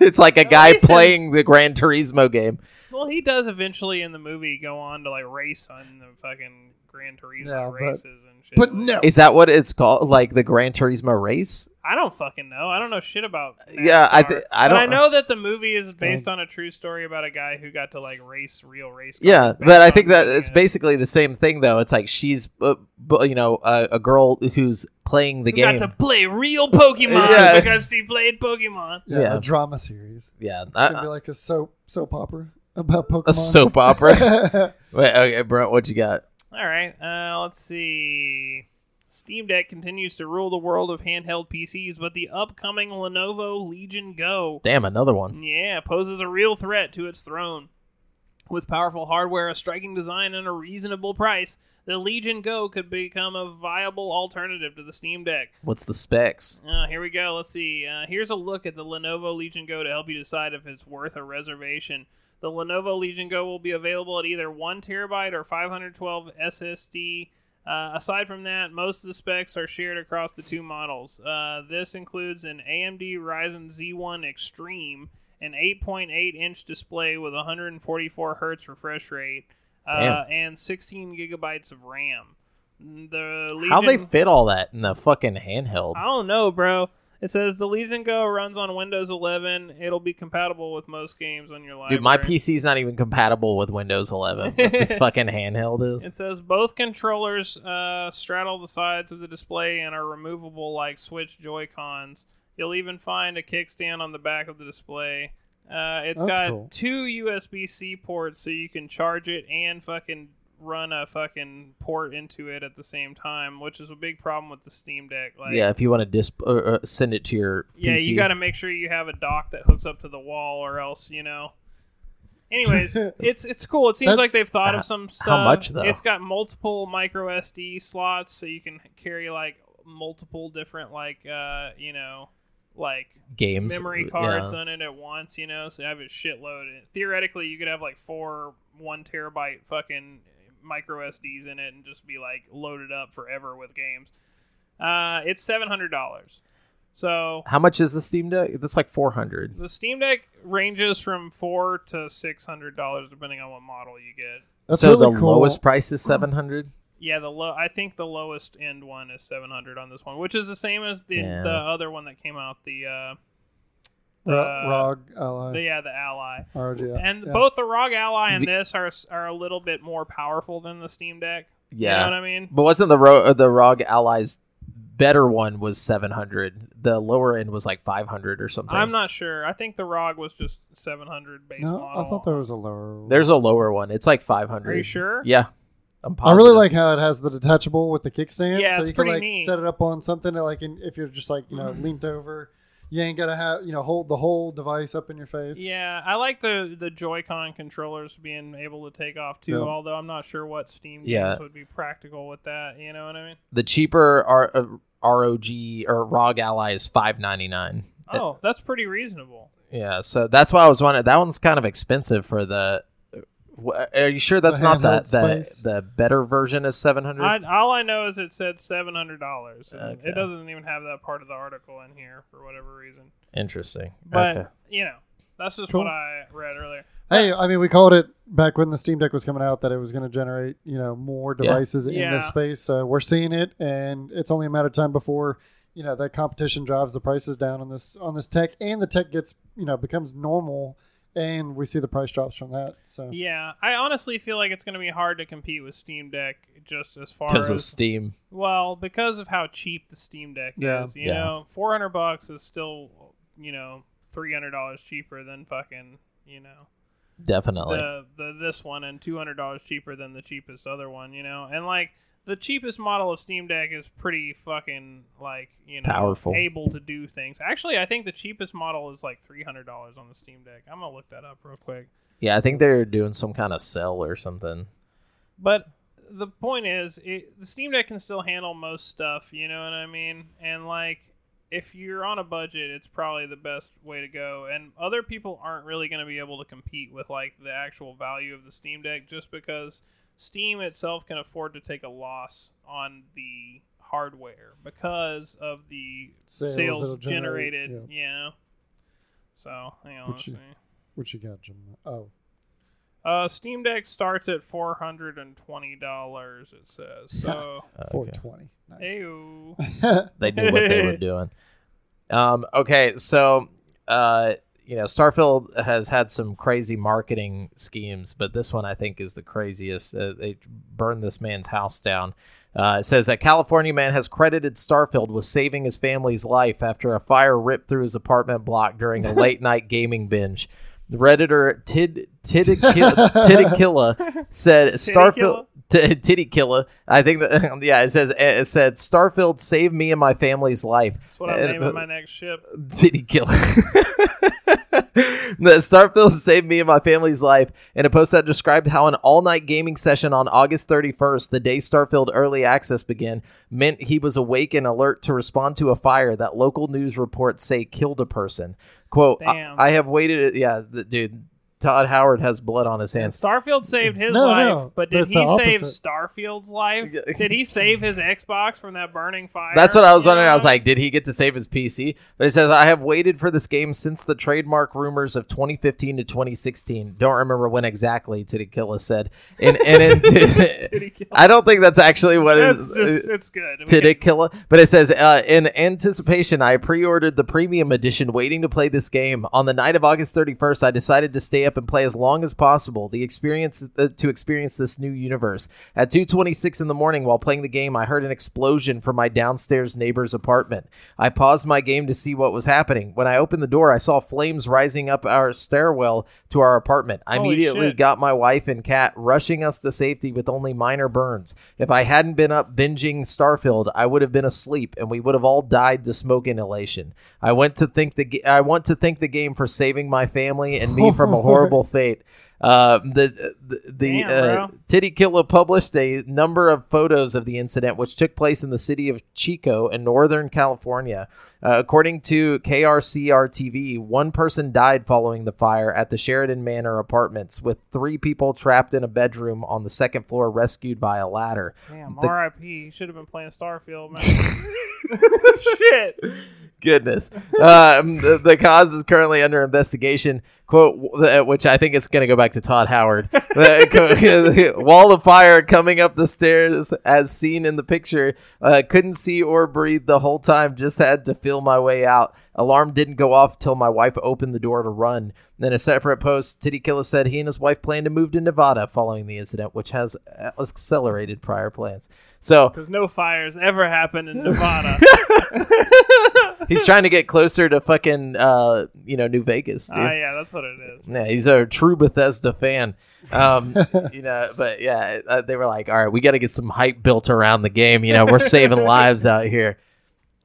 It's like a guy playing the Gran Turismo game. Well, he does eventually in the movie go on to like race on the fucking Gran Turismo yeah, races but, and shit. But like, no, is that what it's called? Like the Gran Turismo race? I don't fucking know. I don't know shit about. NASCAR. Yeah, I th- I don't. But I know that the movie is based on a true story about a guy who got to like race real race cars. Yeah, but I think that it's it. basically the same thing though. It's like she's, uh, you know, uh, a girl who's playing the who game. Got to play real Pokemon yeah. because she played Pokemon. Yeah, yeah, a drama series. Yeah, it's gonna I, be like a soap soap opera about Pokemon. A soap opera. Wait, okay, Brent, what you got? All right, uh, let's see. Steam Deck continues to rule the world of handheld P Cs, but the upcoming Lenovo Legion Go... Damn, another one. Yeah, poses a real threat to its throne. With powerful hardware, a striking design, and a reasonable price, the Legion Go could become a viable alternative to the Steam Deck. What's the specs? Uh, here we go. Let's see. Uh, here's a look at the Lenovo Legion Go to help you decide if it's worth a reservation. The Lenovo Legion Go will be available at either one terabyte or five twelve S S D. Uh, aside from that, most of the specs are shared across the two models. Uh, this includes an A M D Ryzen Z one Extreme, an eight point eight inch display with one forty-four hertz refresh rate, uh, and sixteen gigabytes of RAM. The Legion... How'd they fit all that in the fucking handheld? I don't know, bro. It says the Legion Go runs on Windows eleven. It'll be compatible with most games on your library. Dude, my P C's not even compatible with Windows eleven. This fucking handheld is. It says both controllers uh, straddle the sides of the display and are removable like Switch Joy-Cons. You'll even find a kickstand on the back of the display. Uh, it's That's got cool. two U S B-C ports so you can charge it and fucking run a fucking port into it at the same time, which is a big problem with the Steam Deck. Like, yeah, if you want to disp- uh, send it to your yeah, P C. Yeah, you got to make sure you have a dock that hooks up to the wall or else, you know. Anyways, it's it's cool. It seems That's, like they've thought uh, of some stuff. How much, though? It's got multiple micro S D slots, so you can carry, like, multiple different, like, uh, you know, like games, memory cards yeah. on it at once, you know, so you have it shitload. Theoretically, you could have, like, four one terabyte fucking micro S Ds in it and just be like loaded up forever with games. Uh, it's seven hundred dollars. So how much is the Steam Deck? That's like four hundred dollars. The Steam Deck ranges from four hundred dollars to six hundred dollars depending on what model you get. That's so really the cool. lowest price is seven hundred dollars? Yeah, the low. I think the lowest end one is seven hundred dollars on this one, which is the same as the, yeah. the other one that came out, the uh The, ROG Ally. The, yeah, the Ally. R O G, yeah. And yeah. both the ROG Ally and this are are a little bit more powerful than the Steam Deck. Yeah. You know what I mean? But wasn't the, Ro- the ROG Ally's better one was seven hundred? The lower end was like five hundred or something. I'm not sure. I think the ROG was just seven hundred base no, model. I thought there was a lower one. There's a lower one. It's like five hundred. Are you sure? Yeah. I really like how it has the detachable with the kickstand. Yeah, so you can like neat. set it up on something that, like, in, if you're just like, you know, mm-hmm. leaned over. You ain't gotta have you know hold the whole device up in your face. Yeah, I like the, the Joy-Con controllers being able to take off too. Yeah. Although I'm not sure what Steam games yeah. would be practical with that. You know what I mean? The cheaper R- uh, ROG or ROG Ally is five ninety-nine. Oh, it, that's pretty reasonable. Yeah, so that's why I was wondering. That one's kind of expensive for the. Are you sure that's the not that the, the better version is seven hundred dollars? All I know is it said seven hundred dollars. Okay. It doesn't even have that part of the article in here for whatever reason. Interesting. But, okay. you know, that's just cool. what I read earlier. Hey, I mean, we called it back when the Steam Deck was coming out that it was going to generate, you know, more devices yeah. in yeah. this space. So we're seeing it, and it's only a matter of time before, you know, that competition drives the prices down on this on this tech, and the tech gets, you know, becomes normal. And we see the price drops from that. So yeah, I honestly feel like it's going to be hard to compete with Steam Deck just as far as... Because of Steam. Well, because of how cheap the Steam Deck yeah. is. You yeah. know, four hundred bucks is still, you know, three hundred dollars cheaper than fucking, you know... Definitely. The, the this one and two hundred dollars cheaper than the cheapest other one, you know? And, like, the cheapest model of Steam Deck is pretty fucking, like, you know, powerful, able to do things. Actually, I think the cheapest model is like three hundred dollars on the Steam Deck. I'm going to look that up real quick. Yeah, I think they're doing some kind of sell or something. But the point is, it, the Steam Deck can still handle most stuff, you know what I mean? And, like, if you're on a budget, it's probably the best way to go. And other people aren't really going to be able to compete with, like, the actual value of the Steam Deck just because... Steam itself can afford to take a loss on the hardware because of the sales, sales generated, generate, yeah. you know. So, hang on. What you, what you got, Jim? Oh. Uh, Steam Deck starts at four hundred and twenty dollars. It says so. Okay. Four twenty. Nice. Ayo. They knew what they were doing. Um. Okay. So, uh, you know, Starfield has had some crazy marketing schemes, but this one I think is the craziest. Uh, they burned this man's house down. Uh, it says that California man has credited Starfield with saving his family's life after a fire ripped through his apartment block during a late night gaming binge. Redditor Tid Tidikilla said Starfield Tidikilla. I think that yeah, it says it said Starfield saved me and my family's life. That's what I'm naming uh, my next ship. Tidikilla. Starfield saved me and my family's life in a post that described how an all-night gaming session on August thirty-first, the day Starfield early access began, meant he was awake and alert to respond to a fire that local news reports say killed a person. Quote, I, I have waited... Yeah, th- dude, Todd Howard has blood on his hands. And Starfield saved his no, life, no, but did he save Starfield's life? Did he save his Xbox from that burning fire? That's what I was wondering. Know? I was like, did he get to save his P C? But it says, I have waited for this game since the trademark rumors of twenty fifteen to twenty sixteen. Don't remember when exactly, Tidikilla said. And, and in t- I don't think that's actually what it is. Just, it's good. Tidikilla. But it says, uh, in anticipation, I pre-ordered the premium edition waiting to play this game. On the night of August thirty-first, I decided to stay up and play as long as possible the experience uh, to experience this new universe. At two twenty-six in the morning while playing the game, I heard an explosion from my downstairs neighbor's apartment. I paused my game to see what was happening. When I opened the door, I saw flames rising up our stairwell to our apartment. I Holy immediately shit. got my wife and cat, rushing us to safety with only minor burns. If I hadn't been up binging Starfield, I would have been asleep and we would have all died to smoke inhalation. I went to thank the ga- I want to thank the game for saving my family and me from a horror horrible fate. Uh, the the, the Damn, uh, Tidikilla published a number of photos of the incident, which took place in the city of Chico in Northern California. Uh, according to K R C R T V, one person died following the fire at the Sheridan Manor Apartments, with three people trapped in a bedroom on the second floor, rescued by a ladder. Damn, the... R I P Should have been playing Starfield, man. Shit. Goodness. Um, the, the cause is currently under investigation. Quote, which I think it's going to go back to Todd Howard. Wall of fire coming up the stairs as seen in the picture. Uh, couldn't see or breathe the whole time. Just had to feel my way out. Alarm didn't go off till my wife opened the door to run. Then a separate post, Tidikilla said he and his wife planned to move to Nevada following the incident, which has accelerated prior plans. So, because no fires ever happen in Nevada. He's trying to get closer to fucking, uh, you know, New Vegas, dude. Oh, uh, yeah, that's what it is. Yeah, he's a true Bethesda fan. Um, you know, but yeah, uh, they were like, all right, we got to get some hype built around the game. You know, we're saving lives out here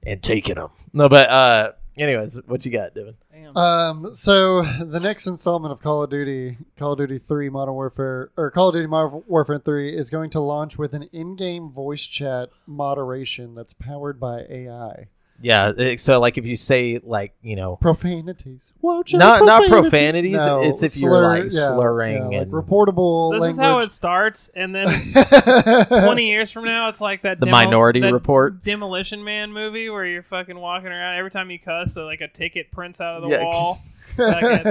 and taking them. No, but uh, anyways, what you got, Devin? Um, so the next installment of Call of Duty, Call of Duty three Modern Warfare, or Call of Duty Modern Warfare three is going to launch with an in-game voice chat moderation that's powered by A I. Yeah, so like if you say like, you know, profanities. Well, not profanity? not profanities, no, it's if slur, you're like yeah, slurring yeah, and like reportable this language. Is how it starts, and then twenty years from now it's like that The demo, Minority that Report Demolition Man movie where you're fucking walking around every time you cuss, so like a ticket prints out of the yeah. wall. Like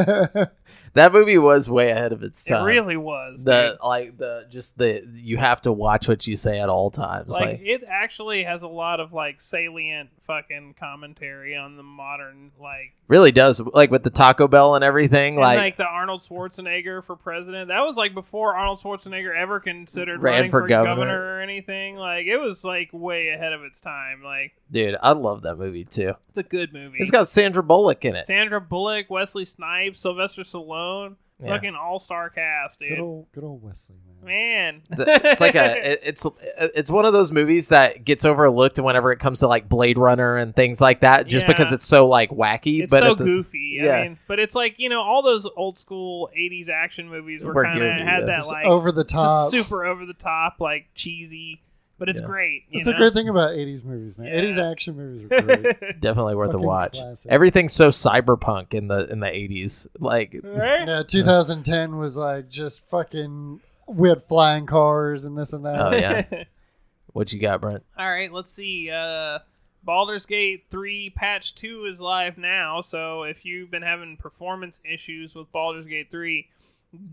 that movie was way ahead of its time. It really was. The dude. like the just the you have to watch what you say at all times. Like, like it actually has a lot of like salient fucking commentary on the modern like. Really does, like with the Taco Bell and everything, and like like the Arnold Schwarzenegger for president. That was like before Arnold Schwarzenegger ever considered running for, for governor. governor or anything. Like it was like way ahead of its time. Like dude, I love that movie too. It's a good movie. It's got Sandra Bullock in it. Sandra Bullock, Wesley Snipes, Sylvester Stallone. Yeah. Fucking all-star cast, dude. Good old, good old Wesley, man. man. It's like a, it, it's it's one of those movies that gets overlooked whenever it comes to like Blade Runner and things like that, just yeah. because it's so like wacky. It's but so this, goofy. Yeah. I mean, but it's like, you know, all those old school eighties action movies were, were kind of had yeah. that just like over the top, super over the top, like cheesy. But it's yeah. great. That's the great thing about eighties movies, man. Yeah. eighties action movies are great. Definitely worth a watch. Classic. Everything's so cyberpunk in the in the eighties. Like, right? Yeah, twenty ten was like just fucking we had flying cars and this and that. Oh yeah. What you got, Brent? All right, let's see. Uh, Baldur's Gate three patch two is live now. So if you've been having performance issues with Baldur's Gate three,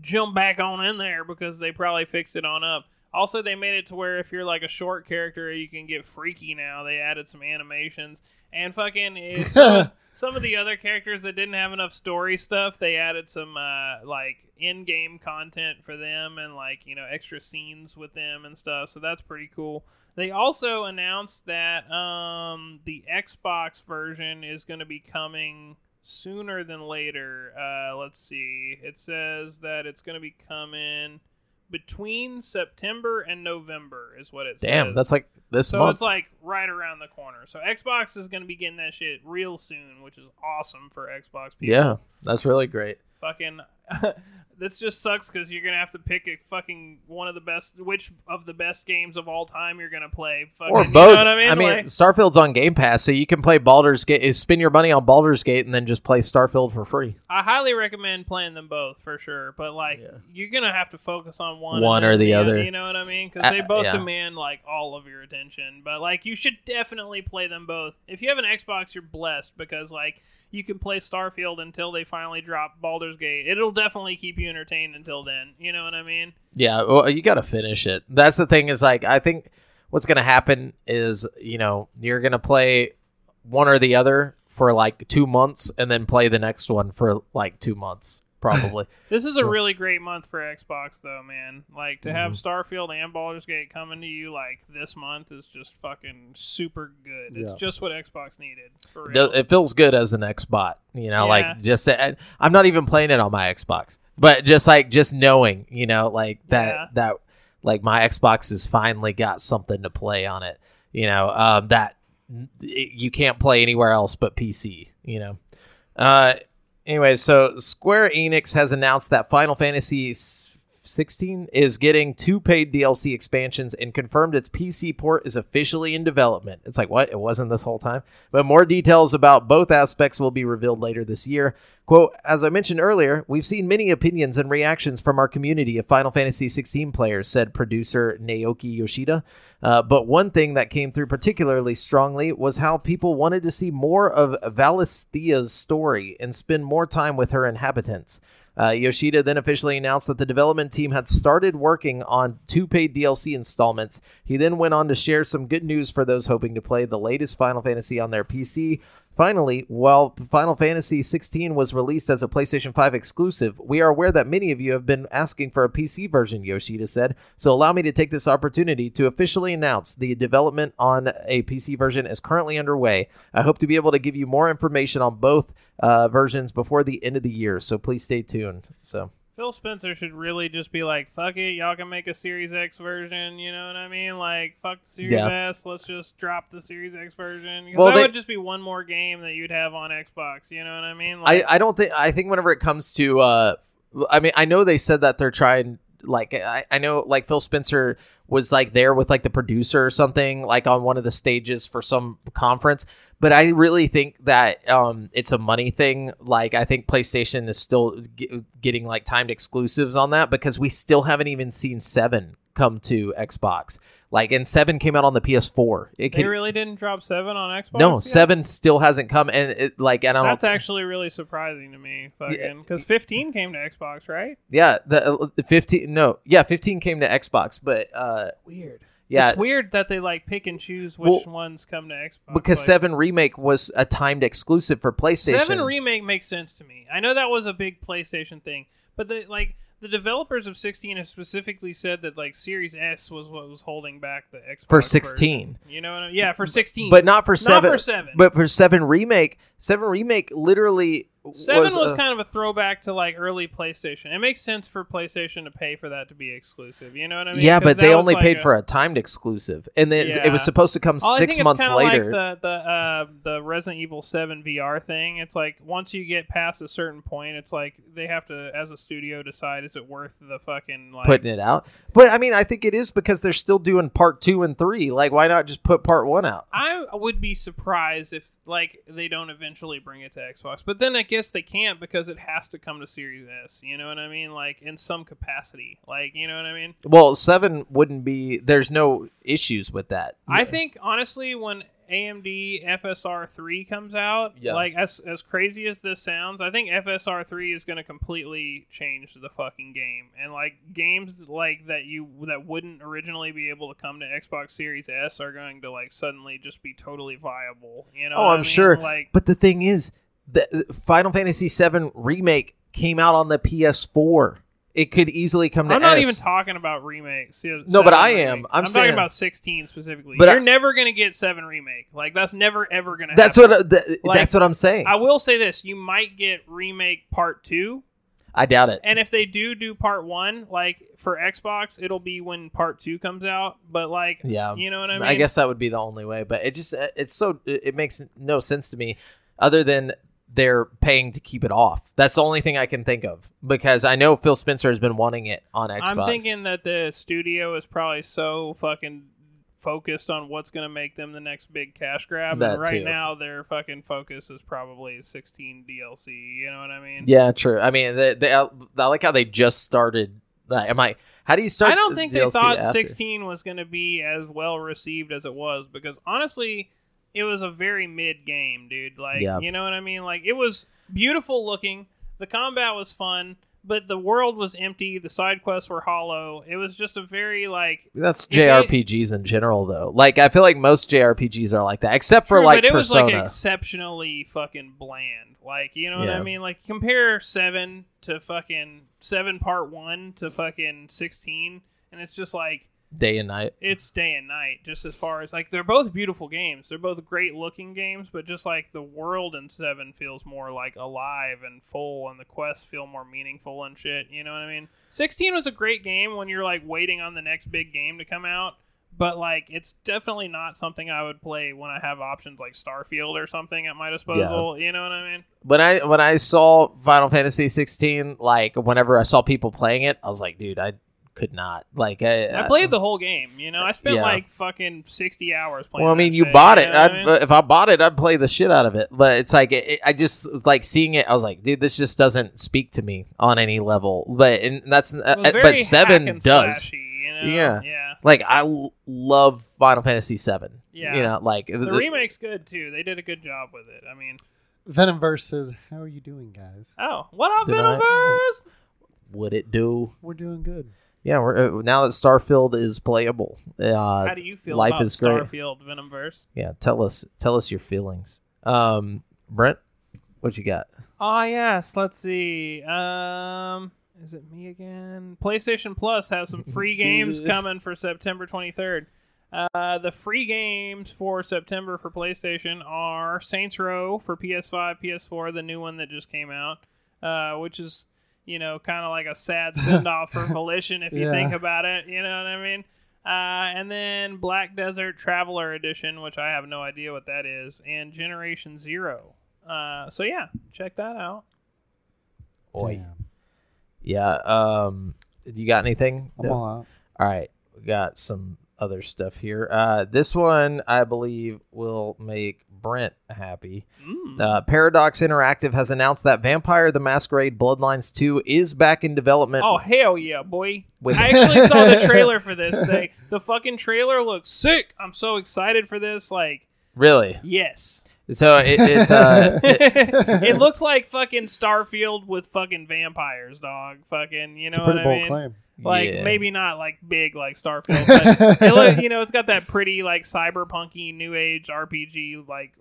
jump back on in there because they probably fixed it on up. Also, they made it to where if you're like a short character, you can get freaky now. They added some animations. And fucking some, some of the other characters that didn't have enough story stuff, they added some uh, like in-game content for them and like, you know, extra scenes with them and stuff. So that's pretty cool. They also announced that um, the Xbox version is going to be coming sooner than later. Uh, let's see. It says that it's going to be coming between September and November is what it says. Damn, that's like this so month. So it's like right around the corner. So Xbox is going to be getting that shit real soon, which is awesome for Xbox people. Yeah, that's really great. Fucking, this just sucks because you're going to have to pick a fucking one of the best, which of the best games of all time you're going to play. Fucking, or both. You know what I mean? I mean, like, Starfield's on Game Pass, so you can play Baldur's Gate, spend your money on Baldur's Gate and then just play Starfield for free. I highly recommend playing them both for sure, but like, yeah. you're going to have to focus on one. One or the other. You know what I mean? Because uh, they both yeah. demand like all of your attention, but like, you should definitely play them both. If you have an Xbox, you're blessed because like, you can play Starfield until they finally drop Baldur's Gate. It'll definitely keep you entertained until then. You know what I mean? Yeah, well, you got to finish it. That's the thing is, like, I think what's going to happen is, you know, you're going to play one or the other for, like, two months and then play the next one for, like, two months, probably. This is a really great month for Xbox, though, man. Like, to mm-hmm. have Starfield and Baldur's Gate coming to you, like, this month is just fucking super good. It's yeah. just what Xbox needed, for real. It feels good as an Xbot, you know, yeah. like, just, I'm not even playing it on my Xbox, but just, like, just knowing, you know, like, that, yeah. that like, my Xbox has finally got something to play on it, you know, um, that you can't play anywhere else but P C, you know. Uh, Anyway, so Square Enix has announced that Final Fantasy sixteen is getting two paid D L C expansions and confirmed its P C port is officially in development. It's like, what? It wasn't this whole time? But more details about both aspects will be revealed later this year. Quote, as I mentioned earlier, we've seen many opinions and reactions from our community of Final Fantasy sixteen players, said producer Naoki Yoshida. Uh, but one thing that came through particularly strongly was how people wanted to see more of Valisthea's story and spend more time with her inhabitants. Uh, Yoshida then officially announced that the development team had started working on two paid D L C installments. He then went on to share some good news for those hoping to play the latest Final Fantasy on their P C. Finally, while Final Fantasy sixteen was released as a PlayStation five exclusive, we are aware that many of you have been asking for a P C version, Yoshida said, so allow me to take this opportunity to officially announce the development on a P C version is currently underway. I hope to be able to give you more information on both uh, versions before the end of the year, so please stay tuned. So Phil Spencer should really just be like, fuck it, y'all can make a Series X version, you know what I mean? Like, fuck the Series yeah. S, let's just drop the Series X version. Because well, that they, would just be one more game that you'd have on Xbox, you know what I mean? Like, I, I don't think, I think whenever it comes to, uh, I mean, I know they said that they're trying, like, I, I know, like, Phil Spencer was, like, there with, like, the producer or something, like, on one of the stages for some conference. But I really think that um, it's a money thing. Like, I think PlayStation is still g- getting, like, timed exclusives on that because we still haven't even seen seven come to Xbox. Like, and seven came out on the P S four. It they can, really didn't drop seven on Xbox? No, yet? seven still hasn't come. And, it, like, and I don't That's actually really surprising to me, fucking. Because yeah, fifteen came to Xbox, right? Yeah, the, the fifteen. No, yeah, fifteen came to Xbox, but. Uh, Weird. Yeah. It's weird that they like pick and choose which well, ones come to Xbox. Because like, seven Remake was a timed exclusive for PlayStation. seven Remake makes sense to me. I know that was a big PlayStation thing, but the, like the developers of sixteen have specifically said that like Series S was what was holding back the Xbox for sixteen. Version. You know what I mean? Yeah, for sixteen. But not for seven. Not for seven. But for seven Remake, seven Remake literally Seven was, was uh, kind of a throwback to like early PlayStation. It makes sense for PlayStation to pay for that to be exclusive. You know what I mean? Yeah, but they only like paid a, for a timed exclusive, and then yeah. it was supposed to come All six I think months it's later. Like the the uh, the Resident Evil seven V R thing. It's like once you get past a certain point, it's like they have to, as a studio, decide is it worth the fucking like, putting it out. But I mean, I think it is because they're still doing part two and three. Like, why not just put part one out? I would be surprised if like they don't eventually bring it to Xbox, but then. Again, guess they can't because it has to come to Series S, you know what I mean? Like in some capacity, like, you know what I mean? Well, seven wouldn't be, there's no issues with that. I think honestly when A M D F S R three comes out, yeah. like as as crazy as this sounds, I think F S R three is going to completely change the fucking game. And like games like that you that wouldn't originally be able to come to Xbox Series S are going to like suddenly just be totally viable. You know? Oh, I'm I mean? sure. Like, but the thing is, the Final Fantasy seven remake came out on the P S four. It could easily come to I'm not S. even talking about remakes. No, seven but I am. Remake. I'm, I'm saying, talking about sixteen specifically. But You're I, never going to get seven remake. Like, that's never, ever going to happen. That's what, th- like, that's what I'm saying. I will say this. You might get remake part two. I doubt it. And if they do do part one, like, for Xbox, it'll be when part two comes out. But, like, yeah, you know what I mean? I guess that would be the only way. But it just, it's so, it makes no sense to me other than... they're paying to keep it off. That's the only thing I can think of, because I know Phil Spencer has been wanting it on Xbox. I'm thinking that the studio is probably so fucking focused on what's going to make them the next big cash grab. That and right too. Now their fucking focus is probably sixteen D L C. You know what I mean? Yeah, true. I mean, they, they, I like how they just started. Like, am I, how do you start? I don't think D L C they thought after? sixteen was going to be as well received as it was, because honestly... it was a very mid game, dude. Like, yeah. you know what I mean? Like, it was beautiful looking. The combat was fun, but the world was empty. The side quests were hollow. It was just a very, like... That's J R P Gs it, in general, though. Like, I feel like most J R P Gs are like that, except for, true, like, but it Persona. was, like, exceptionally fucking bland. Like, you know what yeah. I mean? Like, compare seven to fucking... seven Part one to fucking sixteen, and it's just, like... day and night. It's day and night, just as far as like they're both beautiful games. They're both great looking games, but just like the world in seven feels more like alive and full, and the quests feel more meaningful and shit. You know what I mean? sixteen was a great game when you're like waiting on the next big game to come out, but like it's definitely not something I would play when I have options like Starfield or something at my disposal. Yeah. You know what I mean? When I when I saw Final Fantasy sixteen, like whenever I saw people playing it, I was like, dude, I could not like I, I played I, the whole game, you know. I spent yeah. like fucking sixty hours playing. Well, I mean, you day, bought it. You know I'd, I mean? If I bought it, I'd play the shit out of it. But it's like it, I just like seeing it. I was like, dude, this just doesn't speak to me on any level. But and that's uh, but seven does. Slashy, you know? Yeah, yeah. Like I l- love Final Fantasy seven. Yeah, you know, like the, the remake's good too. They did a good job with it. I mean, Venomverse says, "How are you doing, guys? Oh, what up, did Venomverse? I, would it do? We're doing good." Yeah, we're, uh, now that Starfield is playable, uh, how do you feel life about is great. Starfield, Venomverse? Yeah, tell us, tell us your feelings, um, Brent. What you got? Oh yes, let's see. Um, is it me again? PlayStation Plus has some free games coming for September twenty-third. Uh, the free games for September for PlayStation are Saints Row for P S five, P S four, the new one that just came out, uh, which is. You know, kind of like a sad send-off for Volition, if you yeah. think about it. You know what I mean? Uh, and then Black Desert Traveler Edition, which I have no idea what that is, and Generation Zero. Uh, so, yeah, check that out. Boy. Damn. Yeah. Um, you got anything? I'm no? all out. All right. We got some other stuff here. Uh, this one, I believe, will make Brent happy. Mm. Uh, Paradox Interactive has announced that Vampire the Masquerade Bloodlines two is back in development. Oh, hell yeah, boy. With- I actually saw the trailer for this thing. The fucking trailer looks sick. I'm so excited for this. Like, really? Yes. So it, it's uh, it, it looks like fucking Starfield with fucking vampires, dog. Fucking, you know it's a pretty what I bold mean? Claim. Like yeah. maybe not like big like Starfield, but it look, you know, it's got that pretty like cyberpunky new age R P G like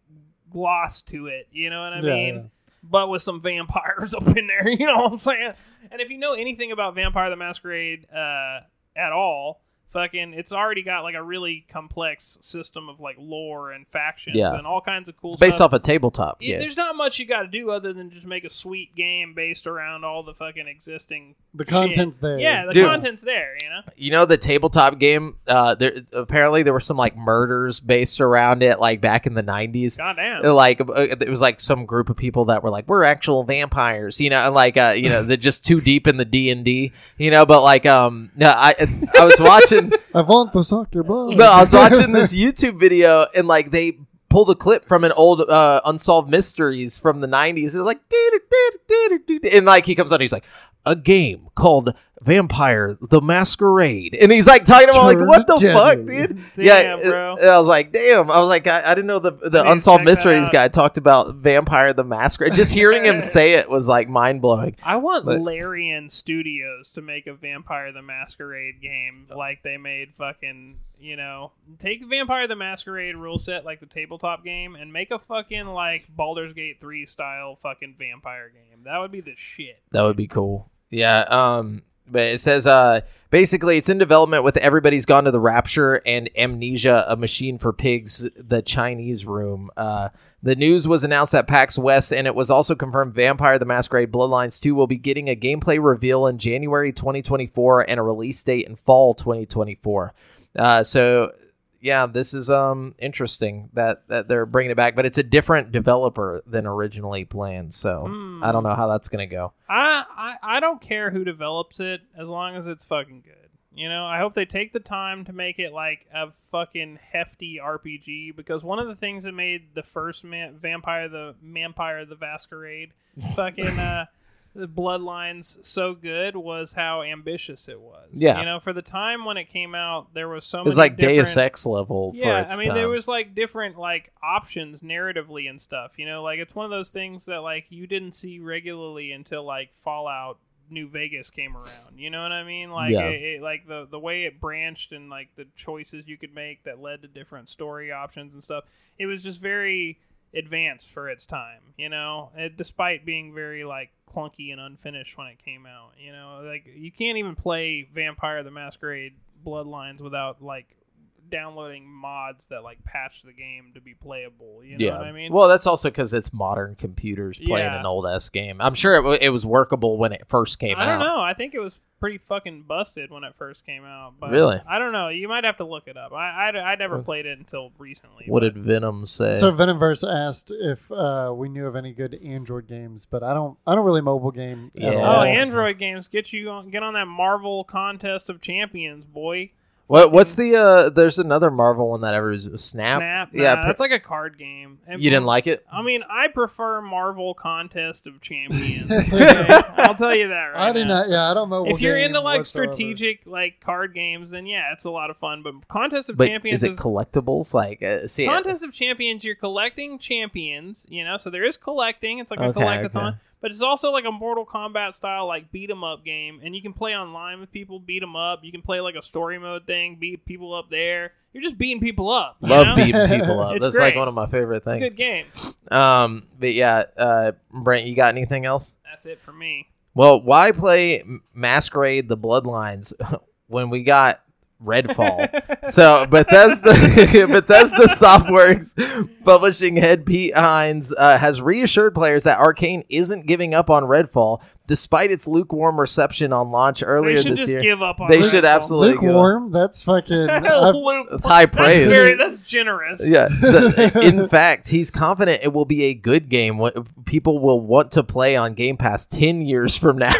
gloss to it. You know what I yeah, mean? Yeah. But with some vampires up in there. You know what I'm saying? And if you know anything about Vampire the Masquerade uh, at all. Fucking, it's already got like a really complex system of like lore and factions yeah. and all kinds of cool stuff. It's based stuff. off a tabletop. It, yeah. There's not much you got to do other than just make a sweet game based around all the fucking existing. The shit. content's there. Yeah, the Dude, content's there, you know? You know the tabletop game? Uh, there apparently there were some like murders based around it like back in the nineties. Goddamn. Like, it was like some group of people that were like, we're actual vampires, you know? And like, uh, you know, they're just too deep in the D and D, you know? But like, um, no, I, I was watching. I want to suck your blood. No, I was watching this YouTube video and like they pulled a clip from an old uh, Unsolved Mysteries from the nineties. It's like, and like he comes on, he's like, a game called Vampire the Masquerade, and he's like talking about like what the deadly. fuck, dude. Damn, yeah, bro. I was like, damn. I was like, I, I didn't know the the I Unsolved Mysteries guy talked about Vampire the Masquerade. Just hearing him say it was like mind blowing. I want but, Larian Studios to make a Vampire the Masquerade game, like they made fucking, you know, take Vampire the Masquerade rule set, like the tabletop game, and make a fucking like Baldur's Gate three style fucking vampire game. That would be the shit. That would be cool. Yeah. Um. But it says, uh, basically, it's in development with Everybody's Gone to the Rapture and Amnesia, A Machine for Pigs, The Chinese Room. Uh, the news was announced at PAX West, and it was also confirmed Vampire the Masquerade Bloodlines two will be getting a gameplay reveal in January twenty twenty-four and a release date in fall twenty twenty-four. Uh, so, yeah, this is um interesting that, that they're bringing it back, but it's a different developer than originally planned, so mm. I don't know how that's going to go. I, I, I don't care who develops it as long as it's fucking good. You know, I hope they take the time to make it like a fucking hefty R P G, because one of the things that made the first man, Vampire the Vampire the Masquerade fucking... uh. The Bloodlines so good was how ambitious it was. Yeah, you know, for the time when it came out, there was so much. It was many like Deus Ex level. Yeah, for its I mean, time. There was like different like options narratively and stuff. You know, like it's one of those things that like you didn't see regularly until like Fallout New Vegas came around. You know what I mean? Like, yeah. it, it, like the the way it branched and like the choices you could make that led to different story options and stuff. It was just very advanced for its time. You know, it, despite being very like clunky and unfinished when it came out. You know, like you can't even play Vampire the Masquerade Bloodlines without like downloading mods that like patch the game to be playable, you know yeah. what I mean? Well, that's also because it's modern computers playing yeah. an old ass game. I'm sure it, w- it was workable when it first came out. I don't out. know. I think it was pretty fucking busted when it first came out. But really? I don't know. You might have to look it up. I I, I never played it until recently. What but. did Venom say? So Venomverse asked if uh, we knew of any good Android games, but I don't. I don't really mobile game. Yeah. At all. Oh, Android games, get you on, get on that Marvel Contest of Champions, boy. What what's the uh? There's another Marvel one that ever was Snap. Snap. Yeah, nah, pre- that's like a card game. And you didn't like it? I mean, I prefer Marvel Contest of Champions. Okay? I'll tell you that right I do now. not. Yeah, I don't know. If you're into like whatsoever. strategic like card games, then yeah, it's a lot of fun. But Contest of but Champions is it is, collectibles? Like uh, see, Contest it. of Champions, you're collecting champions. You know, so there is collecting. It's like a okay, collectathon. Okay. But it's also like a Mortal Kombat style, like beat 'em up game, and you can play online with people, beat 'em up. You can play like a story mode thing, beat people up there. You're just beating people up. Love know? beating people up. It's That's great. like one of my favorite things. It's a good game. Um, but yeah, uh, Brent, you got anything else? That's it for me. Well, why play Masquerade the Bloodlines when we got Redfall? So Bethesda Bethesda Softworks publishing head Pete Hines uh, has reassured players that Arcane isn't giving up on Redfall despite its lukewarm reception on launch earlier this year. They should just give up on Redfall. They should absolutely give up. Lukewarm? That's fucking... That's high praise. That's, very, that's generous. Yeah. So, in fact, he's confident it will be a good game. What people will want to play on Game Pass ten years from now.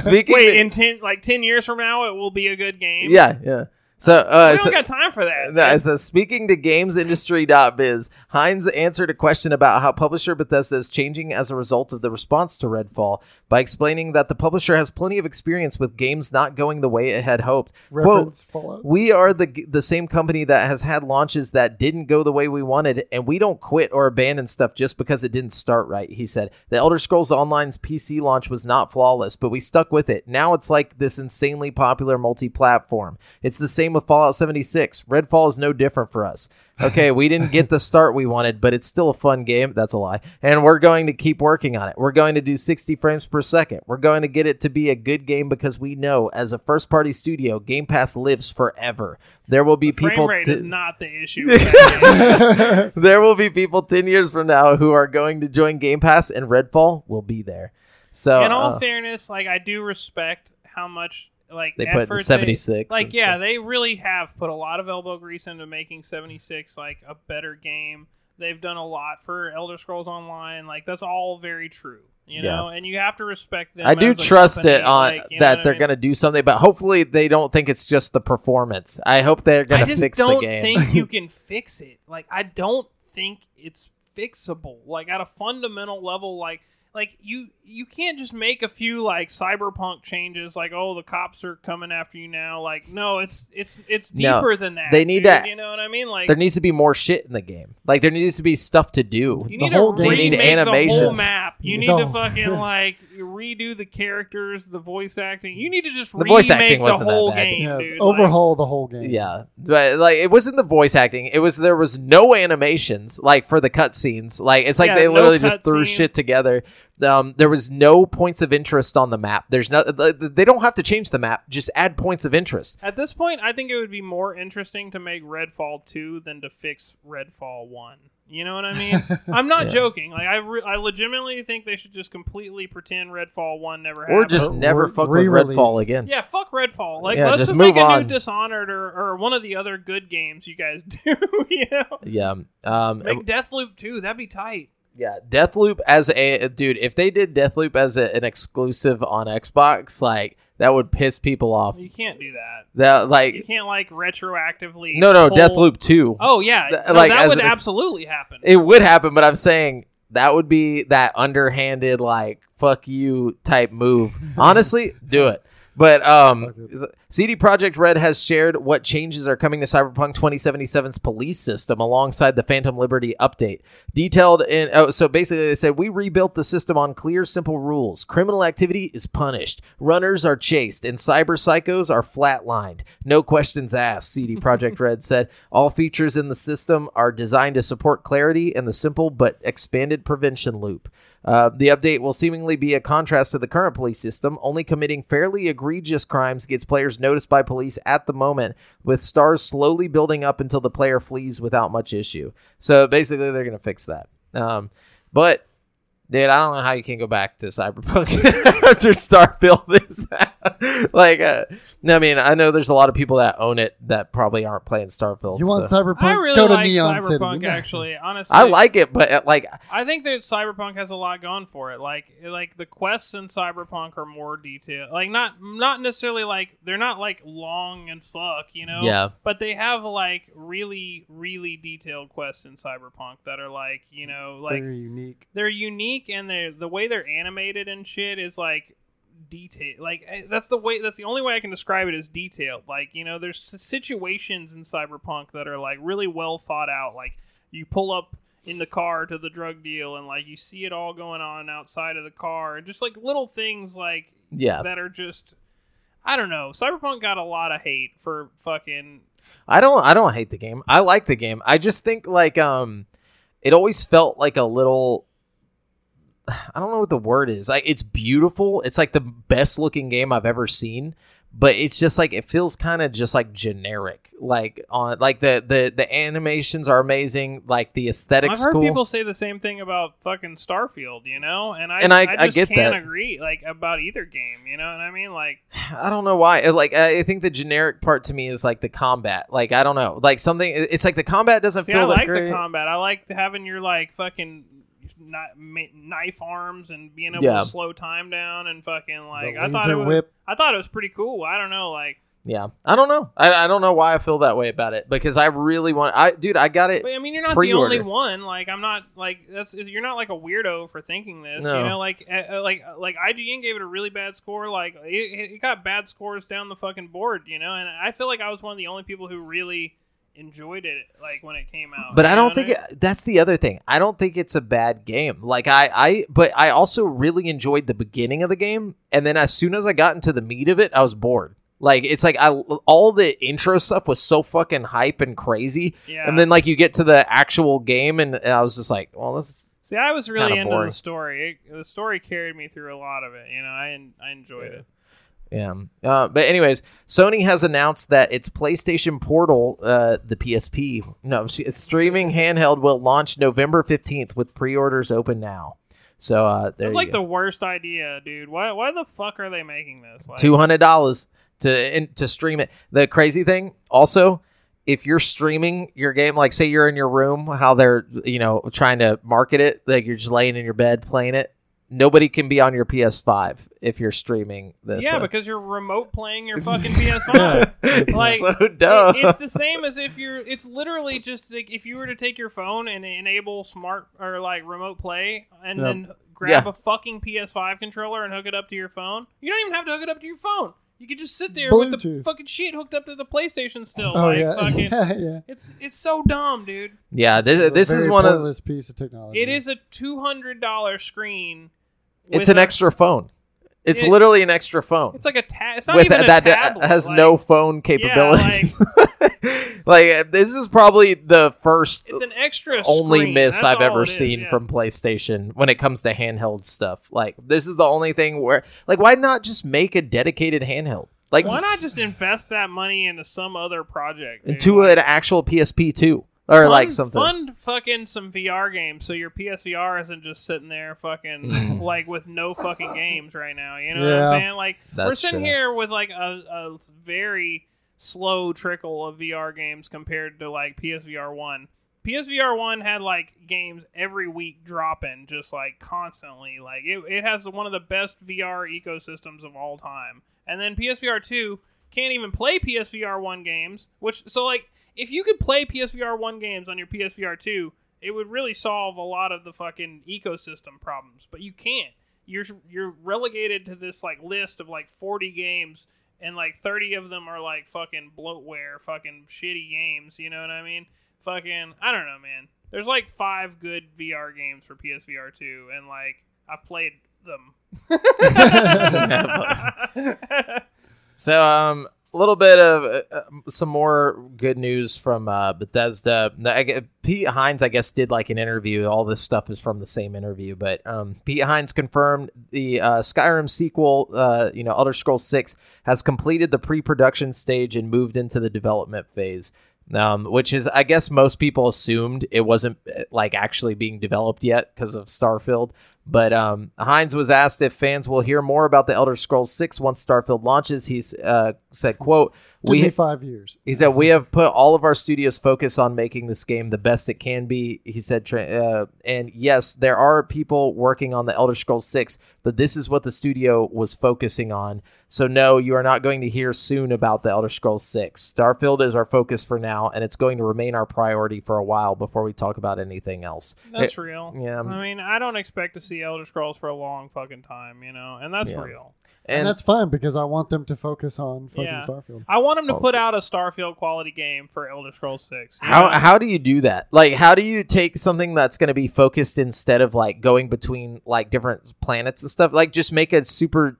Speaking Wait, of, in ten, like ten years from now, it will be a good game? Yeah, yeah. So, uh, we don't so, got time for that. No, so speaking to gamesindustry dot biz, Hines answered a question about how publisher Bethesda is changing as a result of the response to Redfall by explaining that the publisher has plenty of experience with games not going the way it had hoped. Reference Quote, we are the the same company that has had launches that didn't go the way we wanted, and we don't quit or abandon stuff just because it didn't start right, he said. The Elder Scrolls Online's P C launch was not flawless, but we stuck with it. Now it's like this insanely popular multi-platform. It's the same with Fallout seventy-six. Redfall is no different for us. Okay, we didn't get the start we wanted, but it's still a fun game. That's a lie. And we're going to keep working on it. We're going to do sixty frames per second. We're going to get it to be a good game because we know, as a first-party studio, Game Pass lives forever. There will be the frame people... rate t- is not the issue. There will be people ten years from now who are going to join Game Pass, and Redfall will be there. So, in all uh, fairness, like I do respect how much... Like they put seventy-six. They, like yeah, stuff. They really have put a lot of elbow grease into making seventy-six like a better game. They've done a lot for Elder Scrolls Online. Like that's all very true, you yeah. know. And you have to respect them. I do trust company. it on like, that they're I mean? gonna do something, but hopefully they don't think it's just the performance. I hope they're gonna fix the game. I just don't think you can fix it. Like I don't think it's fixable. Like at a fundamental level, like. like you you can't just make a few like cyberpunk changes, like, oh, the cops are coming after you now. Like, no, it's it's it's deeper no, than that. They need dude, to, you know what I mean? Like, there needs to be more shit in the game. Like, there needs to be stuff to do. You need the whole to remake need animations. The whole map. You need no. to fucking like redo the characters, the voice acting. You need to just the remake voice acting the wasn't whole that bad. game, yeah, dude. Overhaul like, the whole game. Yeah, but like it wasn't the voice acting. It was there was no animations like for the cutscenes. Like it's like yeah, they literally no just threw scenes. shit together. Um, there was no points of interest on the map. There's no, they don't have to change the map. Just add points of interest. At this point, I think it would be more interesting to make Redfall two than to fix Redfall one. You know what I mean? I'm not yeah. joking. Like I, re- I legitimately think they should just completely pretend Redfall one never happened. Or just or never re- fuck with Redfall again. Yeah, fuck Redfall. Like yeah, let's just, just move make on. a new Dishonored or, or one of the other good games you guys do. You know? Yeah. Um, make it, Deathloop two. That'd be tight. Yeah, Deathloop as a dude. If they did Deathloop as a, an exclusive on Xbox, like that would piss people off. You can't do that. That like you can't like retroactively. No, no, pull... Deathloop two. Oh yeah, th- no, like that would a, absolutely happen. It would happen, but I'm saying that would be that underhanded like fuck you type move. Honestly, do it. But um, C D Projekt Red has shared what changes are coming to Cyberpunk twenty seventy-seven's police system alongside the Phantom Liberty update. Detailed in oh, so basically they said, we rebuilt the system on clear, simple rules. Criminal activity is punished. Runners are chased, and cyber psychos are flatlined. No questions asked, C D Projekt Red said. All features in the system are designed to support clarity and the simple but expanded prevention loop. Uh, the update will seemingly be a contrast to the current police system. Only committing fairly egregious crimes gets players noticed by police at the moment, with stars slowly building up until the player flees without much issue. So basically, they're going to fix that. Um, but, dude, I don't know how you can go back to Cyberpunk after Starfield is out. Like, uh, I mean, I know there's a lot of people that own it that probably aren't playing Starfield. You want so. Cyberpunk? I really go to like Neon Cyberpunk, City. Actually. Honestly, I like it, but like, I think that Cyberpunk has a lot going for it. Like, like the quests in Cyberpunk are more detailed. Like, not not necessarily like they're not like long and fuck, you know. Yeah. But they have like really, really detailed quests in Cyberpunk that are like, you know, like they're unique. They're unique. And the the way they're animated and shit is like detailed. Like that's the way. That's the only way I can describe it is detailed. Like, you know, there's situations in Cyberpunk that are like really well thought out. Like you pull up in the car to the drug deal, and like you see it all going on outside of the car, and just like little things like yeah that are just I don't know. Cyberpunk got a lot of hate for fucking. I don't. I don't hate the game. I like the game. I just think like um, it always felt like a little. I don't know what the word is. Like, it's beautiful. It's like the best looking game I've ever seen, but it's just like it feels kind of just like generic. Like on like the, the, the animations are amazing. Like the aesthetics. I've heard cool. people say the same thing about fucking Starfield, you know, and I and I, I, just I get can't that. agree like about either game, you know what I mean? Like I don't know why. Like I think the generic part to me is like the combat. Like I don't know. Like something. It's like the combat doesn't See, feel. I like great. the combat. I like having your like fucking. Not knife arms and being able yeah. to slow time down and fucking like I thought it was, whip. I thought it was pretty cool. I don't know, like yeah, I don't know. I, I don't know why I feel that way about it because I really want. I dude, I got it. But, I mean, you're not pre-order. the only one. Like I'm not like that's you're not like a weirdo for thinking this. No. You know, like uh, like like I G N gave it a really bad score. Like it, it got bad scores down the fucking board. You know, and I feel like I was one of the only people who really. enjoyed it like when it came out, but I don't think it, that's the other thing. I don't think it's a bad game. Like I, I, but I also really enjoyed the beginning of the game, and then as soon as I got into the meat of it, I was bored. Like it's like I all the intro stuff was so fucking hype and crazy, yeah. and then like you get to the actual game, and, and I was just like, well, this is see, I was really into boring. the story. It, the story carried me through a lot of it. You know, I I enjoyed yeah. it. Yeah. Uh, but anyways, Sony has announced that its PlayStation Portal, uh, the P S P, no, its streaming handheld will launch November fifteenth with pre-orders open now. So uh, there That's you like go. the worst idea, dude. Why Why the fuck are they making this? Like, two hundred dollars to in, to stream it. The crazy thing also, if you're streaming your game, like say you're in your room, how they're, you know, trying to market it, like you're just laying in your bed playing it. Nobody can be on your P S five if you're streaming this. Yeah, so. because you're remote playing your fucking P S five. It's like, so dumb. It, it's the same as if you're... It's literally just like if you were to take your phone and enable smart or like remote play and yep. then grab yeah. a fucking P S five controller and hook it up to your phone. You don't even have to hook it up to your phone. You could just sit there Bluetooth. with the fucking shit hooked up to the PlayStation still. Oh, like, yeah. Fucking, yeah, yeah. It's it's so dumb, dude. Yeah, this so this is one of this piece of technology. It is a two hundred dollars screen. It's an a, extra phone. It's it, literally an extra phone. It's like a tab. It's not with even a, a that tablet. Has like, no phone capabilities. Yeah, like, like this is probably the first. It's an extra only screen. miss That's I've ever seen is, yeah. from PlayStation when it comes to handheld stuff. Like this is the only thing where, like, why not just make a dedicated handheld? Like, why not just invest that money into some other project? Dude? Into an actual P S P two. Or fun, like something. Fund fucking some V R games so your P S V R isn't just sitting there fucking mm. like with no fucking games right now. You know yeah. what I'm saying? Like That's we're sitting true. here with like a, a very slow trickle of V R games compared to like P S V R one. P S V R one had like games every week dropping just like constantly. Like it, it has one of the best V R ecosystems of all time. And then P S V R two can't even play P S V R one games, which so like if you could play P S V R one games on your P S V R two, it would really solve a lot of the fucking ecosystem problems. But you can't. You're you're relegated to this like list of like forty games, and like thirty of them are like fucking bloatware, fucking shitty games. You know what I mean? Fucking, I don't know, man. There's like five good V R games for P S V R two, and like I've played them. So um. A little bit of uh, some more good news from uh, Bethesda. I, Pete Hines, I guess, did like an interview. All this stuff is from the same interview, but um, Pete Hines confirmed the uh, Skyrim sequel, uh, you know, Elder Scrolls six, has completed the pre-production stage and moved into the development phase. Um, which is, I guess, most people assumed it wasn't like actually being developed yet because of Starfield. But um, Hines was asked if fans will hear more about the Elder Scrolls six once Starfield launches. He uh, said, quote, we five years. He said, we have put all of our studio's focus on making this game the best it can be. He said, uh, and yes, there are people working on the Elder Scrolls six, but this is what the studio was focusing on. So no, you are not going to hear soon about the Elder Scrolls six. Starfield is our focus for now, and it's going to remain our priority for a while before we talk about anything else. That's it, real. Yeah. I mean, I don't expect to see Elder Scrolls for a long fucking time, you know, and that's yeah. real. And, and that's fine because I want them to focus on fucking yeah. Starfield. I want them to also. put out a Starfield quality game for Elder Scrolls six. How know? how do you do that? Like, how do you take something that's going to be focused instead of like going between like different planets and stuff? Like, just make a super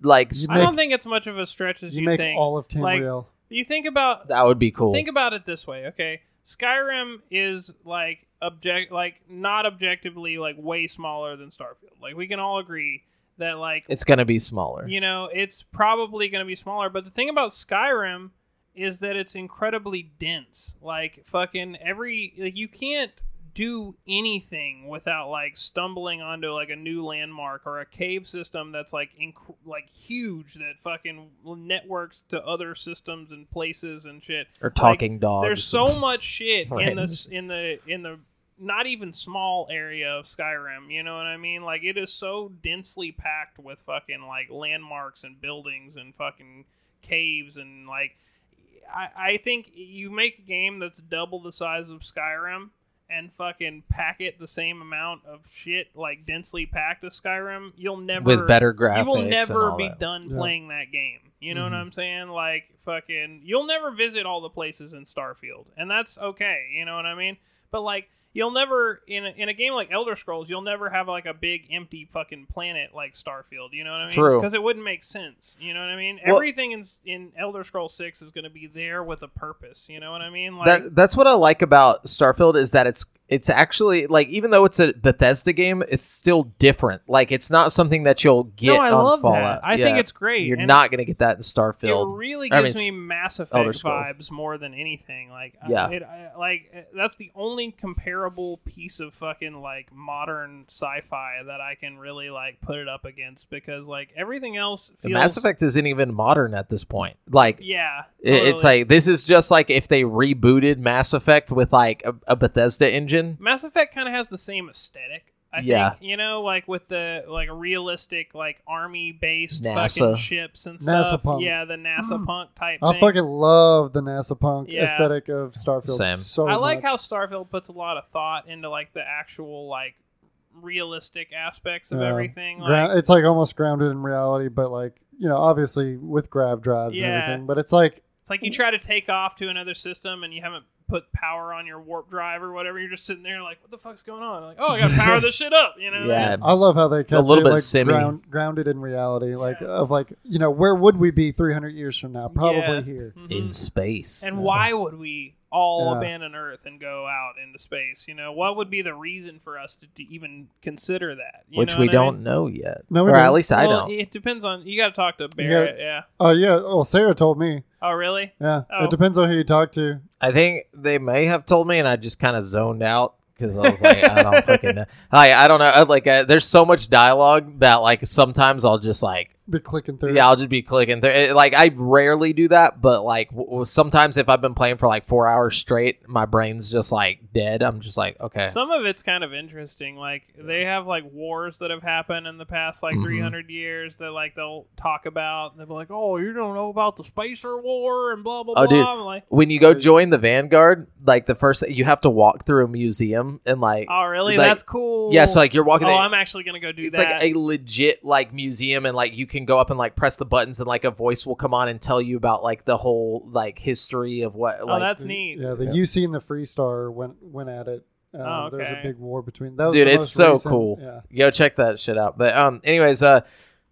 like. Make, I don't think it's much of a stretch as you, you make think. All of Tamriel. Like, you think about that would be cool. Think about it this way, okay? Skyrim is like object, like not objectively like way smaller than Starfield. Like we can all agree. That like it's gonna be smaller. You know, it's probably gonna be smaller. But the thing about Skyrim is that it's incredibly dense. Like fucking every like you can't do anything without like stumbling onto like a new landmark or a cave system that's like inc- like huge that fucking networks to other systems and places and shit. Or talking like, dogs. There's so much shit right. in the in the in the. not even small area of Skyrim, you know what I mean? Like, it is so densely packed with fucking, like, landmarks and buildings and fucking caves and, like, I, I think you make a game that's double the size of Skyrim and fucking pack it the same amount of shit, like, densely packed as Skyrim, you'll never... With better graphics. You will never be that. done yeah. playing that game. You know mm-hmm. what I'm saying? Like, fucking... You'll never visit all the places in Starfield, and that's okay, you know what I mean? But, like... You'll never, in a, in a game like Elder Scrolls, you'll never have like a big empty fucking planet like Starfield, you know what I mean? True. Because it wouldn't make sense, you know what I mean? Well, everything in in Elder Scrolls six is going to be there with a purpose, you know what I mean? Like that, That's what I like about Starfield is that it's it's actually, like, even though it's a Bethesda game, it's still different. Like, it's not something that you'll get no, I on love Fallout. That. I yeah. think it's great. You're and not going to get that in Starfield. It really gives I mean, me Mass Effect vibes more than anything. Like, yeah. I, it, I, like that's the only comparable piece of fucking, like, modern sci-fi that I can really, like, put it up against because, like, everything else feels... The Mass Effect isn't even modern at this point. Like, yeah, totally. It's like, this is just, like, if they rebooted Mass Effect with, like, a, a Bethesda engine. Mass Effect kind of has the same aesthetic, I yeah. think. You know, like with the like realistic, like army-based NASA. fucking ships and NASA stuff. Punk. Yeah, the NASA punk type. I thing. fucking love the NASA punk yeah. aesthetic of Starfield. Same. So I much. like how Starfield puts a lot of thought into like the actual like realistic aspects of yeah. everything. Like, it's like almost grounded in reality, but like, you know, obviously with grav drives yeah. and everything, but it's like, it's like you try to take off to another system and you haven't put power on your warp drive or whatever. You're just sitting there like, what the fuck's going on? Like, oh, I gotta power this shit up, you know? Yeah. I love how they kept a little it, bit like, semi ground, grounded in reality, yeah. like of like, you know, where would we be three hundred years from now? Probably yeah. here mm-hmm. in space. And yeah. why would we all yeah. abandon Earth and go out into space? You know, what would be the reason for us to, to even consider that? You Which know we don't I mean? know yet, no, we or don't. at least I well, don't. It depends on you. Got to talk to Barrett. Gotta, yeah. Oh yeah. Well, Sarah told me. Oh really? Yeah. Oh. It depends on who you talk to. I think they may have told me, and I just kind of zoned out because I was like, I don't fucking know. Like, I don't know. Like, uh, there's so much dialogue that like sometimes I'll just like. Be clicking through. Yeah, I'll just be clicking through. It, like, I rarely do that, but like w- sometimes if I've been playing for like four hours straight, my brain's just like dead. I'm just like, okay. Some of it's kind of interesting. Like they have like wars that have happened in the past like mm-hmm. three hundred years that like they'll talk about. And they'll be like, oh, you don't know about the Spacer War and blah blah oh, blah. Dude. I'm like, when you go join the Vanguard, like the first you have to walk through a museum and like. Oh really? Like, that's cool. Yeah, so like you're walking. Oh, there, I'm actually gonna go do it's that. It's like a legit like museum, and like you can. Go up and like press the buttons and like a voice will come on and tell you about like the whole like history of what like, oh that's neat yeah the yeah. U C and the Free Star went went at it um, oh, okay. There's a big war between those dude it's so recent. Cool yeah. Go check that shit out. But um anyways uh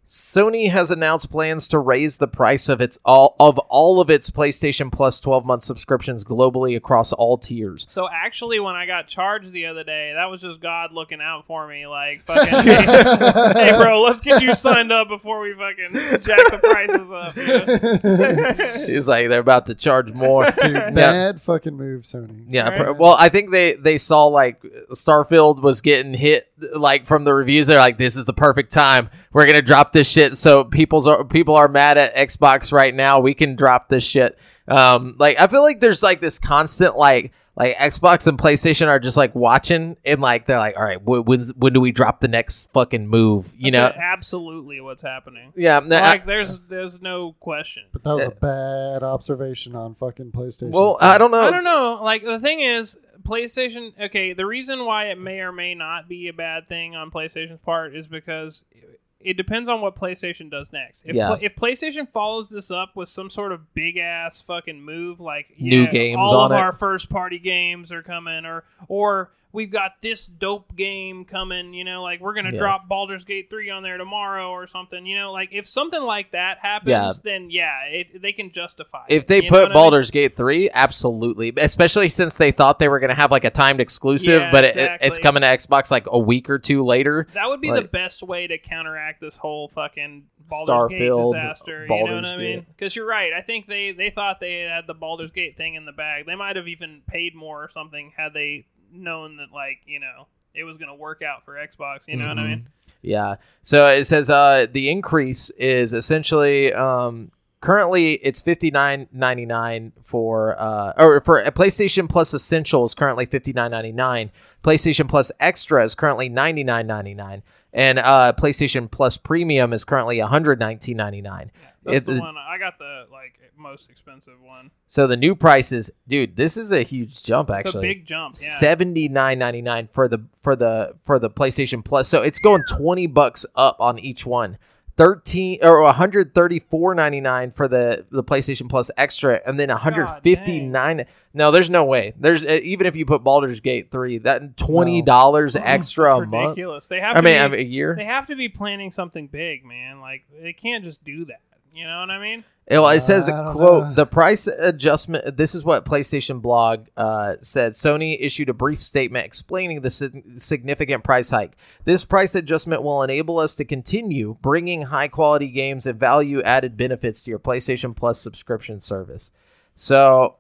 Sony has announced plans to raise the price of its all of all of its PlayStation Plus twelve month subscriptions globally across all tiers. So actually, when I got charged the other day, that was just God looking out for me, like fucking, hey, hey, bro, let's get you signed up before we fucking jack the prices up. You know? He's like, they're about to charge more. Dude, yeah. Bad fucking move, Sony. Yeah, right? pr- well, I think they they saw like Starfield was getting hit like from the reviews. They're like, this is the perfect time. We're gonna drop this shit so people's are people are mad at Xbox right now, we can drop this shit. Um like I feel like there's like this constant like like Xbox and PlayStation are just like watching and like they're like, all right, wh- when's, when do we drop the next fucking move? You That's know absolutely what's happening. Yeah, no, like I, there's there's no question. But that was uh, a bad observation on fucking PlayStation. Well, I don't know. I don't know. Like the thing is, PlayStation. Okay, the reason why it may or may not be a bad thing on PlayStation's part is because. It, It depends on what PlayStation does next. If, yeah. if PlayStation follows this up with some sort of big ass fucking move, like new yeah, games, all on of it. Our first party games are coming, or or we've got this dope game coming, you know, like we're gonna yeah. drop Baldur's Gate three on there tomorrow or something, you know, like if something like that happens, yeah. then yeah, it, they can justify. If it, they put Baldur's I mean? Gate three, absolutely, especially since they thought they were gonna have like a timed exclusive, yeah, but exactly. it, it's coming to Xbox like a week or two later. That would be like, the best way to counteract this whole fucking Baldur's Starfield, Gate disaster. Baldur's you know what I mean? Because you're right. I think they they thought they had the Baldur's Gate thing in the bag. They might have even paid more or something had they. Knowing that, like, you know, it was going to work out for Xbox, you know mm-hmm. what I mean? Yeah. So it says uh, the increase is essentially um, currently it's fifty-nine ninety-nine for uh, or for a PlayStation Plus Essential is currently fifty-nine ninety-nine. PlayStation Plus Extra is currently ninety-nine ninety-nine, and uh, PlayStation Plus Premium is currently one nineteen ninety-nine. That's it, the one I got the like most expensive one. So the new prices, dude, this is a huge jump actually. It's a big jump, yeah. seventy-nine ninety-nine for the for the for the PlayStation Plus. So it's going twenty bucks up on each one. Thirteen or one thirty-four ninety-nine for the, the PlayStation Plus Extra, and then one fifty-nine. No, there's no way. There's uh, even if you put Baldur's Gate three, that twenty dollars no. extra That's a ridiculous. month. Ridiculous. They have. I to mean, be, I mean, a year. They have to be planning something big, man. Like they can't just do that. You know what I mean? It, well, it says, uh, quote, know. the price adjustment. This is what PlayStation blog uh, said. Sony issued a brief statement explaining the si- significant price hike. This price adjustment will enable us to continue bringing high quality games and value added benefits to your PlayStation Plus subscription service. So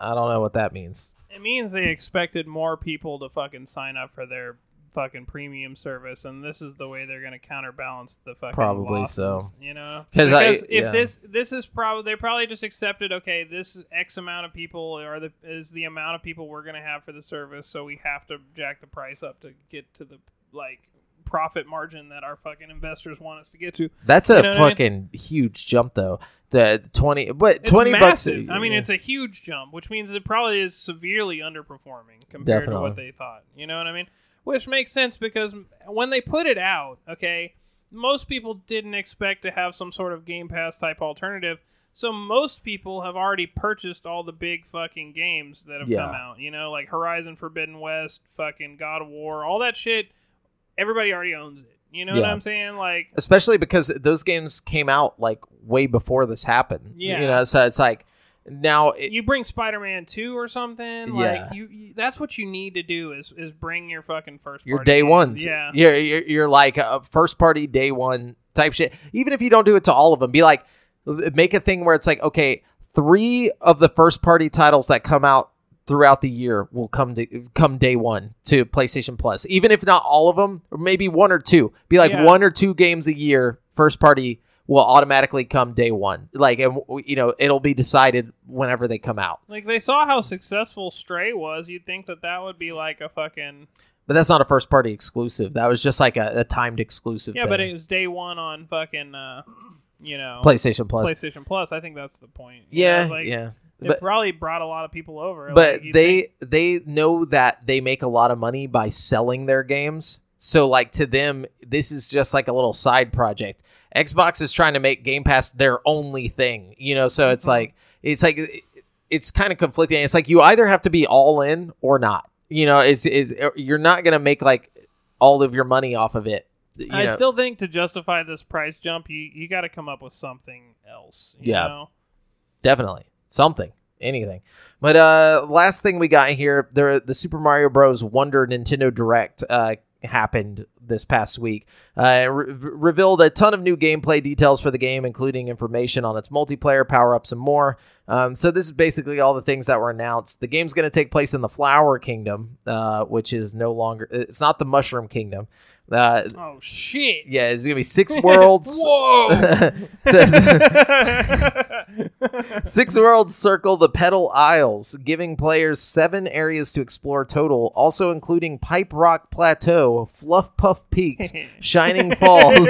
I don't know what that means. It means they expected more people to fucking sign up for their fucking premium service, and this is the way they're going to counterbalance the fucking probably losses, so you know because I, if yeah. this this is probably they probably just accepted, okay, this X amount of people are the is the amount of people we're going to have for the service, so we have to jack the price up to get to the like profit margin that our fucking investors want us to get to. That's you a fucking I mean? huge jump though. The twenty, but it's twenty massive. bucks. I mean, yeah. it's a huge jump, which means it probably is severely underperforming compared Definitely. to what they thought. You know what I mean? which makes sense because when they put it out, okay, most people didn't expect to have some sort of Game Pass type alternative. So most people have already purchased all the big fucking games that have yeah. come out, you know, like Horizon Forbidden West, fucking God of War, all that shit. Everybody already owns it. You know yeah. what I'm saying? Like, especially because those games came out like way before this happened. Yeah. You know, so it's like now it, you bring Spider-Man two or something. Yeah. Like you, you, that's what you need to do is is bring your fucking first party. Your day games. ones. Yeah. You're, you're, you're like a first party day one type shit. Even if you don't do it to all of them, be like, make a thing where it's like, okay, three of the first party titles that come out throughout the year will come to come day one to PlayStation Plus. Even if not all of them, or maybe one or two. Be like yeah. one or two games a year, first party will automatically come day one. Like, and you know, it'll be decided whenever they come out. Like, they saw how successful Stray was. You'd think that that would be like a fucking... But that's not a first party exclusive. That was just like a, a timed exclusive Yeah, thing. But it was day one on fucking... Uh... You know, PlayStation Plus. PlayStation Plus. I think that's the point. You yeah, know, like, yeah. But, it probably brought a lot of people over. But like, they think? they know that they make a lot of money by selling their games. So, like, to them, this is just like a little side project. Xbox is trying to make Game Pass their only thing. You know, so it's mm-hmm. like it's like it's kind of conflicting. It's like you either have to be all in or not. You know, it's it, you're not gonna make like all of your money off of it. You I know. still think to justify this price jump, you, you got to come up with something else. You yeah, know? Definitely. Something. Anything. But uh, last thing we got here, the, the Super Mario Bros Wonder Nintendo Direct uh, happened this past week. Uh, it re- revealed a ton of new gameplay details for the game, including information on its multiplayer, power-ups, and more. Um, so this is basically all the things that were announced. The game's going to take place in the Flower Kingdom, uh, which is no longer... It's not the Mushroom Kingdom. Uh, oh shit! Yeah, it's gonna be six worlds. Whoa! Six worlds circle the Petal Isles, giving players seven areas to explore total, also including Pipe Rock Plateau, Fluff Puff Peaks, Shining Falls,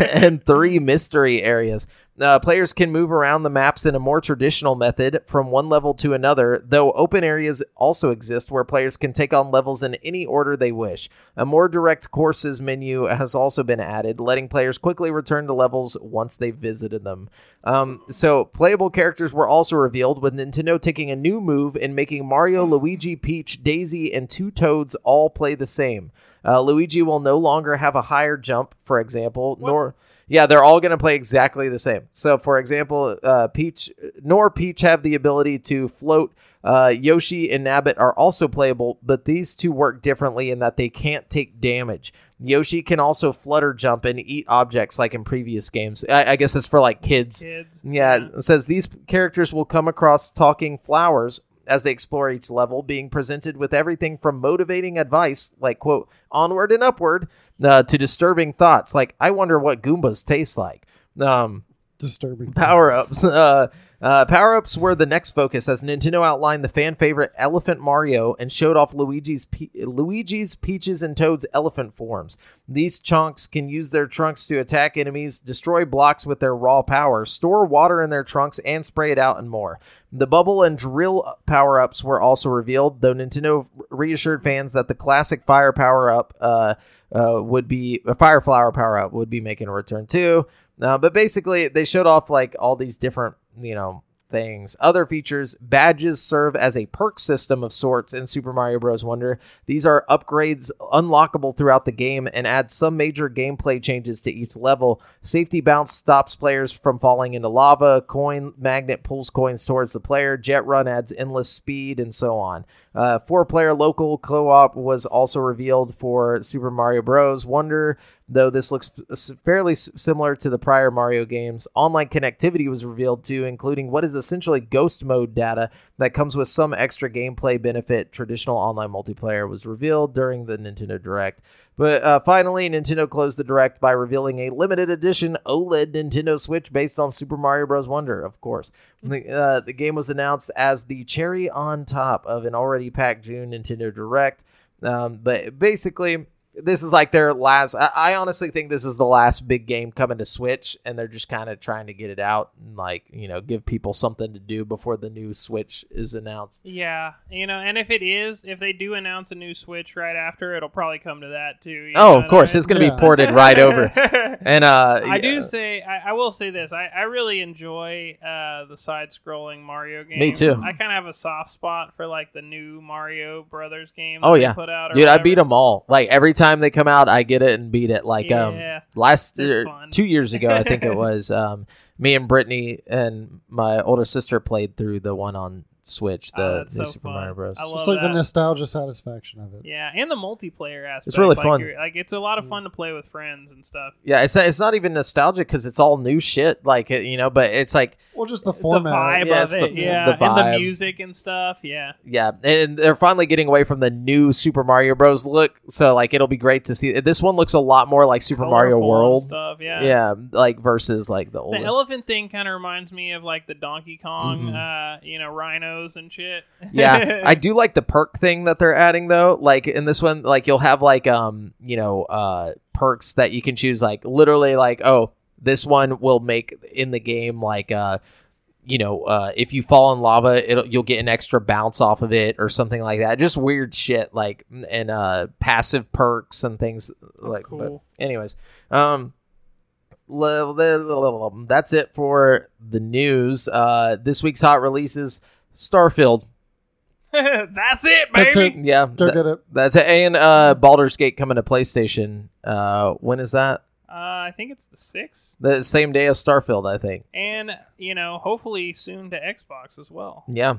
and three mystery areas. Uh, players can move around the maps in a more traditional method from one level to another, though open areas also exist where players can take on levels in any order they wish. A more direct courses menu has also been added, letting players quickly return to levels once they've visited them. Um, so playable characters were also revealed, with Nintendo taking a new move and making Mario, Luigi, Peach, Daisy, and two Toads all play the same. Uh, Luigi will no longer have a higher jump, for example, what? nor... Yeah, they're all going to play exactly the same. So, for example, uh, Peach nor Peach have the ability to float. Uh, Yoshi and Nabbit are also playable, but these two work differently in that they can't take damage. Yoshi can also flutter jump and eat objects like in previous games. I, I guess it's for, like, kids. kids. Yeah, yeah, it says these characters will come across talking flowers as they explore each level, being presented with everything from motivating advice, like, quote, onward and upward, uh, to disturbing thoughts, like, I wonder what Goombas taste like. Um, disturbing. Power-ups. Uh, uh, power-ups were the next focus, as Nintendo outlined the fan-favorite Elephant Mario and showed off Luigi's, Pe- Luigi's, Peach's, and Toad's elephant forms. These chonks can use their trunks to attack enemies, destroy blocks with their raw power, store water in their trunks, and spray it out, and more. The bubble and drill power-ups were also revealed, though Nintendo reassured fans that the classic fire power-up uh, uh, would be a fire flower power-up would be making a return too. Uh, but basically, they showed off like all these different, you know, things. Other features: badges serve as a perk system of sorts in Super Mario Bros. Wonder. These are upgrades unlockable throughout the game and add some major gameplay changes to each level. Safety bounce stops players from falling into lava. Coin magnet pulls coins towards the player. Jet run adds endless speed, and so on. Uh, four-player local co-op was also revealed for Super Mario Bros. Wonder, though this looks fairly similar to the prior Mario games. Online connectivity was revealed too, including what is essentially ghost mode data that comes with some extra gameplay benefit. Traditional online multiplayer was revealed during the Nintendo Direct. But uh, finally, Nintendo closed the Direct by revealing a limited edition OLED Nintendo Switch based on Super Mario Bros. Wonder, of course. The, uh, the game was announced as the cherry on top of an already packed June Nintendo Direct. Um, but basically... this is like their last. I, I honestly think this is the last big game coming to Switch, and they're just kind of trying to get it out and, like, you know, give people something to do before the new Switch is announced. Yeah, you know, and if it is, if they do announce a new Switch right after, it'll probably come to that too. You oh, know, of course, it's going to yeah. be ported right over. And uh, I yeah. do say, I, I will say this: I, I really enjoy uh, the side-scrolling Mario games. Me too. I kind of have a soft spot for like the new Mario Brothers game. Oh yeah, put out, dude, whatever. I beat them all. Like every time. time they come out I get it and beat it, like yeah, um last year, two years ago I think it was, um me and Brittany and my older sister played through the one on Switch, the oh, new so Super fun. Mario Bros. I love just like that. The nostalgia satisfaction of it, yeah, and the multiplayer aspect. It's really like fun. Like it's a lot of fun to play with friends and stuff. Yeah, it's not, it's not even nostalgic because it's all new shit, like it, you know. But it's like, well, just the format, the vibe yeah, of it, the, yeah, the vibe. And the music and stuff, yeah, yeah. And they're finally getting away from the new Super Mario Bros. Look, so like it'll be great to see. This one looks a lot more like Super Colorful Mario World stuff, yeah, yeah, like versus like the old. The elephant thing kind of reminds me of like the Donkey Kong, mm-hmm. uh, you know, Rhino. And shit. Yeah, I do like the perk thing that they're adding though. Like in this one, like you'll have like um, you know, uh, perks that you can choose. Like literally, like oh, this one will make in the game like uh, you know, uh, if you fall in lava, it'll you'll get an extra bounce off of it or something like that. Just weird shit like and uh, passive perks and things. That's like. Cool. But anyways, um. That's it for the news. Uh, this week's hot releases. Starfield. That's it, baby. That's it. Yeah, th- it. That's it. And uh, Baldur's Gate coming to PlayStation. Uh, when is that? Uh, I think it's the sixth. The same day as Starfield, I think. And you know, hopefully soon to Xbox as well. Yeah,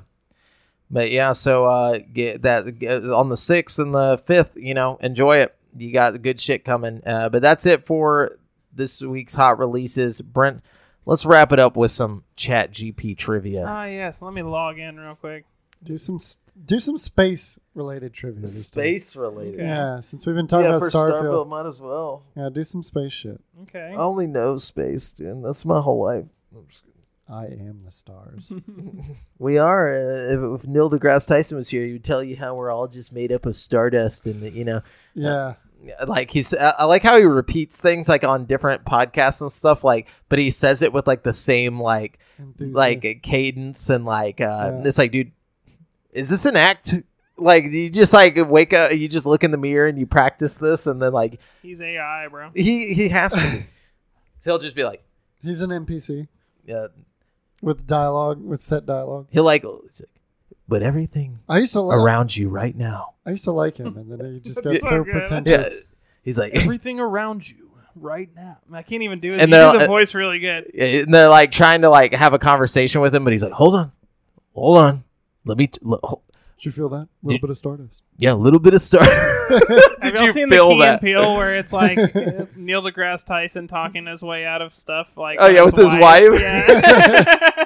but yeah. So uh, get that get on the sixth and the fifth. You know, enjoy it. You got good shit coming. Uh, but that's it for this week's hot releases. Brent. Let's wrap it up with some Chat G P trivia. Ah, yes. Let me log in real quick. Do some do some space-related trivia. Space-related? Okay. Yeah, since we've been talking yeah, about for Starfield. Starfield, might as well. Yeah, do some space shit. Okay. I only know space, dude. That's my whole life. I'm just kidding. I am the stars. We are. Uh, if, if Neil deGrasse Tyson was here, he would tell you how we're all just made up of stardust and, the, you know. Yeah. Uh, Like he's, I like how he repeats things like on different podcasts and stuff. Like, but he says it with like the same like, Enthusiasm. like cadence and like. Uh, yeah. It's like, dude, is this an act? Like, you just like wake up, you just look in the mirror and you practice this, and then like he's A I, bro. He he has to. Be. He'll just be like, he's an N P C. Yeah, with dialogue, with set dialogue. He'll like. But everything I used to like, around you right now. I used to like him, and then he just got so, so pretentious. Yeah. He's like everything around you right now. I can't even do it. And he did the uh, voice really good. And they're like trying to like have a conversation with him, but he's like, "Hold on, hold on, let me." T- l- ho- Did you feel that? A little Did, bit of stardust. Yeah, a little bit of stardust. Have y'all seen the Key and Peele where it's like Neil deGrasse Tyson talking his way out of stuff? Like, oh, yeah, with his wife? wife? Yeah.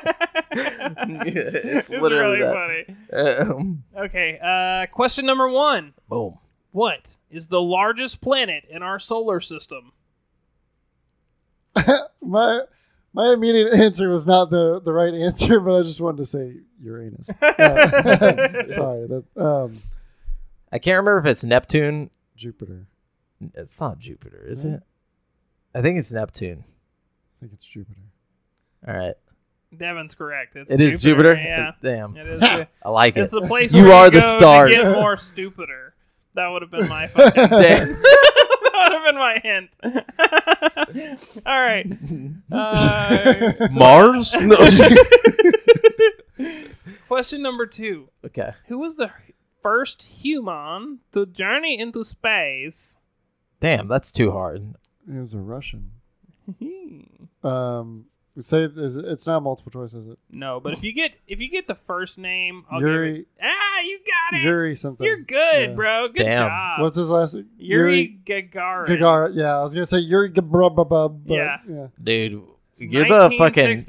It's, it's really that. funny. Um, okay, uh, question number one. Boom. What is the largest planet in our solar system? My... My immediate answer was not the, the right answer, but I just wanted to say Uranus. Uh, sorry. That, um, I can't remember if it's Neptune. Jupiter. It's not Jupiter, is yeah. it? I think it's Neptune. I think it's Jupiter. All right. Devin's correct. It's it Jupiter. is Jupiter? Yeah. Damn. It is, I like it. It's the place you where are you the go stars. To get more stupider. That would have been my fucking damn. That would have been my hint. All right. Uh, Mars? No. Question number two. Okay. Who was the first human to journey into space? Damn, that's too hard. It was a Russian. um, say it's not multiple choice, is it? No, but if you get if you get the first name, I'll Yuri. Give it. Ah, you got it. Yuri something. You're good, yeah. bro. Good Damn. job. What's his last name? Yuri, Yuri Gagarin. Gagarin. Yeah, I was gonna say Yuri Gagarin. Yeah. yeah, dude, you're the fucking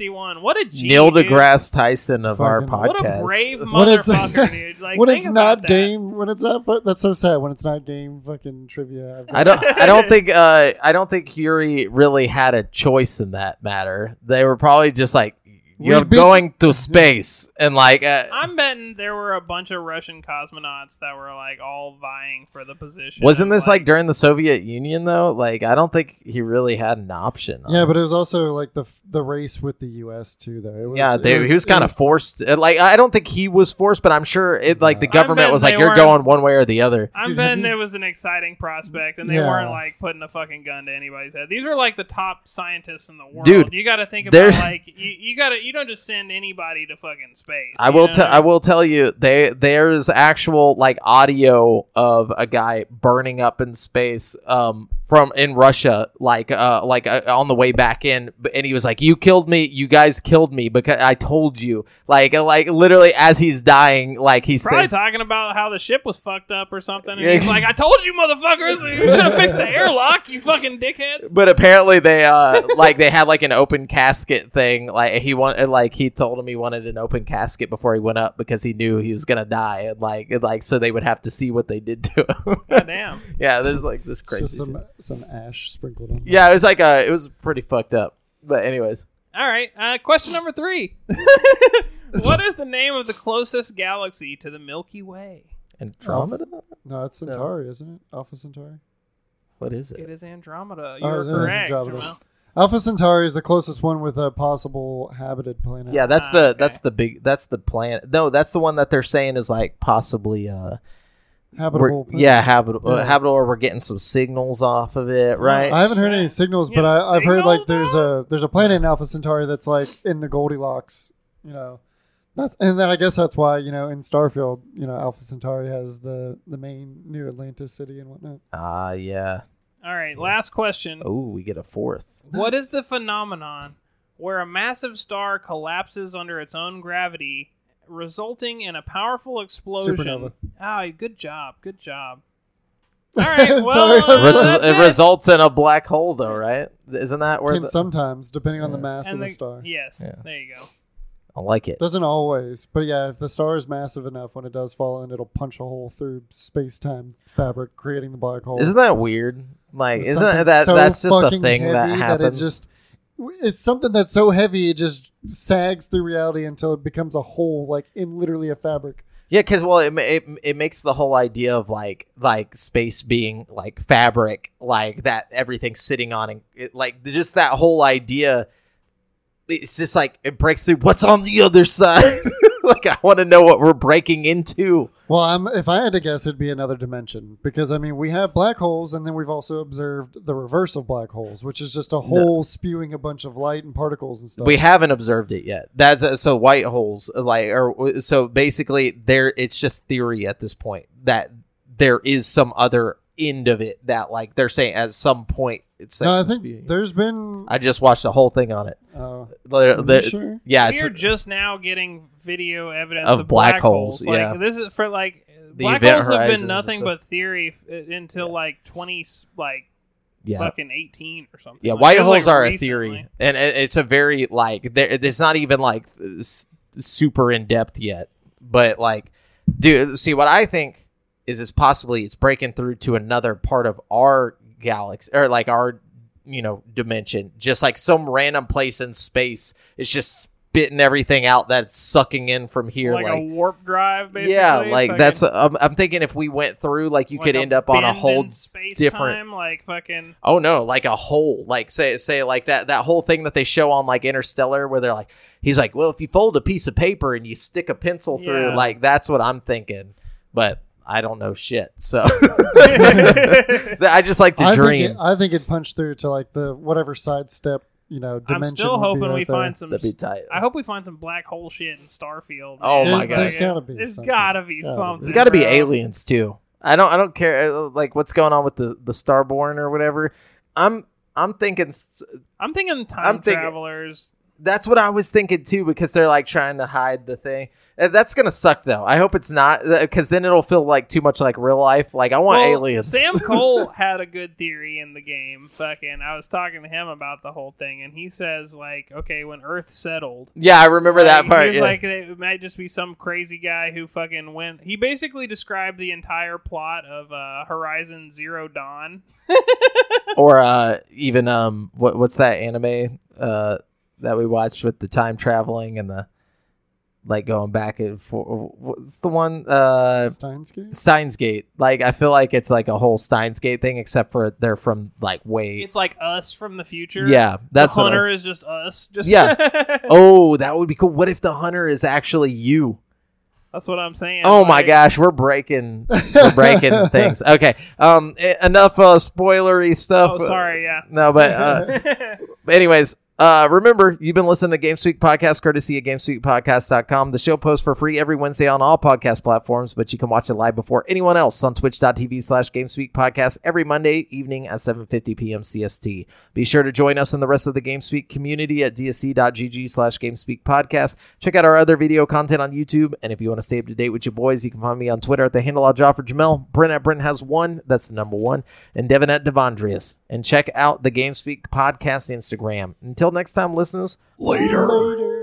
what a G, Neil deGrasse Tyson of fucking our podcast. What a brave motherfucker, when dude. Like, when it's not that. Dame, when it's not, but that's so sad. When it's not Dame, fucking trivia. I don't, I don't think, uh, I don't think Yuri really had a choice in that matter. They were probably just like. You're be- going to space, and like uh, I'm betting there were a bunch of Russian cosmonauts that were like all vying for the position. Wasn't this like, like during the Soviet Union though? Like I don't think he really had an option. Yeah, but it was also like the the race with the U S too, though. It was, yeah, they, it was, he was kind of forced. Like I don't think he was forced, but I'm sure it like the government was like, you're going one way or the other. I'm Dude, betting you... it was an exciting prospect, and they yeah. weren't like putting a fucking gun to anybody's head. These are like the top scientists in the world. Dude, you got to think about like you, you got to. You don't just send anybody to fucking space. I will tell I will tell you they there's actual like audio of a guy burning up in space um from in Russia like uh like uh, on the way back in, and he was like, you killed me, you guys killed me because I told you, like like literally as he's dying, like he's probably saying, talking about how the ship was fucked up or something, and he's like, I told you motherfuckers, you should have fixed the airlock, you fucking dickheads. But apparently they uh like they had like an open casket thing, like he wanted like he told him he wanted an open casket before he went up because he knew he was gonna die, and like and, like so they would have to see what they did to him. God damn. Yeah, there's like this crazy so some, shit. Some ash sprinkled on. Yeah, it was like uh it was pretty fucked up. But anyways. All right. Uh, question number three. What is the name of the closest galaxy to the Milky Way? Andromeda? Oh, no, it's Centauri, no. Isn't it? Alpha Centauri. What is it? It is Andromeda. You are oh, correct. Andromeda. Alpha Centauri is the closest one with a possible habited planet. Yeah, that's ah, the okay. that's the big that's the planet. No, that's the one that they're saying is like possibly uh, habitable. Yeah, habitable. Yeah. Uh, habitable. Or we're getting some signals off of it, right? I haven't heard any signals, you but I, I've heard like there's a there's a planet in Alpha Centauri that's like in the Goldilocks, you know. That's, and then I guess that's why, you know, in Starfield, you know, Alpha Centauri has the, the main New Atlantis city and whatnot. Ah, uh, yeah. All right, yeah. Last question. Oh, we get a fourth. What is the phenomenon where a massive star collapses under its own gravity, resulting in a powerful explosion? Supernova. Oh, good job. Good job. All right, well, uh, it, it results in a black hole, though, right? Isn't that where? Can the... Sometimes, depending yeah. on the mass and of the, the star. Yes, yeah. There you go. I like it. Doesn't always, but yeah, if the star is massive enough, when it does fall in, it'll punch a hole through space-time fabric, creating the black hole. Isn't that weird? Like, it's isn't that so that's just a thing that happens? That it just, it's something that's so heavy it just sags through reality until it becomes a hole, like in literally a fabric. Yeah, because well, it, it it makes the whole idea of like like space being like fabric, like that everything's sitting on, and it, like just that whole idea. It's just like it breaks through. What's on the other side? Like I want to know what we're breaking into. Well, I'm, if I had to guess, it'd be another dimension because I mean we have black holes, and then we've also observed the reverse of black holes, which is just a hole no. spewing a bunch of light and particles and stuff. We haven't observed it yet. That's uh, so white holes, like, or so basically there. It's just theory at this point that there is some other end of it that like they're saying at some point. It's no, I think being. There's been. I just watched the whole thing on it. Oh, uh, sure? Yeah, we're just now getting video evidence of, of black, black holes. holes. Yeah, like, this is for like the black holes have been nothing but theory until yeah. like twenty, like yeah. fucking eighteen or something. Yeah, like, white holes like are recently. A theory, and it's a very like it's not even like super in depth yet. But like, dude, see what I think is is possibly it's breaking through to another part of our. Galaxy or like our you know dimension, just like some random place in space. It's just spitting everything out that's sucking in from here, like, like a warp drive basically. Yeah, like fucking, that's a, I'm, I'm thinking if we went through like you like could end up on a whole space different time, like fucking oh no like a hole like say say like that that whole thing that they show on like Interstellar where they're like he's like well if you fold a piece of paper and you stick a pencil yeah. through, like that's what I'm thinking, but I don't know shit, so I just like to I dream. Think it, I think it punched through to like the whatever sidestep, you know, dimension. I'm still hoping right we there. Find some. That'd be tight. I hope we find some black hole shit in Starfield. Oh dude, my god, there's gotta be. There's something. gotta be gotta something. Be. There's gotta be aliens too. I don't. I don't care. Like what's going on with the the Starborn or whatever. I'm. I'm thinking. I'm thinking time I'm thinking, travelers. That's what I was thinking too, because they're like trying to hide the thing. That's gonna suck though. I hope it's not, because then it'll feel like too much like real life. Like I want well, aliens. Sam Cole had a good theory in the game. Fucking, I was talking to him about the whole thing, and he says like, okay, when Earth settled. Yeah, I remember like, that part. He was yeah. like, it might just be some crazy guy who fucking went. He basically described the entire plot of uh, Horizon Zero Dawn. Or uh, even um, what what's that anime? Uh. that we watched with the time traveling and the like going back and forth. What's the one? Uh, Steins Gate? Steins Gate. Like, I feel like it's like a whole Steins Gate thing, except for they're from like way. It's like Us from the future. Yeah, that's the Hunter what I... is just us. Just yeah. Oh, that would be cool. What if the Hunter is actually you? That's what I'm saying. Oh, like... my gosh, we're breaking, we're breaking things. Okay, um, enough uh, spoilery stuff. Oh, sorry, yeah. No, but uh, anyways. Uh, remember, you've been listening to Game Speak Podcast, courtesy of game speak podcast dot com. The show posts for free every Wednesday on all podcast platforms, but you can watch it live before anyone else on twitch dot t v slash game speak podcast every Monday evening at seven fifty p.m. C S T. Be sure to join us and the rest of the Game Speak community at d s c dot g g slash game speak podcast. Check out our other video content on YouTube, and if you want to stay up to date with your boys, you can find me on Twitter at the handle of Joffrey Jamel, Brent at Brent has one, that's the number one, and Devin at Devondrius. And check out the Game Speak Podcast Instagram. Until next time, listeners. Later. Later.